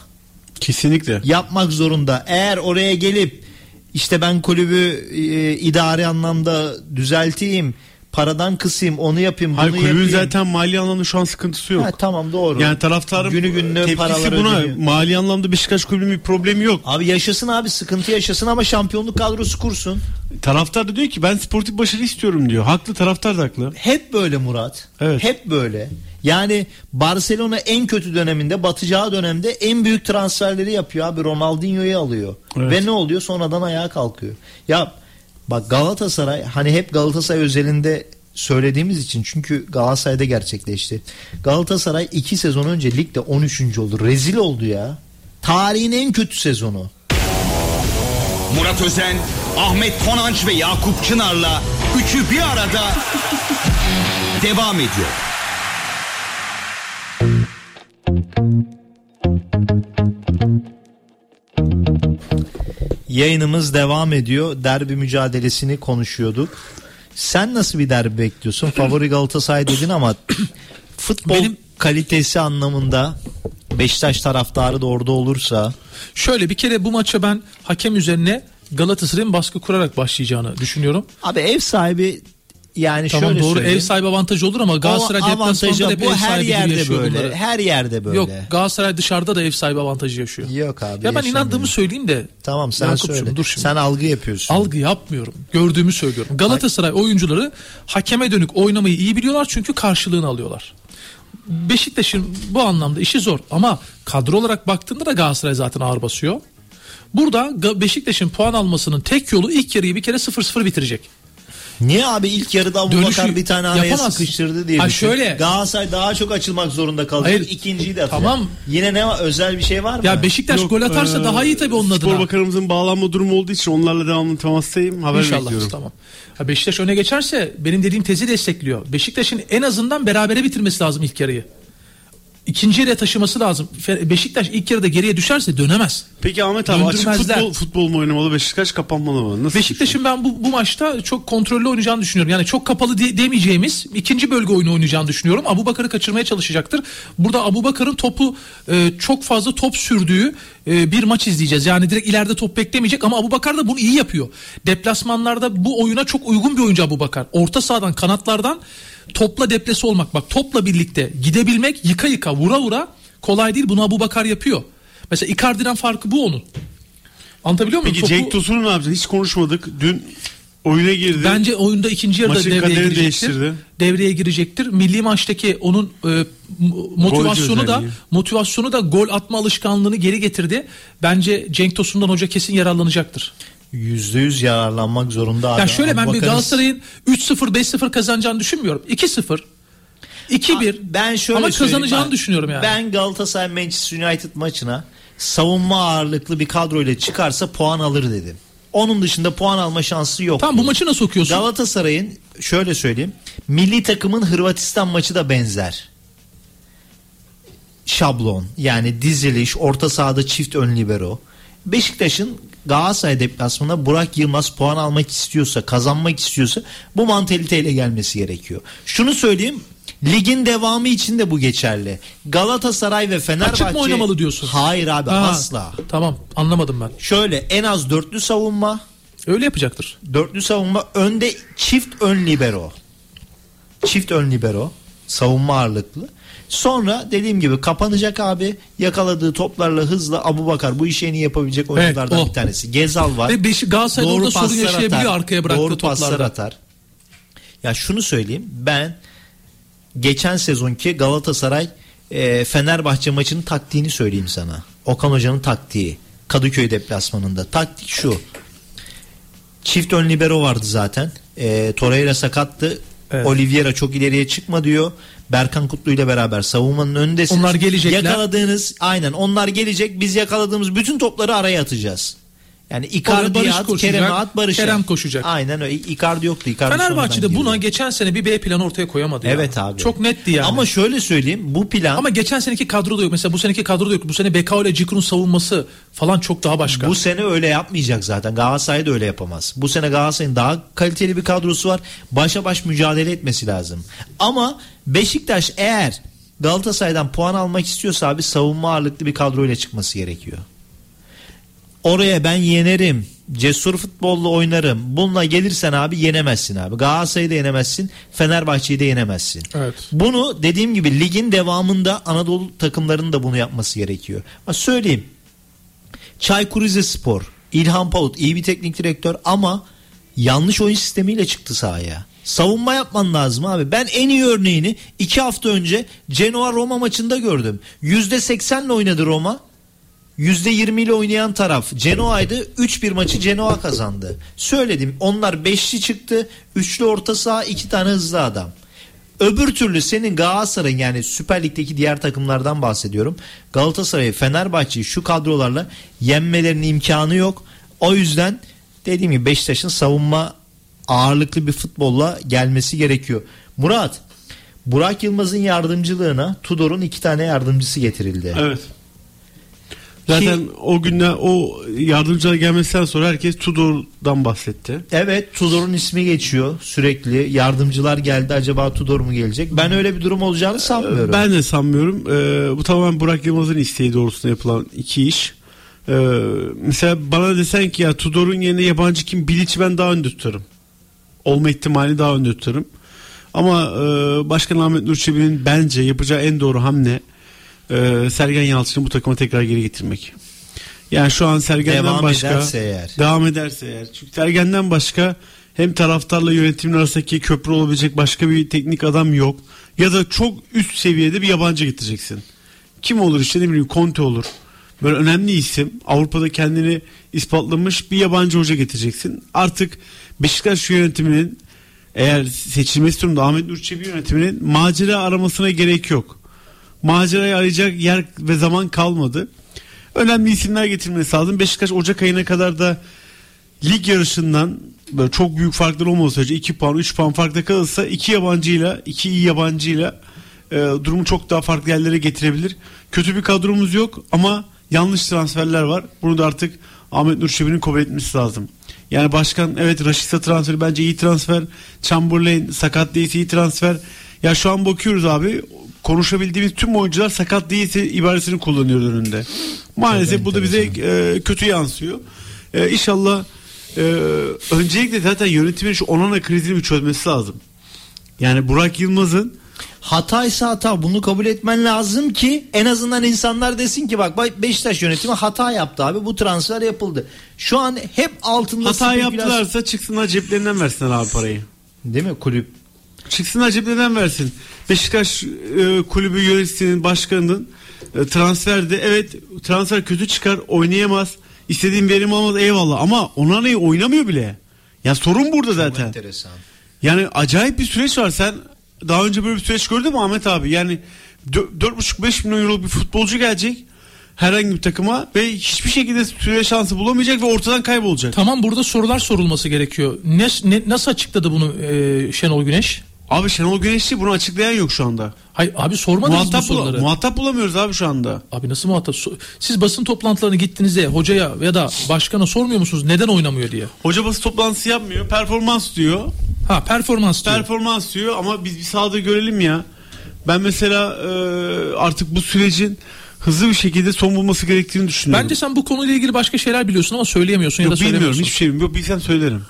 Kesinlikle. Yapmak zorunda. Eğer oraya gelip işte ben kulübü e, idari anlamda düzelteyim, paradan kısayım, onu yapayım, bunu Hayır, yapayım. Hayır, kulübün zaten mali anlamda şu an sıkıntısı yok. Ha, tamam, doğru. Yani taraftarın günü gününe paraları buna ödeniyor. Mali anlamda Beşiktaş kulübünün bir problemi yok. Abi yaşasın abi, sıkıntı yaşasın ama şampiyonluk kadrosu kursun. Taraftar da diyor ki ben sportif başarı istiyorum diyor. Haklı, taraftar da haklı. Hep böyle Murat. Evet. Hep böyle. Yani Barcelona en kötü döneminde, batacağı dönemde en büyük transferleri yapıyor abi. Ronaldinho'yu alıyor. Evet. Ve ne oluyor? Sonradan ayağa kalkıyor. Ya bak Galatasaray, hani hep Galatasaray özelinde söylediğimiz için, çünkü Galatasaray'da gerçekleşti. Galatasaray iki sezon önce ligde on üçüncü oldu. Rezil oldu ya. Tarihin en kötü sezonu. Murat Özen, Ahmet Konanç ve Yakup Çınar'la üçü bir arada devam ediyor. Yayınımız devam ediyor. Derbi mücadelesini konuşuyorduk. Sen nasıl bir derbi bekliyorsun? Favori Galatasaray dedin ama futbol benim kalitesi anlamında Beşiktaş taraftarı da orada olursa. Şöyle bir kere bu maça ben hakem üzerine Galatasaray'ın baskı kurarak başlayacağını düşünüyorum. Abi ev sahibi, yani tamam, şöyle doğru söyleyeyim. Ev sahibi avantajı olur ama Galatasaray deplasmanda hep ev sahibi yaşıyor böyle. Bunları. Her yerde böyle. Yok, Galatasaray dışarıda da ev sahibi avantajı yaşıyor. Yok abi. Ya ben inandığımı söyleyeyim de. Tamam sen söyle. Dur şimdi. Sen algı yapıyorsun. Algı yapmıyorum. Gördüğümü söylüyorum. Galatasaray Hay- oyuncuları hakeme dönük oynamayı iyi biliyorlar çünkü karşılığını alıyorlar. Beşiktaş'ın bu anlamda işi zor ama kadro olarak baktığında da Galatasaray zaten ağır basıyor. Burada Beşiktaş'ın puan almasının tek yolu ilk yarıyı bir kere sıfır sıfır bitirecek. Niye abi, ilk yarıda Abubakar bir tane araya sıkıştırdı diye. Ha şöyle. Galatasaray daha çok açılmak zorunda kalacak. Hayır, ikinciyi de atacak. Tamam. Yine ne var, özel bir şey var mı? Ya Beşiktaş Yok, gol atarsa ee, daha iyi tabii onun adına. Spor Bakanımızın bağlanma durumu olduğu için onlarla devamlı temastayım. Haber İnşallah, bekliyorum. Tamam. Ha Beşiktaş öne geçerse benim dediğim tezi destekliyor. Beşiktaş'ın en azından berabere bitirmesi lazım ilk yarıyı. İkinci yere taşıması lazım. Beşiktaş ilk yarıda geriye düşerse dönemez. Peki Ahmet abi, açık futbol, futbol mu oynamalı, Beşiktaş kapanmalı mı? Nasıl Beşiktaş'ın ben bu, bu maçta çok kontrollü oynayacağını düşünüyorum. Yani çok kapalı de, demeyeceğimiz ikinci bölge oyunu oynayacağını düşünüyorum. Abubakar'ı kaçırmaya çalışacaktır. Burada Abubakar'ın topu e, çok fazla top sürdüğü e, bir maç izleyeceğiz. Yani direkt ileride top beklemeyecek ama Abubakar da bunu iyi yapıyor. Deplasmanlarda bu oyuna çok uygun bir oyuncu Abubakar. Orta sahadan, kanatlardan topla deplesi olmak, bak topla birlikte gidebilmek, yıka yıka vura vura kolay değil, bunu Abubakar yapıyor. Mesela Icardi'den farkı bu onun. Anlatabiliyor muyum? Peki topu... Cenk Tosun'u ne yapacağız? Hiç konuşmadık. Dün oyuna girdi. Bence oyunda ikinci yarıda Maçın devreye girecektir. Değiştirdi. Devreye girecektir. Milli maçtaki onun e, motivasyonu da motivasyonu da gol atma alışkanlığını geri getirdi. Bence Cenk Tosun'dan hoca kesin yararlanacaktır. yüzde yüz yararlanmak zorunda. Ya abi. Şöyle Abubakar'ın... ben bir Galatasaray'ın üç sıfır beş sıfır kazanacağını düşünmüyorum. iki sıfır iki bir ben şöyle ama kazanacağını ben, düşünüyorum yani. Ben Galatasaray Manchester United maçına savunma ağırlıklı bir kadroyla çıkarsa puan alır dedim. Onun dışında puan alma şansı yok. Tamam, bu maçı nasıl okuyorsun? Galatasaray'ın, şöyle söyleyeyim, milli takımın Hırvatistan maçı da benzer. Şablon, yani diziliş, orta sahada çift ön libero. Beşiktaş'ın Galatasaray deplasmanında Burak Yılmaz puan almak istiyorsa, kazanmak istiyorsa bu mantaliteyle gelmesi gerekiyor. Şunu söyleyeyim, ligin devamı için de bu geçerli. Galatasaray ve Fenerbahçe... Açık mı oynamalı diyorsun? Hayır abi, ha, asla. Tamam, anlamadım ben. Şöyle, en az dörtlü savunma... Öyle yapacaktır. Dörtlü savunma, önde çift ön libero. Çift ön libero. savunma ağırlıklı. Sonra dediğim gibi kapanacak abi. Yakaladığı toplarla hızla Abubakar bu işi en iyi yapabilecek oyunculardan evet, bir tanesi. Gezal var. Ve Beşik Galatasaray'da orada sorun yaşayabiliyor atar, arkaya bıraktığı doğru toplarda. Doğru paslar atar. Ya şunu söyleyeyim. Ben geçen sezonki Galatasaray e, Fenerbahçe maçının taktiğini söyleyeyim sana. Okan Hoca'nın taktiği. Kadıköy deplasmanında. Taktik şu. Çift ön libero vardı zaten. E, Torreira sakattı. Evet. Oliveira çok ileriye çıkma diyor. Berkan Kutlu ile beraber savunmanın önündesiniz. Onlar gelecekler. Yakaladığınız aynen onlar gelecek. Biz yakaladığımız bütün topları araya atacağız. Yani Icardi at, Kerem at, Barış. Kerem koşacak. Aynen öyle. Icardi yoktu. Icardi Fenerbahçe'de buna geçen sene bir B planı ortaya koyamadı. Evet ya. Abi. Çok netti yani. Ama şöyle söyleyeyim, bu plan. Ama geçen seneki kadroda yok. Mesela bu seneki kadroda yok. Bu sene Bekao ile Cikur'un savunması falan çok daha başka. Bu sene öyle yapmayacak zaten. Galatasaray da öyle yapamaz. Bu sene Galatasaray'ın daha kaliteli bir kadrosu var. Başa baş mücadele etmesi lazım. Ama Beşiktaş eğer Galatasaray'dan puan almak istiyorsa abi savunma ağırlıklı bir kadroyla çıkması gerekiyor. Oraya ben yenerim, cesur futbolla oynarım. Bununla gelirsen abi yenemezsin abi. Galatasaray'ı da yenemezsin, Fenerbahçe'yi de yenemezsin. Evet. Bunu dediğim gibi ligin devamında Anadolu takımlarının da bunu yapması gerekiyor. Ama söyleyeyim, Çaykur Rizespor, İlhan Palut iyi bir teknik direktör ama yanlış oyun sistemiyle çıktı sahaya. Savunma yapman lazım abi. Ben en iyi örneğini iki hafta önce Genoa Roma maçında gördüm. yüzde seksenle oynadı Roma. yüzde yirmi ile oynayan taraf Genoa'ydı. üç bir maçı Genoa kazandı. Söyledim. Onlar beşli çıktı. üçlü orta saha, iki tane hızlı adam. Öbür türlü senin Galatasaray'ın yani Süper Lig'deki diğer takımlardan bahsediyorum. Galatasaray'ı, Fenerbahçe'yi şu kadrolarla yenmelerinin imkanı yok. O yüzden dediğim gibi Beşiktaş'ın savunma ağırlıklı bir futbolla gelmesi gerekiyor. Murat, Burak Yılmaz'ın yardımcılığına Tudor'un iki tane yardımcısı getirildi. Evet. Zaten ki, o günde o yardımcıya gelmesinden sonra herkes Tudor'dan bahsetti. Evet, Tudor'un ismi geçiyor sürekli. Yardımcılar geldi, acaba Tudor mu gelecek? Ben öyle bir durum olacağını sanmıyorum. Ben de sanmıyorum. Ee, bu tamamen Burak Yılmaz'ın isteği doğrultusunda yapılan iki iş. Ee, mesela bana desen ki ya Tudor'un yerine yabancı kim? Bilic, ben daha önde tutarım. Olma ihtimali daha önde tutarım. Ama e, Başkan Ahmet Nur Çebi'nin bence yapacağı en doğru hamle Ee, Sergen Yalçın'ı bu takıma tekrar geri getirmek. Yani şu an Sergen'den devam başka ederse eğer. devam ederse eğer. Çünkü Sergen'den başka hem taraftarla yönetimin arasındaki köprü olabilecek başka bir teknik adam yok. Ya da çok üst seviyede bir yabancı getireceksin. Kim olur işte, ne bileyim, Conte olur. Böyle önemli isim, Avrupa'da kendini ispatlamış bir yabancı hoca getireceksin. Artık Beşiktaş yönetiminin, eğer seçilmesi durumda Ahmet Nur Çebi yönetiminin macera aramasına gerek yok. Macerayı arayacak yer ve zaman kalmadı. Önemli isimler getirmesi lazım. Beşiktaş Ocak ayına kadar da lig yarışından böyle çok büyük farklar olmasa, iki puan üç puan farkta kalırsa iki yabancıyla iki iyi yabancıyla e, durumu çok daha farklı yerlere getirebilir. Kötü bir kadromuz yok ama yanlış transferler var. Bunu da artık Ahmet Nur Çebi'nin kabul etmesi lazım. Yani başkan, evet, Raşit'e transferi bence iyi transfer. Chamberlain sakat değilse iyi transfer. Ya şu an bakıyoruz abi, konuşabildiğimiz tüm oyuncular sakat değilse ibaresini kullanıyor önünde. Maalesef bu da bize e, kötü yansıyor. E, inşallah e, öncelikle zaten yönetimin şu Onana krizini bir çözmesi lazım. Yani Burak Yılmaz'ın hataysa hata, bunu kabul etmen lazım ki en azından insanlar desin ki bak Beşiktaş yönetimi hata yaptı abi, bu transfer yapıldı. Şu an hep altında hata yaptılarsa biraz... çıksınlar ceplerinden versinler abi parayı. Değil mi kulüp? Çıksınlar cebinden versin. Beşiktaş e, kulübü yöneticisinin, başkanının e, transferde, evet, transfer kötü çıkar, oynayamaz, istediğim verim almaz, eyvallah, ama Onana'yı oynamıyor bile. Ya yani sorun burada zaten. Çok enteresan. Yani acayip bir süreç var. Sen daha önce böyle bir süreç gördün mü Ahmet abi? Yani dört buçuk beş milyon euroluk bir futbolcu gelecek herhangi bir takıma ve hiçbir şekilde süre şansı bulamayacak ve ortadan kaybolacak. Tamam, burada sorular sorulması gerekiyor. Ne, ne, nasıl açıkladı bunu e, Şenol Güneş? Abi Şenol Güneş'ti, bunu açıklayan yok şu anda. Hayır abi, sormadınız muhatap bu soruları. Bula, muhatap bulamıyoruz abi şu anda. Abi nasıl muhatap? Siz basın toplantılarına gittiğinizde hocaya ya da başkana sormuyor musunuz neden oynamıyor diye? Hoca basın toplantısı yapmıyor. Performans diyor. Ha performans diyor. Performans diyor ama biz bir sahada görelim ya. Ben mesela e, artık bu sürecin hızlı bir şekilde son bulması gerektiğini düşünüyorum. Bence sen bu konuyla ilgili başka şeyler biliyorsun ama söyleyemiyorsun. Yok, ya da bilmiyorum, söylemiyorsun. Hiçbir şeyim yok, bilsem söylerim.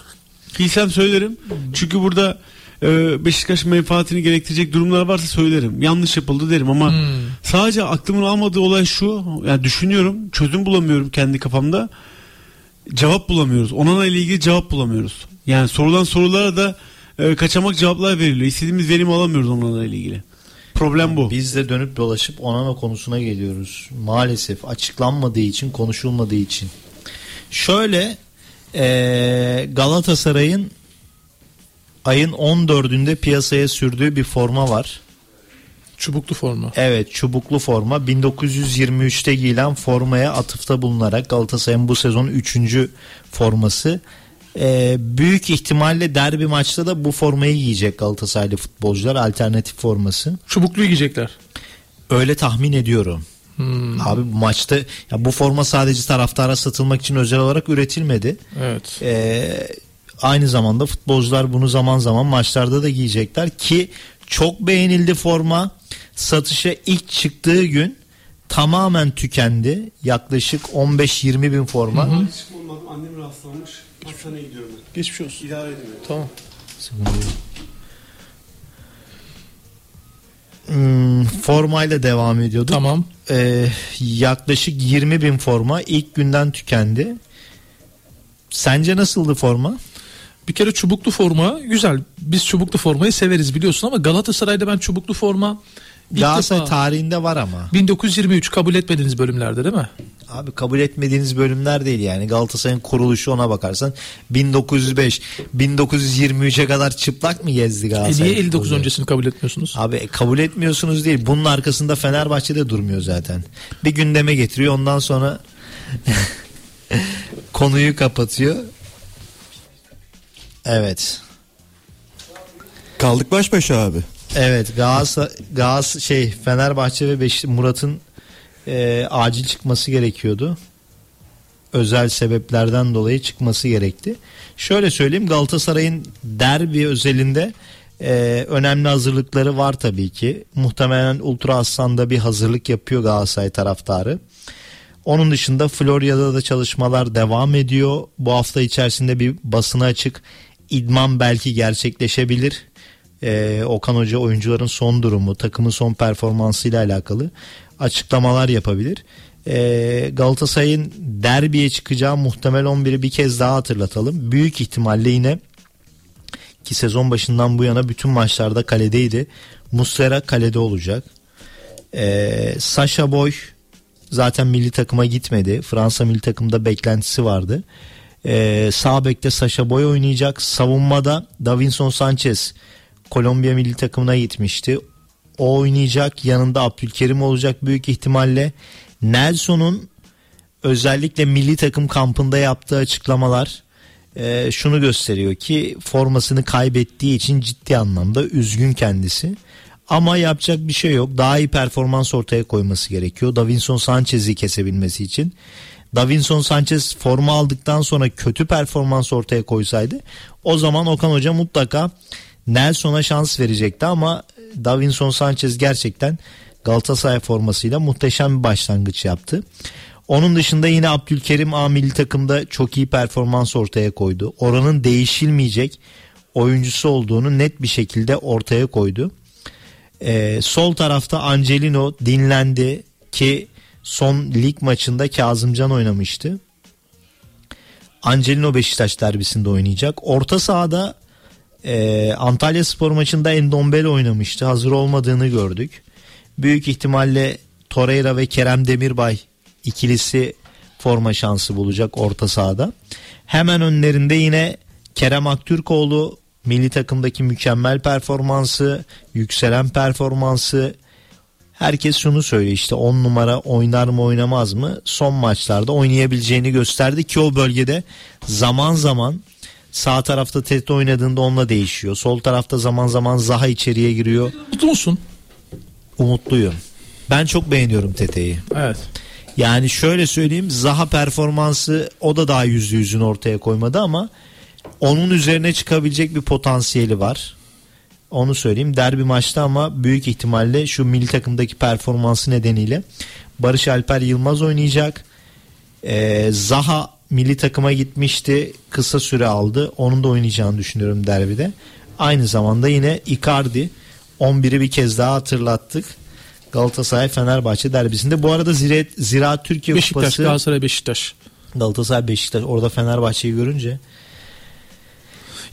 Bilsem söylerim. Çünkü burada e, Beşiktaş menfaatini gerektirecek durumlar varsa söylerim. Yanlış yapıldı derim ama hmm. sadece aklımın almadığı olay şu. Yani düşünüyorum, çözüm bulamıyorum kendi kafamda. Cevap bulamıyoruz. Onunla ilgili cevap bulamıyoruz. Yani sorulan sorulara da e, kaçamak cevaplar veriliyor. İstediğimiz verimi alamıyoruz onunla ilgili. Problem bu. Biz de dönüp dolaşıp Onana konusuna geliyoruz. Maalesef açıklanmadığı için, konuşulmadığı için. Şöyle e, Galatasaray'ın ayın on dördünde piyasaya sürdüğü bir forma var. Çubuklu forma. Evet, çubuklu forma. bin dokuz yüz yirmi üçte giyilen formaya atıfta bulunarak Galatasaray'ın bu sezon üçüncü forması. Ee, büyük ihtimalle derbi maçta da bu formayı giyecek Galatasaraylı futbolcular, alternatif forması. Çubuklu giyecekler. Öyle tahmin ediyorum. Hmm. Abi bu maçta ya bu forma sadece taraftara satılmak için özel olarak üretilmedi. Evet. Ee, aynı zamanda futbolcular bunu zaman zaman maçlarda da giyecekler ki çok beğenildi forma. Satışa ilk çıktığı gün tamamen tükendi. Yaklaşık on beş yirmi bin forma. Hı hı. Annem rahatsızlanmış. Hastaneye gidiyorum ben. Geçmiş olsun. İdare edin. Tamam. Hmm, formayla devam ediyorduk. Tamam. Ee, yaklaşık yirmi bin forma ilk günden tükendi. Sence nasıldı forma? Bir kere çubuklu forma güzel. Biz çubuklu formayı severiz biliyorsun ama Galatasaray'da ben çubuklu forma Galatasaray tarihinde var ama. bin dokuz yüz yirmi üç kabul etmediğiniz bölümlerde değil mi? Abi kabul etmediğiniz bölümler değil yani. Galatasaray'ın kuruluşu, ona bakarsan bin dokuz yüz beş, bin dokuz yüz yirmi üçe kadar çıplak mı gezdi Galatasaray? E niye elli dokuz öncesini kabul etmiyorsunuz? Abi kabul etmiyorsunuz değil. Bunun arkasında Fenerbahçe de durmuyor zaten. Bir gündeme getiriyor, ondan sonra konuyu kapatıyor. Evet. Kaldık baş başa abi. Evet, Galatasaray, Galatasaray şey Fenerbahçe ve Beşiktaş, Murat'ın e, acil çıkması gerekiyordu. Özel sebeplerden dolayı çıkması gerekti. Şöyle söyleyeyim, Galatasaray'ın derbi özelinde e, önemli hazırlıkları var tabii ki. Muhtemelen Ultra Aslan'da bir hazırlık yapıyor Galatasaray taraftarı. Onun dışında Florya'da da çalışmalar devam ediyor. Bu hafta içerisinde bir basına açık idman belki gerçekleşebilir. Ee, Okan Hoca oyuncuların son durumu, takımın son performansıyla alakalı açıklamalar yapabilir. Ee, Galatasaray'ın derbiye çıkacağı muhtemel on biri bir kez daha hatırlatalım. Büyük ihtimalle yine, ki sezon başından bu yana bütün maçlarda kaledeydi, Muslera kalede olacak. Ee, Sasha Boy zaten milli takıma gitmedi. Fransa milli takımda beklentisi vardı. Ee, sağ bekte Sasha Boy oynayacak. Savunmada Davinson Sanchez Kolombiya milli takımına gitmişti. O oynayacak. Yanında Abdülkerim olacak büyük ihtimalle. Nelson'un özellikle milli takım kampında yaptığı açıklamalar e, şunu gösteriyor ki formasını kaybettiği için ciddi anlamda üzgün kendisi. Ama yapacak bir şey yok. Daha iyi performans ortaya koyması gerekiyor. Davinson Sanchez'i kesebilmesi için. Davinson Sanchez forma aldıktan sonra kötü performans ortaya koysaydı o zaman Okan Hoca mutlaka Nelson'a şans verecekti ama Davinson Sanchez gerçekten Galatasaray formasıyla muhteşem bir başlangıç yaptı. Onun dışında yine Abdülkerim A milli takımda çok iyi performans ortaya koydu. Oranın değişilmeyecek oyuncusu olduğunu net bir şekilde ortaya koydu. Ee, sol tarafta Angelino dinlendi ki son lig maçında Kazımcan oynamıştı. Angelino Beşiktaş derbisinde oynayacak. Orta sahada Ee, Antalya Spor maçında Endombele oynamıştı. Hazır olmadığını gördük. Büyük ihtimalle Torreira ve Kerem Demirbay ikilisi forma şansı bulacak orta sahada. Hemen önlerinde yine Kerem Aktürkoğlu, milli takımdaki mükemmel performansı, yükselen performansı. Herkes şunu söylüyor işte, on numara oynar mı oynamaz mı? Son maçlarda oynayabileceğini gösterdi ki o bölgede zaman zaman sağ tarafta Tete oynadığında onunla değişiyor. Sol tarafta zaman zaman Zaha içeriye giriyor. Mutlu musun? Umutluyum. Ben çok beğeniyorum Tete'yi. Evet. Yani şöyle söyleyeyim, Zaha performansı o da daha yüzde yüzünü ortaya koymadı ama onun üzerine çıkabilecek bir potansiyeli var. Onu söyleyeyim. Derbi maçta ama büyük ihtimalle şu milli takımdaki performansı nedeniyle Barış Alper Yılmaz oynayacak. Ee, Zaha milli takıma gitmişti. Kısa süre aldı. Onun da oynayacağını düşünüyorum derbide. aynı zamanda yine Icardi on biri bir kez daha hatırlattık. Galatasaray Fenerbahçe derbisinde. Bu arada Zira, Zira Türkiye Beşiktaş, Kupası. Beşiktaş, Galatasaray Beşiktaş. Galatasaray Beşiktaş, orada Fenerbahçe'yi görünce.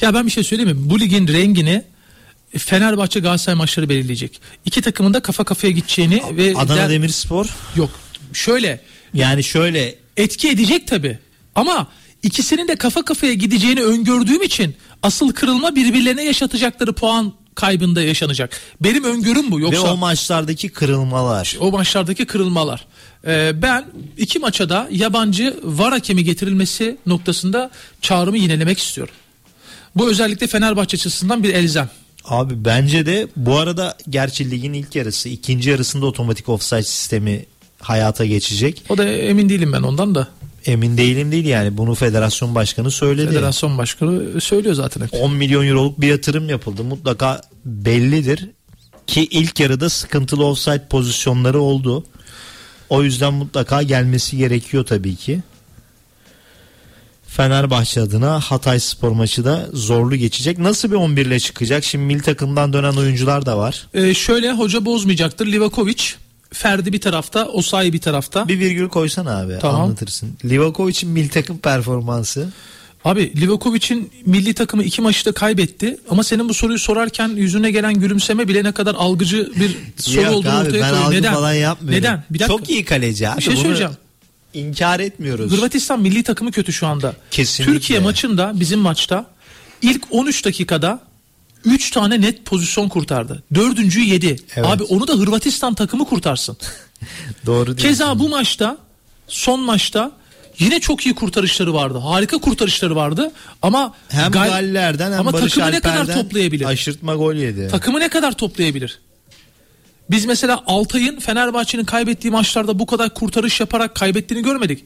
Ya ben bir şey söyleyeyim mi? Bu ligin rengini Fenerbahçe Galatasaray maçları belirleyecek. İki takımın da kafa kafaya gideceğini ve Adana der... Demirspor. Yok. Şöyle. Yani şöyle etki edecek tabii. Ama ikisinin de kafa kafaya gideceğini öngördüğüm için asıl kırılma birbirlerine yaşatacakları puan kaybında yaşanacak. Benim öngörüm bu. Yoksa... Ve o maçlardaki kırılmalar. O maçlardaki kırılmalar. Ee, ben iki maça da yabancı V A R hakemi getirilmesi noktasında çağrımı yinelemek istiyorum. Bu özellikle Fenerbahçe açısından bir elzem. Abi bence de bu arada gerçi ligin ilk yarısı, ikinci yarısında otomatik ofsayt sistemi hayata geçecek. O da emin değilim ben ondan da. Emin değilim değil yani, bunu federasyon başkanı söyledi. Federasyon başkanı söylüyor zaten hep. on milyon euroluk bir yatırım yapıldı, mutlaka bellidir ki ilk yarıda sıkıntılı ofsayt pozisyonları oldu. O yüzden mutlaka gelmesi gerekiyor tabii ki. Fenerbahçe adına Hatayspor maçı da zorlu geçecek. Nasıl bir on bir ile çıkacak? Şimdi milli takımdan dönen oyuncular da var. Ee, şöyle hoca bozmayacaktır. Livakovic, Ferdi bir tarafta, Osayi bir tarafta. Bir virgül koysan abi, tamam. Anlatırsın. Livakovic'in milli takım performansı. Abi Livakovic'in milli takımı iki maçı da kaybetti ama senin bu soruyu sorarken yüzüne gelen gülümseme bile ne kadar algıcı bir soru olduğunu ortaya koyuyor. Algı neden? Falan yapmıyorum. Neden? Bir dakika. Çok iyi kaleci abi. Bir şey Bunu... söyleyeceğim. İnkar etmiyoruz. Hırvatistan milli takımı kötü şu anda. Kesinlikle. Türkiye maçında, bizim maçta ilk on üç dakikada üç tane net pozisyon kurtardı. Dördüncüyü yedi. Evet. Abi onu da Hırvatistan takımı kurtarsın. Doğru diyorsun. Keza bu maçta, son maçta yine çok iyi kurtarışları vardı. Harika kurtarışları vardı ama hem gal- Galler'den hem ama Barış Alper'den takımı ne kadar toplayabilir? Aşırtma gol yedi. Takımı ne kadar toplayabilir? Biz mesela Altay'ın Fenerbahçe'nin kaybettiği maçlarda bu kadar kurtarış yaparak kaybettiğini görmedik.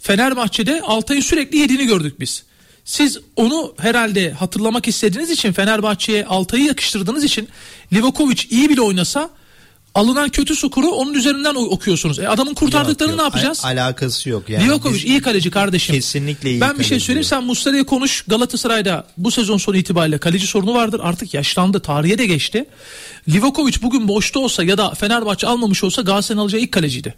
Fenerbahçe'de Altay'ın sürekli yediğini gördük biz. Siz onu herhalde hatırlamak istediğiniz için, Fenerbahçe'ye Altay'ı yakıştırdığınız için, Livakovic iyi bile oynasa alınan kötü skoru onun üzerinden okuyorsunuz. E adamın kurtardıklarını yok, yok. ne yapacağız? Al- alakası yok yani. Livakovic biz... iyi kaleci kardeşim. Kesinlikle iyi. Ben bir şey söyleyeyim, sen Muslera'ya konuş. Galatasaray'da bu sezon sonu itibariyle kaleci sorunu vardır. Artık yaşlandı, tarihe de geçti. Livakovic bugün boşta olsa ya da Fenerbahçe almamış olsa Galatasaray'ın alacağı ilk kaleciydi.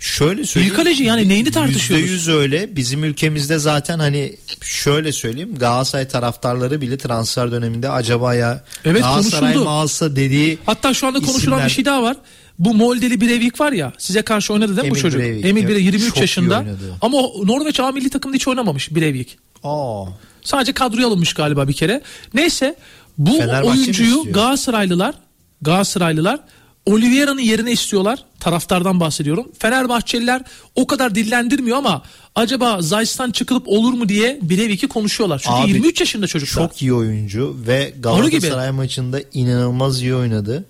Şöyle söyleyeyim. İlk kaleci yani, neyini tartışıyoruz? yüzde yüz öyle. Bizim ülkemizde zaten hani şöyle söyleyeyim, Galatasaray taraftarları bile transfer döneminde acaba ya evet, Galatasaray mı alsa dediği. Hatta şu anda konuşulan isimler... bir şey daha var. Bu Molde'li Breivik var ya, size karşı oynadı değil mi bu çocuk? Breivik, Emil Breivik yirmi üç çok yaşında. Ama Norveç A milli takımda hiç oynamamış Breivik. Aa. Sadece kadroya alınmış galiba bir kere. Neyse bu Fenerbahçe oyuncuyu Galatasaraylılar Galatasaraylılar Oliveira'nın yerine istiyorlar. Taraftardan bahsediyorum. Fenerbahçeliler o kadar dillendirmiyor ama acaba Zayt'tan çıkılıp olur mu diye bire iki konuşuyorlar. Çünkü abi, yirmi üç yaşında çocuk. Çok iyi oyuncu ve Galatasaray maçında inanılmaz iyi oynadı.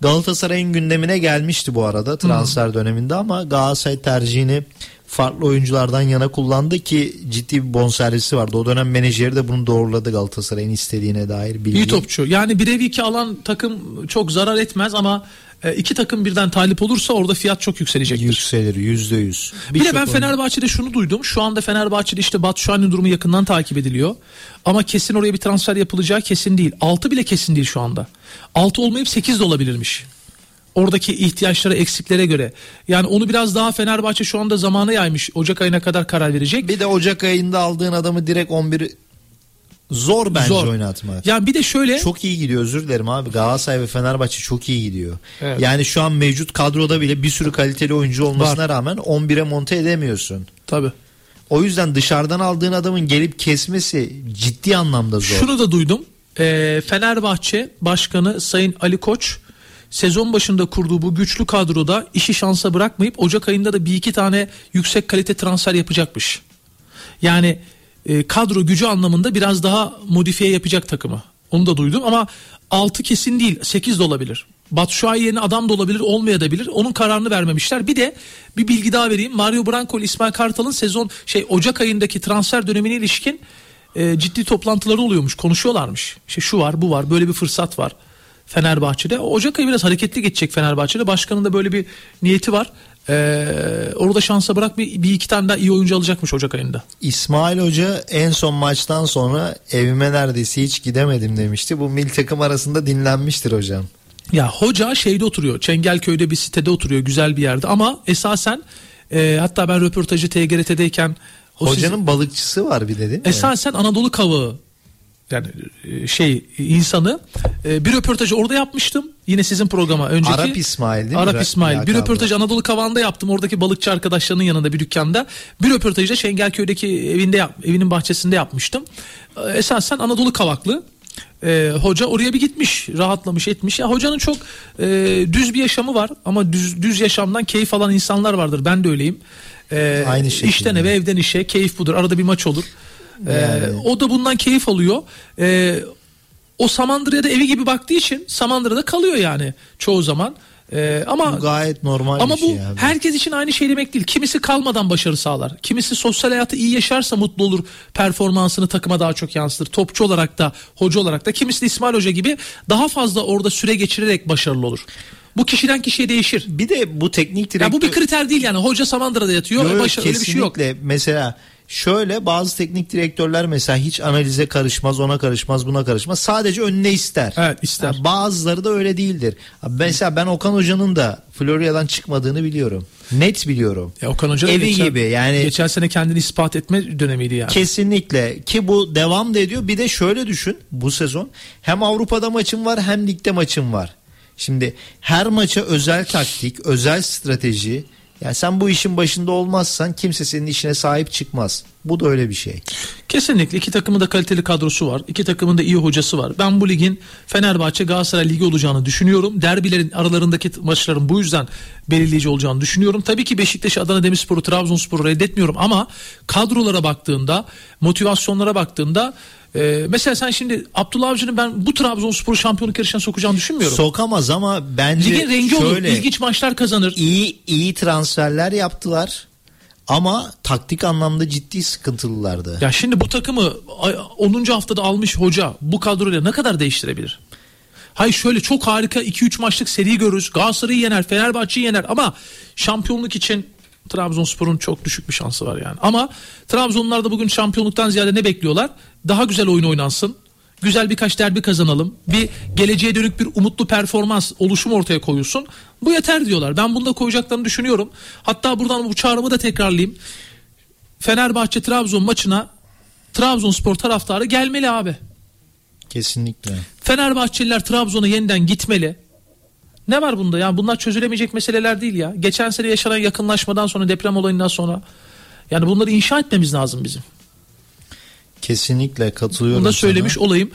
Galatasaray'ın gündemine gelmişti bu arada transfer hmm. döneminde ama Galatasaray tercihini farklı oyunculardan yana kullandı ki ciddi bir bonservisi vardı. O dönem menajeri de bunu doğruladı, Galatasaray'ın istediğine dair bilgi. İyi topçu. Yani bir ev iki alan takım çok zarar etmez ama iki takım birden talip olursa orada fiyat çok yükselecektir. Yükselir yüzde yüz. Bir de ben Fenerbahçe'de şunu duydum. Şu anda Fenerbahçe'de işte Batu Şahin'in durumu yakından takip ediliyor. Ama kesin oraya bir transfer yapılacağı kesin değil. altı bile kesin değil şu anda. altı olmayıp sekiz de olabilirmiş. Oradaki ihtiyaçlara, eksiklere göre. Yani onu biraz daha Fenerbahçe şu anda zamana yaymış. Ocak ayına kadar karar verecek. Bir de Ocak ayında aldığın adamı direkt on bir zor bence zor. oynatmak. Yani bir de şöyle. Çok iyi gidiyor, özür dilerim abi. Galatasaray ve Fenerbahçe çok iyi gidiyor. Evet. Yani şu an mevcut kadroda bile bir sürü kaliteli oyuncu olmasına Var. rağmen on bire monte edemiyorsun. Tabii. O yüzden dışarıdan aldığın adamın gelip kesmesi ciddi anlamda zor. Şunu da duydum. E, Fenerbahçe Başkanı Sayın Ali Koç sezon başında kurduğu bu güçlü kadroda işi şansa bırakmayıp Ocak ayında da bir iki tane yüksek kalite transfer yapacakmış. Yani e, kadro gücü anlamında biraz daha modifiye yapacak takımı. Onu da duydum ama altı kesin değil, sekiz de olabilir. Batu Şua'yı yerine adam da olabilir, olmayabilir. Onun kararını vermemişler. Bir de bir bilgi daha vereyim. Mario Branco ile İsmail Kartal'ın sezon şey Ocak ayındaki transfer dönemine ilişkin e, ciddi toplantıları oluyormuş, konuşuyorlarmış. İşte şu var, bu var, böyle bir fırsat var Fenerbahçe'de. Ocak ayı biraz hareketli geçecek Fenerbahçe'de. Başkanın da böyle bir niyeti var. Ee, orada şansa bırak bir, bir iki tane daha iyi oyuncu alacakmış Ocak ayında. İsmail Hoca en son maçtan sonra evime neredeyse hiç gidemedim demişti. Bu milli takım arasında dinlenmiştir hocam. Ya hoca şeyde oturuyor, Çengelköy'de bir sitede oturuyor, güzel bir yerde ama esasen e, hatta ben röportajı T G R T'deyken hocanın sizin, balıkçısı var bir de değil mi? Esasen Anadolu Kavağı yani şey insanı bir röportajı orada yapmıştım. Yine sizin programa önceki Arap İsmail değil mi? Arap İsmail. Ya bir röportaj Anadolu Kavağı'nda yaptım. Oradaki balıkçı arkadaşlarının yanında bir dükkanda. Bir röportajı da Şengelköy'deki evinde yap, evinin bahçesinde yapmıştım. Esasen Anadolu Kavaklı. Ee, hoca oraya bir gitmiş, rahatlamış etmiş. Ya hocanın çok e, düz bir yaşamı var ama düz, düz yaşamdan keyif alan insanlar vardır. Ben de öyleyim. Ee, Aynı şekilde. İşten eve, evden işe. Keyif budur. Arada bir maç olur. Yani. Ee, o da bundan keyif alıyor. Ee, o Samandıra'da evi gibi baktığı için Samandıra'da kalıyor yani çoğu zaman. Ee, ama bu gayet normal ama bir şey. Ama bu abi. Herkes için aynı şey demek değil. Kimisi kalmadan başarı sağlar. Kimisi sosyal hayatı iyi yaşarsa mutlu olur. Performansını takıma daha çok yansıtır. Topçu olarak da, hoca olarak da. Kimisi de İsmail Hoca gibi daha fazla orada süre geçirerek başarılı olur. Bu kişiden kişiye değişir. Bir de bu teknik direktör... Ya bu bir kriter değil yani. Hoca Samandıra'da yatıyor. Yok, başarı, kesinlikle. Öyle bir şey yok. Mesela... Şöyle bazı teknik direktörler mesela hiç analize karışmaz, ona karışmaz, buna karışmaz. Sadece önüne ister. Evet, ister. Yani bazıları da öyle değildir. Mesela ben Okan Hoca'nın da Florya'dan çıkmadığını biliyorum. Net biliyorum. Ya Okan Hoca evi geçen, gibi yani. Geçen sene kendini ispat etme dönemiydi yani. Kesinlikle ki bu devam da ediyor. Bir de şöyle düşün, bu sezon hem Avrupa'da maçım var hem ligde maçım var. Şimdi her maça özel taktik, özel strateji. Yani sen bu işin başında olmazsan kimse senin işine sahip çıkmaz. Bu da öyle bir şey. Kesinlikle iki takımın da kaliteli kadrosu var. İki takımın da iyi hocası var. Ben bu ligin Fenerbahçe Galatasaray ligi olacağını düşünüyorum. Derbilerin aralarındaki maçların bu yüzden belirleyici olacağını düşünüyorum. Tabii ki Beşiktaş, Adana Demirspor'u, Trabzonspor'u reddetmiyorum ama kadrolara baktığında, motivasyonlara baktığında Ee, mesela sen şimdi Abdullah Avcı'nın ben bu Trabzonspor'u şampiyonluk yarışına sokacağını düşünmüyorum. Sokamaz ama bence ligin rengi şöyle, olur, ilginç maçlar kazanır. İyi iyi transferler yaptılar ama taktik anlamda ciddi sıkıntılılardı. Ya şimdi bu takımı onuncu haftada almış hoca bu kadroyla ne kadar değiştirebilir? Hayır şöyle çok harika iki üç maçlık seri görürüz. Galatasaray'ı yener, Fenerbahçe'yi yener ama şampiyonluk için Trabzonspor'un çok düşük bir şansı var yani. Ama Trabzonlular da bugün şampiyonluktan ziyade ne bekliyorlar? Daha güzel oyun oynansın. Güzel birkaç derbi kazanalım. Bir geleceğe dönük bir umutlu performans oluşum ortaya koyulsun. Bu yeter diyorlar. Ben bunu da koyacaklarını düşünüyorum. Hatta buradan bu çağrımı da tekrarlayayım. Fenerbahçe Trabzon maçına Trabzonspor taraftarı gelmeli abi. Kesinlikle. Fenerbahçeliler Trabzon'a yeniden gitmeli. Ne var bunda? Yani bunlar çözülemeyecek meseleler değil ya. Geçen sene yaşanan yakınlaşmadan sonra, deprem olayından sonra yani bunları inşa etmemiz lazım bizim. Kesinlikle katılıyorum. Bunu da söylemiş sana olayım.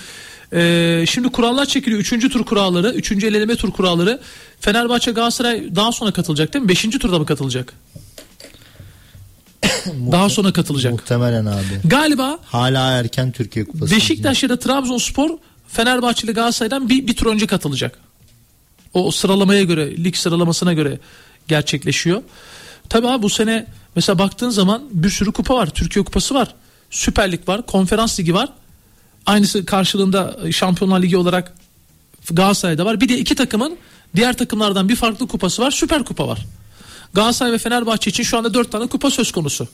Ee, şimdi kurallar çekiliyor. Üçüncü tur kuralları, üçüncü eleleme tur kuralları. Fenerbahçe Galatasaray daha sonra katılacak değil mi? Beşinci turda mı katılacak? Daha sonra katılacak. Muhtemelen abi. Galiba. Hala erken Türkiye Kupası. Beşiktaş ya da Trabzonspor Fenerbahçeli Galatasaray'dan bir, bir tur önce katılacak. O sıralamaya göre, lig sıralamasına göre gerçekleşiyor. Tabii abi bu sene mesela baktığın zaman bir sürü kupa var. Türkiye Kupası var. Süper Lig var. Konferans Ligi var. Aynısı karşılığında Şampiyonlar Ligi olarak Galatasaray'da var. Bir de iki takımın diğer takımlardan bir farklı kupası var. Süper Kupa var. Galatasaray ve Fenerbahçe için şu anda dört tane kupa söz konusu.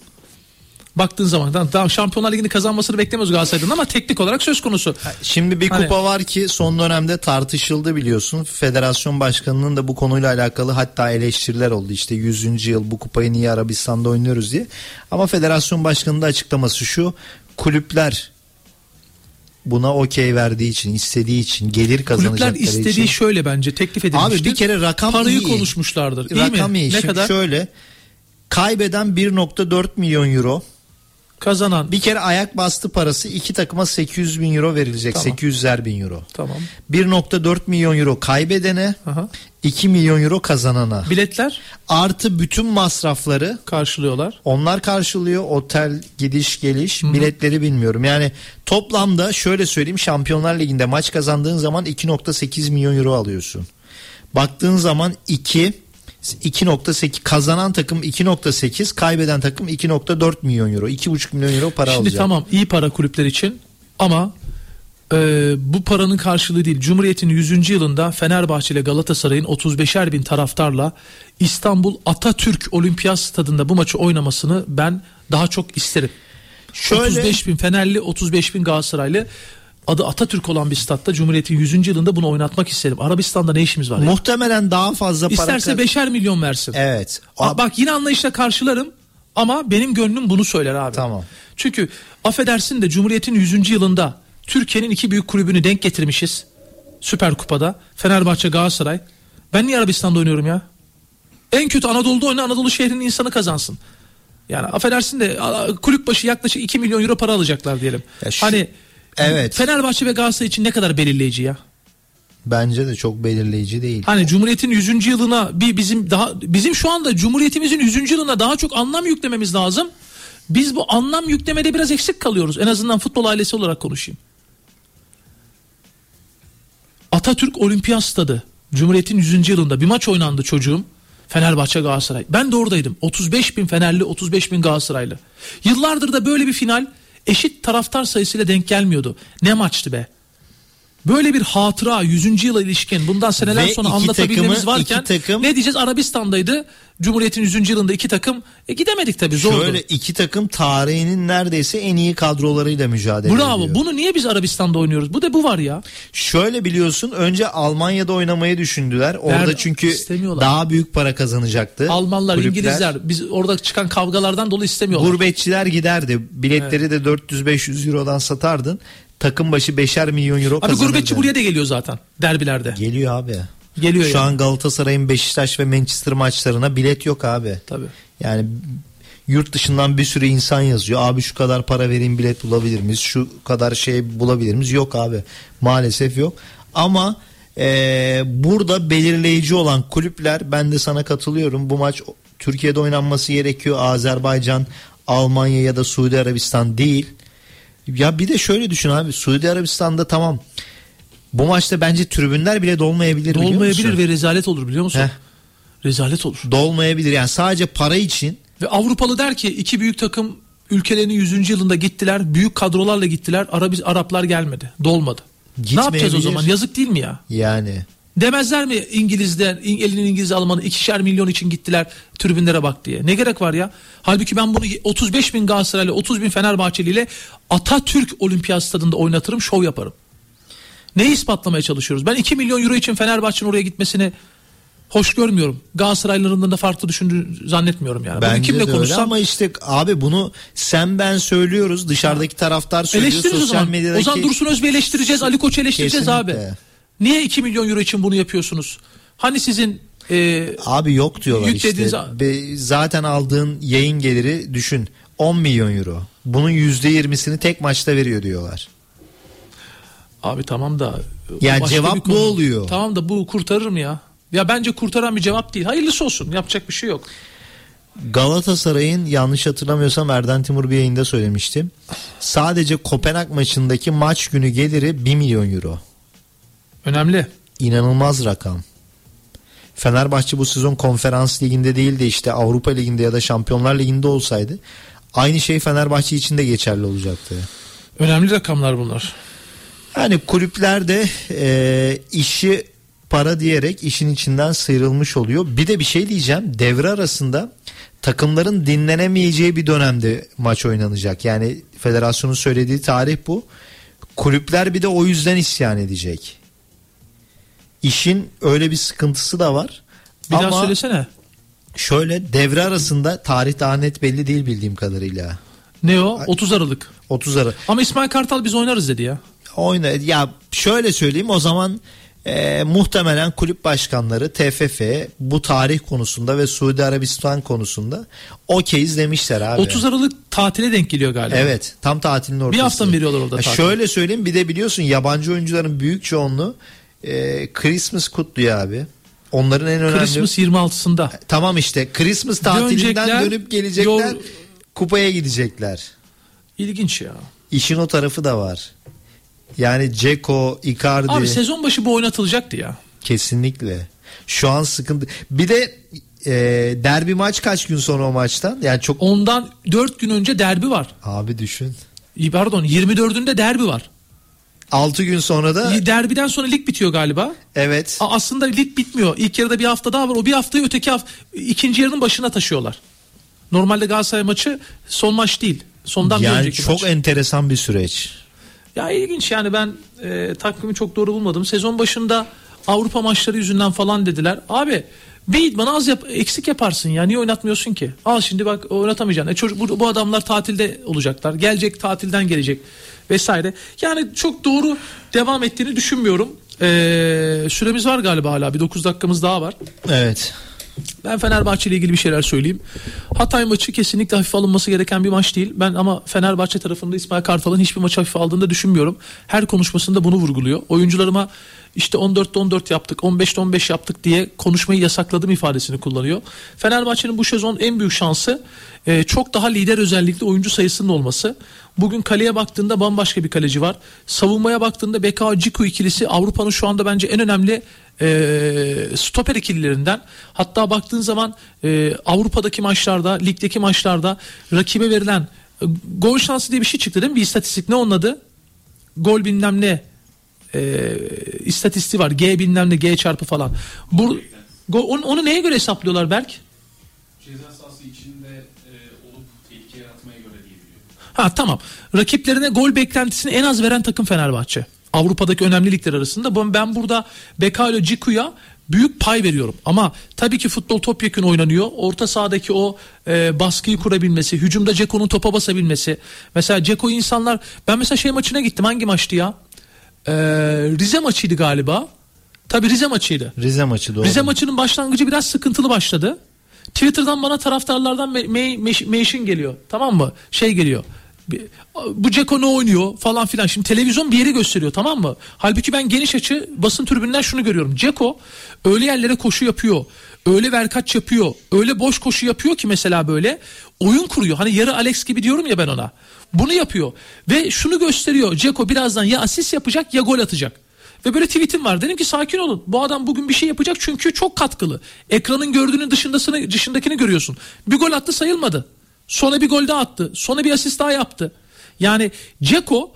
Baktığın zaman daha Şampiyonlar Ligi'ni kazanmasını beklemiyoruz Galatasaray'dan ama teknik olarak söz konusu. Şimdi bir kupa hani... var ki son dönemde tartışıldı biliyorsun. Federasyon başkanının da bu konuyla alakalı hatta eleştiriler oldu. İşte yüzüncü yıl bu kupayı niye Arabistan'da oynuyoruz diye. Ama federasyon başkanının da açıklaması şu. Kulüpler buna okey verdiği için, istediği için, gelir kazanacakları için. Kulüpler istediği için. Şöyle bence teklif edilmiştir. Abi bir kere rakam parayı iyi. Parayı konuşmuşlardır. İyi rakam mi? İyi. Ne Şimdi kadar? Şöyle kaybeden bir virgül dört milyon euro. Kazanan. Bir kere ayak bastı parası iki takıma sekiz yüz bin euro verilecek. Tamam. sekiz yüzer bin euro. Tamam. bir virgül dört milyon euro kaybedene, aha, iki milyon euro kazanana. Biletler? Artı bütün masrafları. Karşılıyorlar. Onlar karşılıyor. Otel, gidiş, geliş. Hı-hı. Biletleri bilmiyorum. Yani toplamda şöyle söyleyeyim. Şampiyonlar Ligi'nde maç kazandığın zaman iki virgül sekiz milyon euro alıyorsun. Baktığın zaman iki... iki virgül sekiz kazanan takım iki virgül sekiz, kaybeden takım iki virgül dört milyon euro, iki virgül beş milyon euro para Şimdi alacak. Şimdi tamam iyi para kulüpler için ama Ee, bu paranın karşılığı değil. Cumhuriyet'in yüzüncü yılında Fenerbahçe ile Galatasaray'ın otuz beşer bin taraftarla İstanbul Atatürk Olimpiyat Stadı'nda bu maçı oynamasını ben daha çok isterim. Şöyle... otuz beş bin Fenerli, otuz beş bin Galatasaraylı, adı Atatürk olan bir statta Cumhuriyet'in yüzüncü yılında bunu oynatmak isterim. Arabistan'da ne işimiz var? Muhtemelen yani daha fazla para... İsterse kar- beşer milyon versin. Evet. Ab- Bak yine anlayışla karşılarım ama benim gönlüm bunu söyler abi. Tamam. Çünkü affedersin de Cumhuriyet'in yüzüncü yılında Türkiye'nin iki büyük kulübünü denk getirmişiz. Süper Kupa'da. Fenerbahçe, Galatasaray. Ben niye Arabistan'da oynuyorum ya? En kötü Anadolu'da oyna, Anadolu şehrinin insanı kazansın. Yani affedersin de kulüp başı yaklaşık iki milyon euro para alacaklar diyelim. Şu, hani evet. Fenerbahçe ve Galatasaray için ne kadar belirleyici ya? Bence de çok belirleyici değil. Hani Cumhuriyet'in yüzüncü yılına bir bizim daha bizim şu anda Cumhuriyetimizin yüzüncü yılına daha çok anlam yüklememiz lazım. Biz bu anlam yüklemede biraz eksik kalıyoruz. En azından futbol ailesi olarak konuşayım. Atatürk Olimpiyat Stadı Cumhuriyet'in yüzüncü yılında bir maç oynandı çocuğum. Fenerbahçe Galatasaray. Ben de oradaydım. otuz beş bin Fenerli, otuz beş bin Galatasaraylı. Yıllardır da böyle bir final eşit taraftar sayısıyla denk gelmiyordu. Ne maçtı be. Böyle bir hatıra yüzüncü yıla ilişkin bundan seneler ve sonra anlatabilmemiz takımı, varken takım, ne diyeceğiz? Arabistan'daydı Cumhuriyet'in yüzüncü yılında iki takım. E gidemedik tabii, zordu. Şöyle iki takım tarihinin neredeyse en iyi kadrolarıyla mücadele Bravo. ediyor. Bravo. Bunu niye biz Arabistan'da oynuyoruz? Bu da bu var ya. Şöyle biliyorsun, önce Almanya'da oynamayı düşündüler. Orada Der, çünkü daha büyük para kazanacaktı. Almanlar, kulüpler. İngilizler biz orada çıkan kavgalardan dolayı istemiyorlar. Gurbetçiler giderdi. Biletleri evet. de dört yüz beş yüz eurodan satardın. Takım başı beşer milyon euro kazanıyor. Abi gurbetçi buraya da geliyor zaten derbilerde. Geliyor abi. Geliyor Şu yani. an Galatasaray'ın Beşiktaş ve Manchester maçlarına bilet yok abi. Tabii. Yani yurt dışından bir sürü insan yazıyor. Abi şu kadar para vereyim bilet bulabilir miyiz? Şu kadar şey bulabilir miyiz? Yok abi. Maalesef yok. Ama e, burada belirleyici olan kulüpler, ben de sana katılıyorum. Bu maç Türkiye'de oynanması gerekiyor. Azerbaycan, Almanya ya da Suudi Arabistan değil. Ya bir de şöyle düşün abi, Suudi Arabistan'da tamam bu maçta bence tribünler bile dolmayabilir, biliyor musun? Dolmayabilir ve rezalet olur, biliyor musun? Heh. Rezalet olur. Dolmayabilir yani sadece para için. Ve Avrupalı der ki iki büyük takım ülkelerinin yüzüncü yılında gittiler, büyük kadrolarla gittiler, Arab- Araplar gelmedi, dolmadı. Ne yapacağız o zaman, yazık değil mi ya? Yani. Demezler mi İngiliz'den, elinin İngiliz Alman'ı ikişer milyon için gittiler tribünlere bak diye. Ne gerek var ya? Halbuki ben bunu otuz beş bin Galatasaraylı, otuz bin Fenerbahçeli ile Atatürk Olimpiyat Stadı'nda oynatırım, şov yaparım. Neyi ispatlamaya çalışıyoruz? Ben iki milyon euro için Fenerbahçe'nin oraya gitmesini hoş görmüyorum. Galatasaraylılarından da farklı düşündüğünü zannetmiyorum yani. Bence bunu kimle konuşsam ama işte abi bunu sen ben söylüyoruz, dışarıdaki taraftar söylüyor, sosyal o zaman. medyadaki. O zaman Dursun Özbey eleştireceğiz, Ali Koç eleştireceğiz. Kesinlikle. Abi. Niye iki milyon euro için bunu yapıyorsunuz? Hani sizin e, abi yok diyorlar işte. Be, zaten aldığın yayın geliri düşün. on milyon euro. Bunun yüzde yirmisini tek maçta veriyor diyorlar. Abi tamam da. Yani cevap bu oluyor. Tamam da bu kurtarır mı ya? Ya bence kurtaran bir cevap değil. Hayırlısı olsun. Yapacak bir şey yok. Galatasaray'ın, yanlış hatırlamıyorsam Erden Timur bir yayında söylemişti. Sadece Kopenhag maçındaki maç günü geliri bir milyon euro. Önemli. İnanılmaz rakam. Fenerbahçe bu sezon Konferans Ligi'nde değil de işte Avrupa Ligi'nde ya da Şampiyonlar Ligi'nde olsaydı aynı şey Fenerbahçe için de geçerli olacaktı. Önemli rakamlar bunlar. Yani kulüpler de e, işi para diyerek işin içinden sıyrılmış oluyor. Bir de bir şey diyeceğim. Devre arasında takımların dinlenemeyeceği bir dönemde maç oynanacak. Yani federasyonun söylediği tarih bu. Kulüpler bir de o yüzden isyan edecek. İşin öyle bir sıkıntısı da var. Bir Ama daha söylesene. Şöyle devre arasında tarih daha net belli değil bildiğim kadarıyla. Ne o? otuz Aralık. otuz Aralık. Ama İsmail Kartal biz oynarız dedi ya. Oyna. Ya şöyle söyleyeyim o zaman e, muhtemelen kulüp başkanları T F F bu tarih konusunda ve Suudi Arabistan konusunda okeyiz demişler abi. otuz Aralık tatile denk geliyor galiba. Evet. Tam tatilin ortası. Bir hafta mı veriyorlar orada tatil? Şöyle söyleyeyim, bir de biliyorsun yabancı oyuncuların büyük çoğunluğu Ee, Christmas kutluyor abi. Onların en önemli Christmas yirmi altısında. Tamam işte Christmas tatilinden dönecekler, dönüp gelecekler. Yol... Kupaya gidecekler. İlginç ya. İşin o tarafı da var. Yani Dzeko, Icardi. Abi sezon başı bu oynatılacaktı ya. Kesinlikle. Şu an sıkıntı. Bir de e, derbi maç kaç gün sonra o maçtan? Yani çok ondan dört gün önce derbi var. Abi düşün. İyi pardon, yirmi dördünde derbi var. altı gün sonra da... Derbiden sonra lig bitiyor galiba. Evet. A- aslında lig bitmiyor. İlk yarıda bir hafta daha var. O bir haftayı öteki hafta... ikinci yarının başına taşıyorlar. Normalde Galatasaray maçı son maç değil. Sondan yani bir önceki maç. Yani çok enteresan bir süreç. Ya ilginç yani ben e, takvimi çok doğru bulmadım. Sezon başında Avrupa maçları yüzünden falan dediler. Abi... Bir idmanı az yap, eksik yaparsın ya. Niye oynatmıyorsun ki? Al şimdi bak oynatamayacaksın. E çocuk, bu, bu adamlar tatilde olacaklar. Gelecek tatilden gelecek vesaire. Yani çok doğru devam ettiğini düşünmüyorum. Ee, süremiz var galiba hala. Bir dokuz dakikamız daha var. Evet. Ben Fenerbahçe ile ilgili bir şeyler söyleyeyim. Hatay maçı kesinlikle hafife alınması gereken bir maç değil. Ben ama Fenerbahçe tarafında İsmail Kartal'ın hiçbir maçı hafife aldığını da düşünmüyorum. Her konuşmasında bunu vurguluyor. Oyuncularıma işte on dörtte on dört yaptık, on beşte on beş yaptık diye konuşmayı yasakladım ifadesini kullanıyor. Fenerbahçe'nin bu sezon en büyük şansı çok daha lider özellikle oyuncu sayısının olması. Bugün kaleye baktığında bambaşka bir kaleci var. Savunmaya baktığında Bekao-Ciku ikilisi Avrupa'nın şu anda bence en önemli E, stoper ikililerinden. Hatta baktığın zaman e, Avrupa'daki maçlarda, ligdeki maçlarda rakibe verilen e, gol şansı diye bir şey çıktı değil mi? Bir istatistik, ne onun adı? Gol bilmem ne e, istatistiği var. G bilmem ne, G çarpı falan. Bu, go, onu, onu neye göre hesaplıyorlar Berk? Ceza sahası içinde e, olup tehlike yaratmaya göre diyebiliyor. Ha tamam. Rakiplerine gol beklentisini en az veren takım Fenerbahçe. Avrupa'daki önemli ligler arasında. Ben burada Bekalo Ciku'ya büyük pay veriyorum. Ama tabii ki futbol topyekün oynanıyor. Orta sahadaki o e, baskıyı kurabilmesi, hücumda Ceko'nun topa basabilmesi. Mesela Ceko'yu insanlar... Ben mesela şey maçına gittim. Hangi maçtı ya? E, Rize maçıydı galiba. Tabii Rize maçıydı. Rize maçı doğru. Rize maçının başlangıcı biraz sıkıntılı başladı. Twitter'dan bana taraftarlardan me- me- me- meşin geliyor. Tamam mı? Şey geliyor. Bu Ceko ne oynuyor falan filan. Şimdi televizyon bir yeri gösteriyor, tamam mı? Halbuki ben geniş açı basın tribünden şunu görüyorum. Ceko öyle yerlere koşu yapıyor. Öyle verkaç yapıyor. Öyle boş koşu yapıyor ki mesela böyle oyun kuruyor. Hani yarı Alex gibi diyorum ya ben ona. Bunu yapıyor. Ve şunu gösteriyor. Ceko birazdan ya asist yapacak ya gol atacak. Ve böyle tweetim var. Dedim ki sakin olun. Bu adam bugün bir şey yapacak çünkü çok katkılı. Ekranın gördüğünün dışındasını, dışındakini görüyorsun. Bir gol attı sayılmadı. Sonra bir gol daha attı. Sonra bir asist daha yaptı. Yani Ceko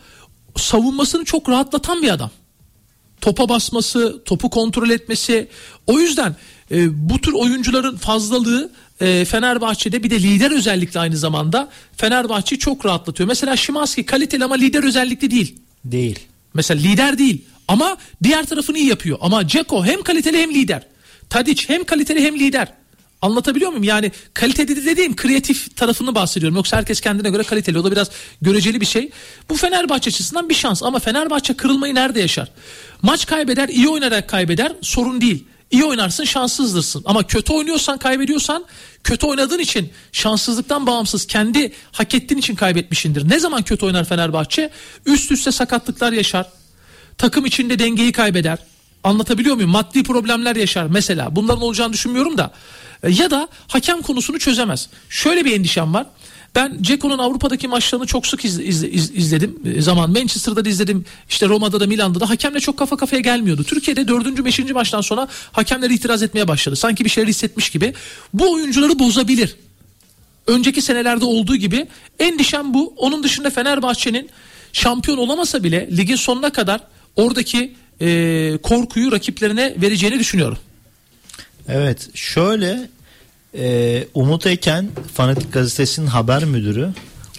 savunmasını çok rahatlatan bir adam. Topa basması, topu kontrol etmesi. O yüzden e, bu tür oyuncuların fazlalığı e, Fenerbahçe'de, bir de lider özellikle aynı zamanda Fenerbahçe'yi çok rahatlatıyor. Mesela Szymański kaliteli ama lider özellikli değil. Değil. Mesela lider değil ama diğer tarafını iyi yapıyor. Ama Ceko hem kaliteli hem lider. Tadić hem kaliteli hem lider. Anlatabiliyor muyum? Yani kaliteli dediğim kreatif tarafını bahsediyorum. Yoksa herkes kendine göre kaliteli. O da biraz göreceli bir şey. Bu Fenerbahçe açısından bir şans. Ama Fenerbahçe kırılmayı nerede yaşar? Maç kaybeder, iyi oynarak kaybeder. Sorun değil. İyi oynarsın, şanssızdırsın. Ama kötü oynuyorsan, kaybediyorsan, kötü oynadığın için, şanssızlıktan bağımsız kendi hak ettiğin için kaybetmişindir. Ne zaman kötü oynar Fenerbahçe? Üst üste sakatlıklar yaşar. Takım içinde dengeyi kaybeder. Anlatabiliyor muyum? Maddi problemler yaşar mesela. Bunların olacağını düşünmüyorum da. Ya da hakem konusunu çözemez. Şöyle bir endişem var. Ben Ceko'nun Avrupa'daki maçlarını çok sık iz, iz, iz, izledim. Zaman Manchester'da da izledim. İşte Roma'da da, Milan'da da hakemle çok kafa kafaya gelmiyordu. Türkiye'de dördüncü, beşinci maçtan sonra hakemler itiraz etmeye başladı. Sanki bir şeyler hissetmiş gibi. Bu oyuncuları bozabilir. Önceki senelerde olduğu gibi. Endişem bu. Onun dışında Fenerbahçe'nin şampiyon olamasa bile ligin sonuna kadar oradaki e, korkuyu rakiplerine vereceğini düşünüyorum. Evet, şöyle e, Umut Eken, Fanatik Gazetesi'nin haber müdürü,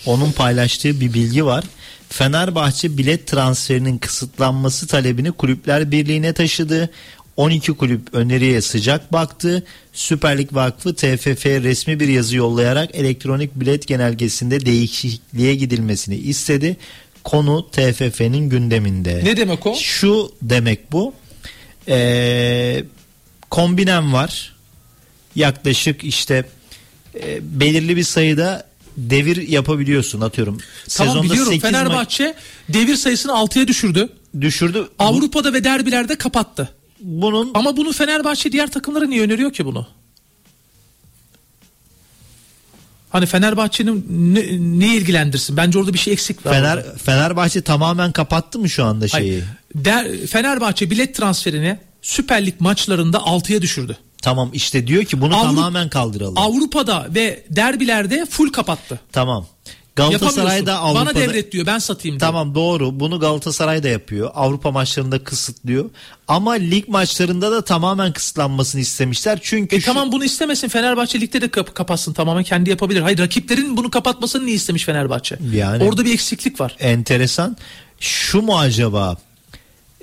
onun paylaştığı bir bilgi var. Fenerbahçe bilet transferinin kısıtlanması talebini Kulüpler Birliği'ne taşıdı. on iki kulüp öneriye sıcak baktı. Süper Lig Vakfı T F F'ye resmi bir yazı yollayarak elektronik bilet genelgesinde değişikliğe gidilmesini istedi. Konu T F F'nin gündeminde. Ne demek o? Şu demek bu. Eee Kombinem var. Yaklaşık işte e, belirli bir sayıda devir yapabiliyorsun, atıyorum. Tamam, sezonda biliyorum. Fenerbahçe ma- devir sayısını altıya düşürdü. Düşürdü. Avrupa'da bu... ve derbilerde kapattı. Bunun ama bunu Fenerbahçe diğer takımlara niye öneriyor ki bunu? Hani Fenerbahçe'nin ne, ne ilgilendirsin? Bence orada bir şey eksik var. Fener, Fenerbahçe tamamen kapattı mı şu anda şeyi? Hayır. Der, Fenerbahçe bilet transferini Süper Lig maçlarında altıya düşürdü. Tamam, işte diyor ki bunu Avru- tamamen kaldıralım. Avrupa'da ve derbilerde full kapattı. Tamam. Galatasaray'da Avrupa'da bana devret diyor, ben satayım diyor. Tamam, doğru, bunu Galatasaray da yapıyor. Avrupa maçlarında kısıtlıyor. Ama lig maçlarında da tamamen kısıtlanmasını istemişler. Çünkü e şu... tamam, bunu istemesin Fenerbahçe, ligde de kap- kapatsın tamamen, kendi yapabilir. Hayır, rakiplerin bunu kapatmasını niye istemiş Fenerbahçe? Yani orada bir eksiklik var. Enteresan. Şu mu acaba?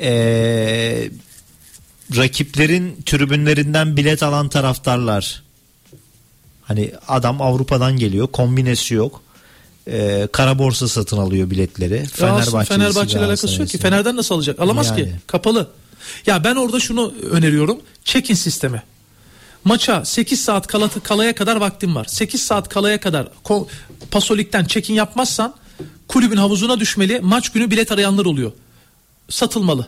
Ee, rakiplerin tribünlerinden bilet alan taraftarlar. Hani adam Avrupa'dan geliyor, kombinesi yok. Ee, kara borsa satın alıyor biletleri. Fenerbahçe'yle alakası yok ki. Fener'den nasıl alacak? Alamaz yani ki. Kapalı. Ya ben orada şunu öneriyorum. Check-in sistemi. Maça sekiz saat kala, kalaya kadar vaktim var. sekiz saat kalaya kadar ko- Pasolik'ten check-in yapmazsan kulübün havuzuna düşmeli. Maç günü bilet arayanlar oluyor. Satılmalı.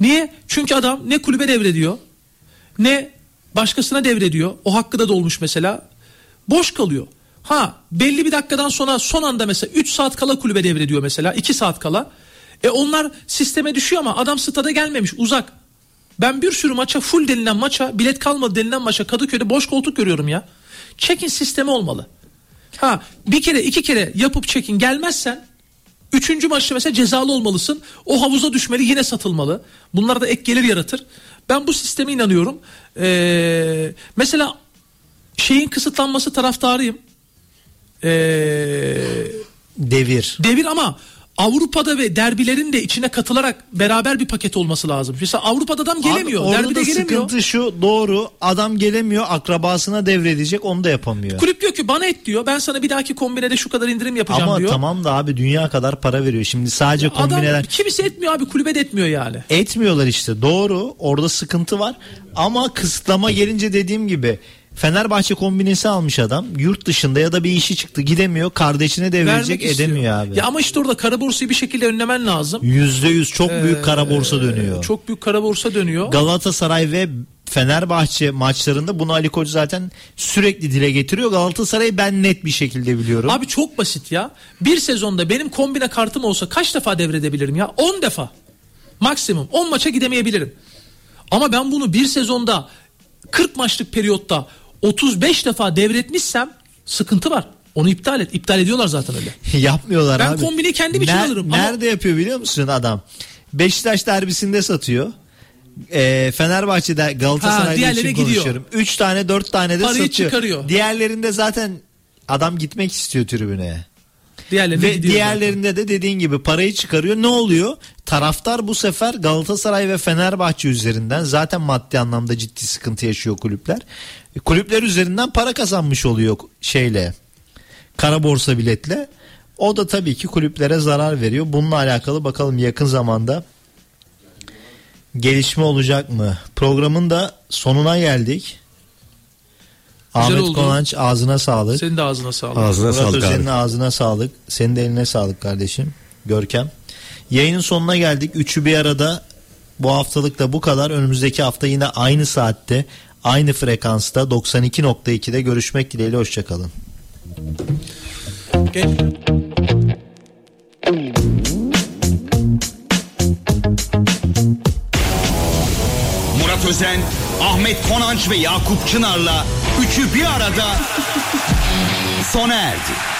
Niye? Çünkü adam ne kulübe devrediyor, ne başkasına devrediyor. O hakkı da dolmuş mesela. Boş kalıyor. Ha, belli bir dakikadan sonra son anda mesela üç saat kala kulübe devrediyor mesela, iki saat kala. E onlar sisteme düşüyor ama adam stada gelmemiş, uzak. Ben bir sürü maça, full denilen maça, bilet kalmadı denilen maça Kadıköy'de boş koltuk görüyorum ya. Check-in sistemi olmalı. Ha, bir kere iki kere yapıp check-in gelmezsen üçüncü maçta mesela cezalı olmalısın. O havuza düşmeli, yine satılmalı. Bunlar da ek gelir yaratır. Ben bu sisteme inanıyorum. Ee, mesela şeyin kısıtlanması taraftarıyım. Ee, devir. Devir ama Avrupa'da ve derbilerin de içine katılarak beraber bir paket olması lazım. Mesela Avrupa'da adam gelemiyor. Abi, orada gelemiyor. Sıkıntı şu, doğru, adam gelemiyor, akrabasına devredecek, onu da yapamıyor. Kulüp diyor ki bana et diyor, ben sana bir dahaki kombinede şu kadar indirim yapacağım ama diyor. Ama tamam da abi, dünya kadar para veriyor şimdi sadece kombineler. Adam kimisi etmiyor abi, kulübe de etmiyor yani. Etmiyorlar işte, doğru, orada sıkıntı var ama kısıtlama gelince dediğim gibi Fenerbahçe kombinesi almış adam, yurt dışında ya da bir işi çıktı, gidemiyor, kardeşine devredecek, edemiyor abi. Ya ama işte orada kara borsayı bir şekilde önlemen lazım. yüzde yüz çok ee, büyük kara borsa dönüyor. Çok büyük kara borsa dönüyor. Galatasaray ve Fenerbahçe maçlarında bunu Ali Koç zaten sürekli dile getiriyor. Galatasaray'ı ben net bir şekilde biliyorum. Abi çok basit ya. Bir sezonda benim kombine kartım olsa kaç defa devredebilirim ya? on defa. Maksimum on maça gidemeyebilirim. Ama ben bunu bir sezonda kırk maçlık periyotta otuz beş defa devretmişsem sıkıntı var. Onu iptal et. İptal ediyorlar zaten öyle. Yapmıyorlar ben abi. Ben kombini kendim için Ner- alırım. Nerede ama... yapıyor biliyor musun adam? Beşiktaş derbisinde satıyor. E, Fenerbahçe'de, Galatasaray'da için konuşuyorum. üç tane dört tane de parayı satıyor. Çıkarıyor. Diğerlerinde zaten adam gitmek istiyor tribüne. Diğerlerinde ve diğerlerinde zaten de dediğin gibi parayı çıkarıyor. Ne oluyor? Taraftar bu sefer Galatasaray ve Fenerbahçe üzerinden zaten maddi anlamda ciddi sıkıntı yaşıyor kulüpler. Kulüpler üzerinden para kazanmış oluyor şeyle, kara borsa biletle. O da tabii ki kulüplere zarar veriyor. Bununla alakalı bakalım yakın zamanda gelişme olacak mı? Programın da sonuna geldik. Güzel Ahmet oldu. Konanç, ağzına sağlık. Senin de ağzına sağlık. Ağzına Murat sağlık. Senin ağzına sağlık. Senin de eline sağlık kardeşim. Görkem. Yayının sonuna geldik. Üçü bir arada. Bu haftalık da bu kadar. Önümüzdeki hafta yine aynı saatte, aynı frekansta doksan iki nokta iki'de görüşmek dileğiyle. Hoşçakalın. Murat Özen, Ahmet Konanç ve Yakup Çınar'la Üçü bir arada sona erdi.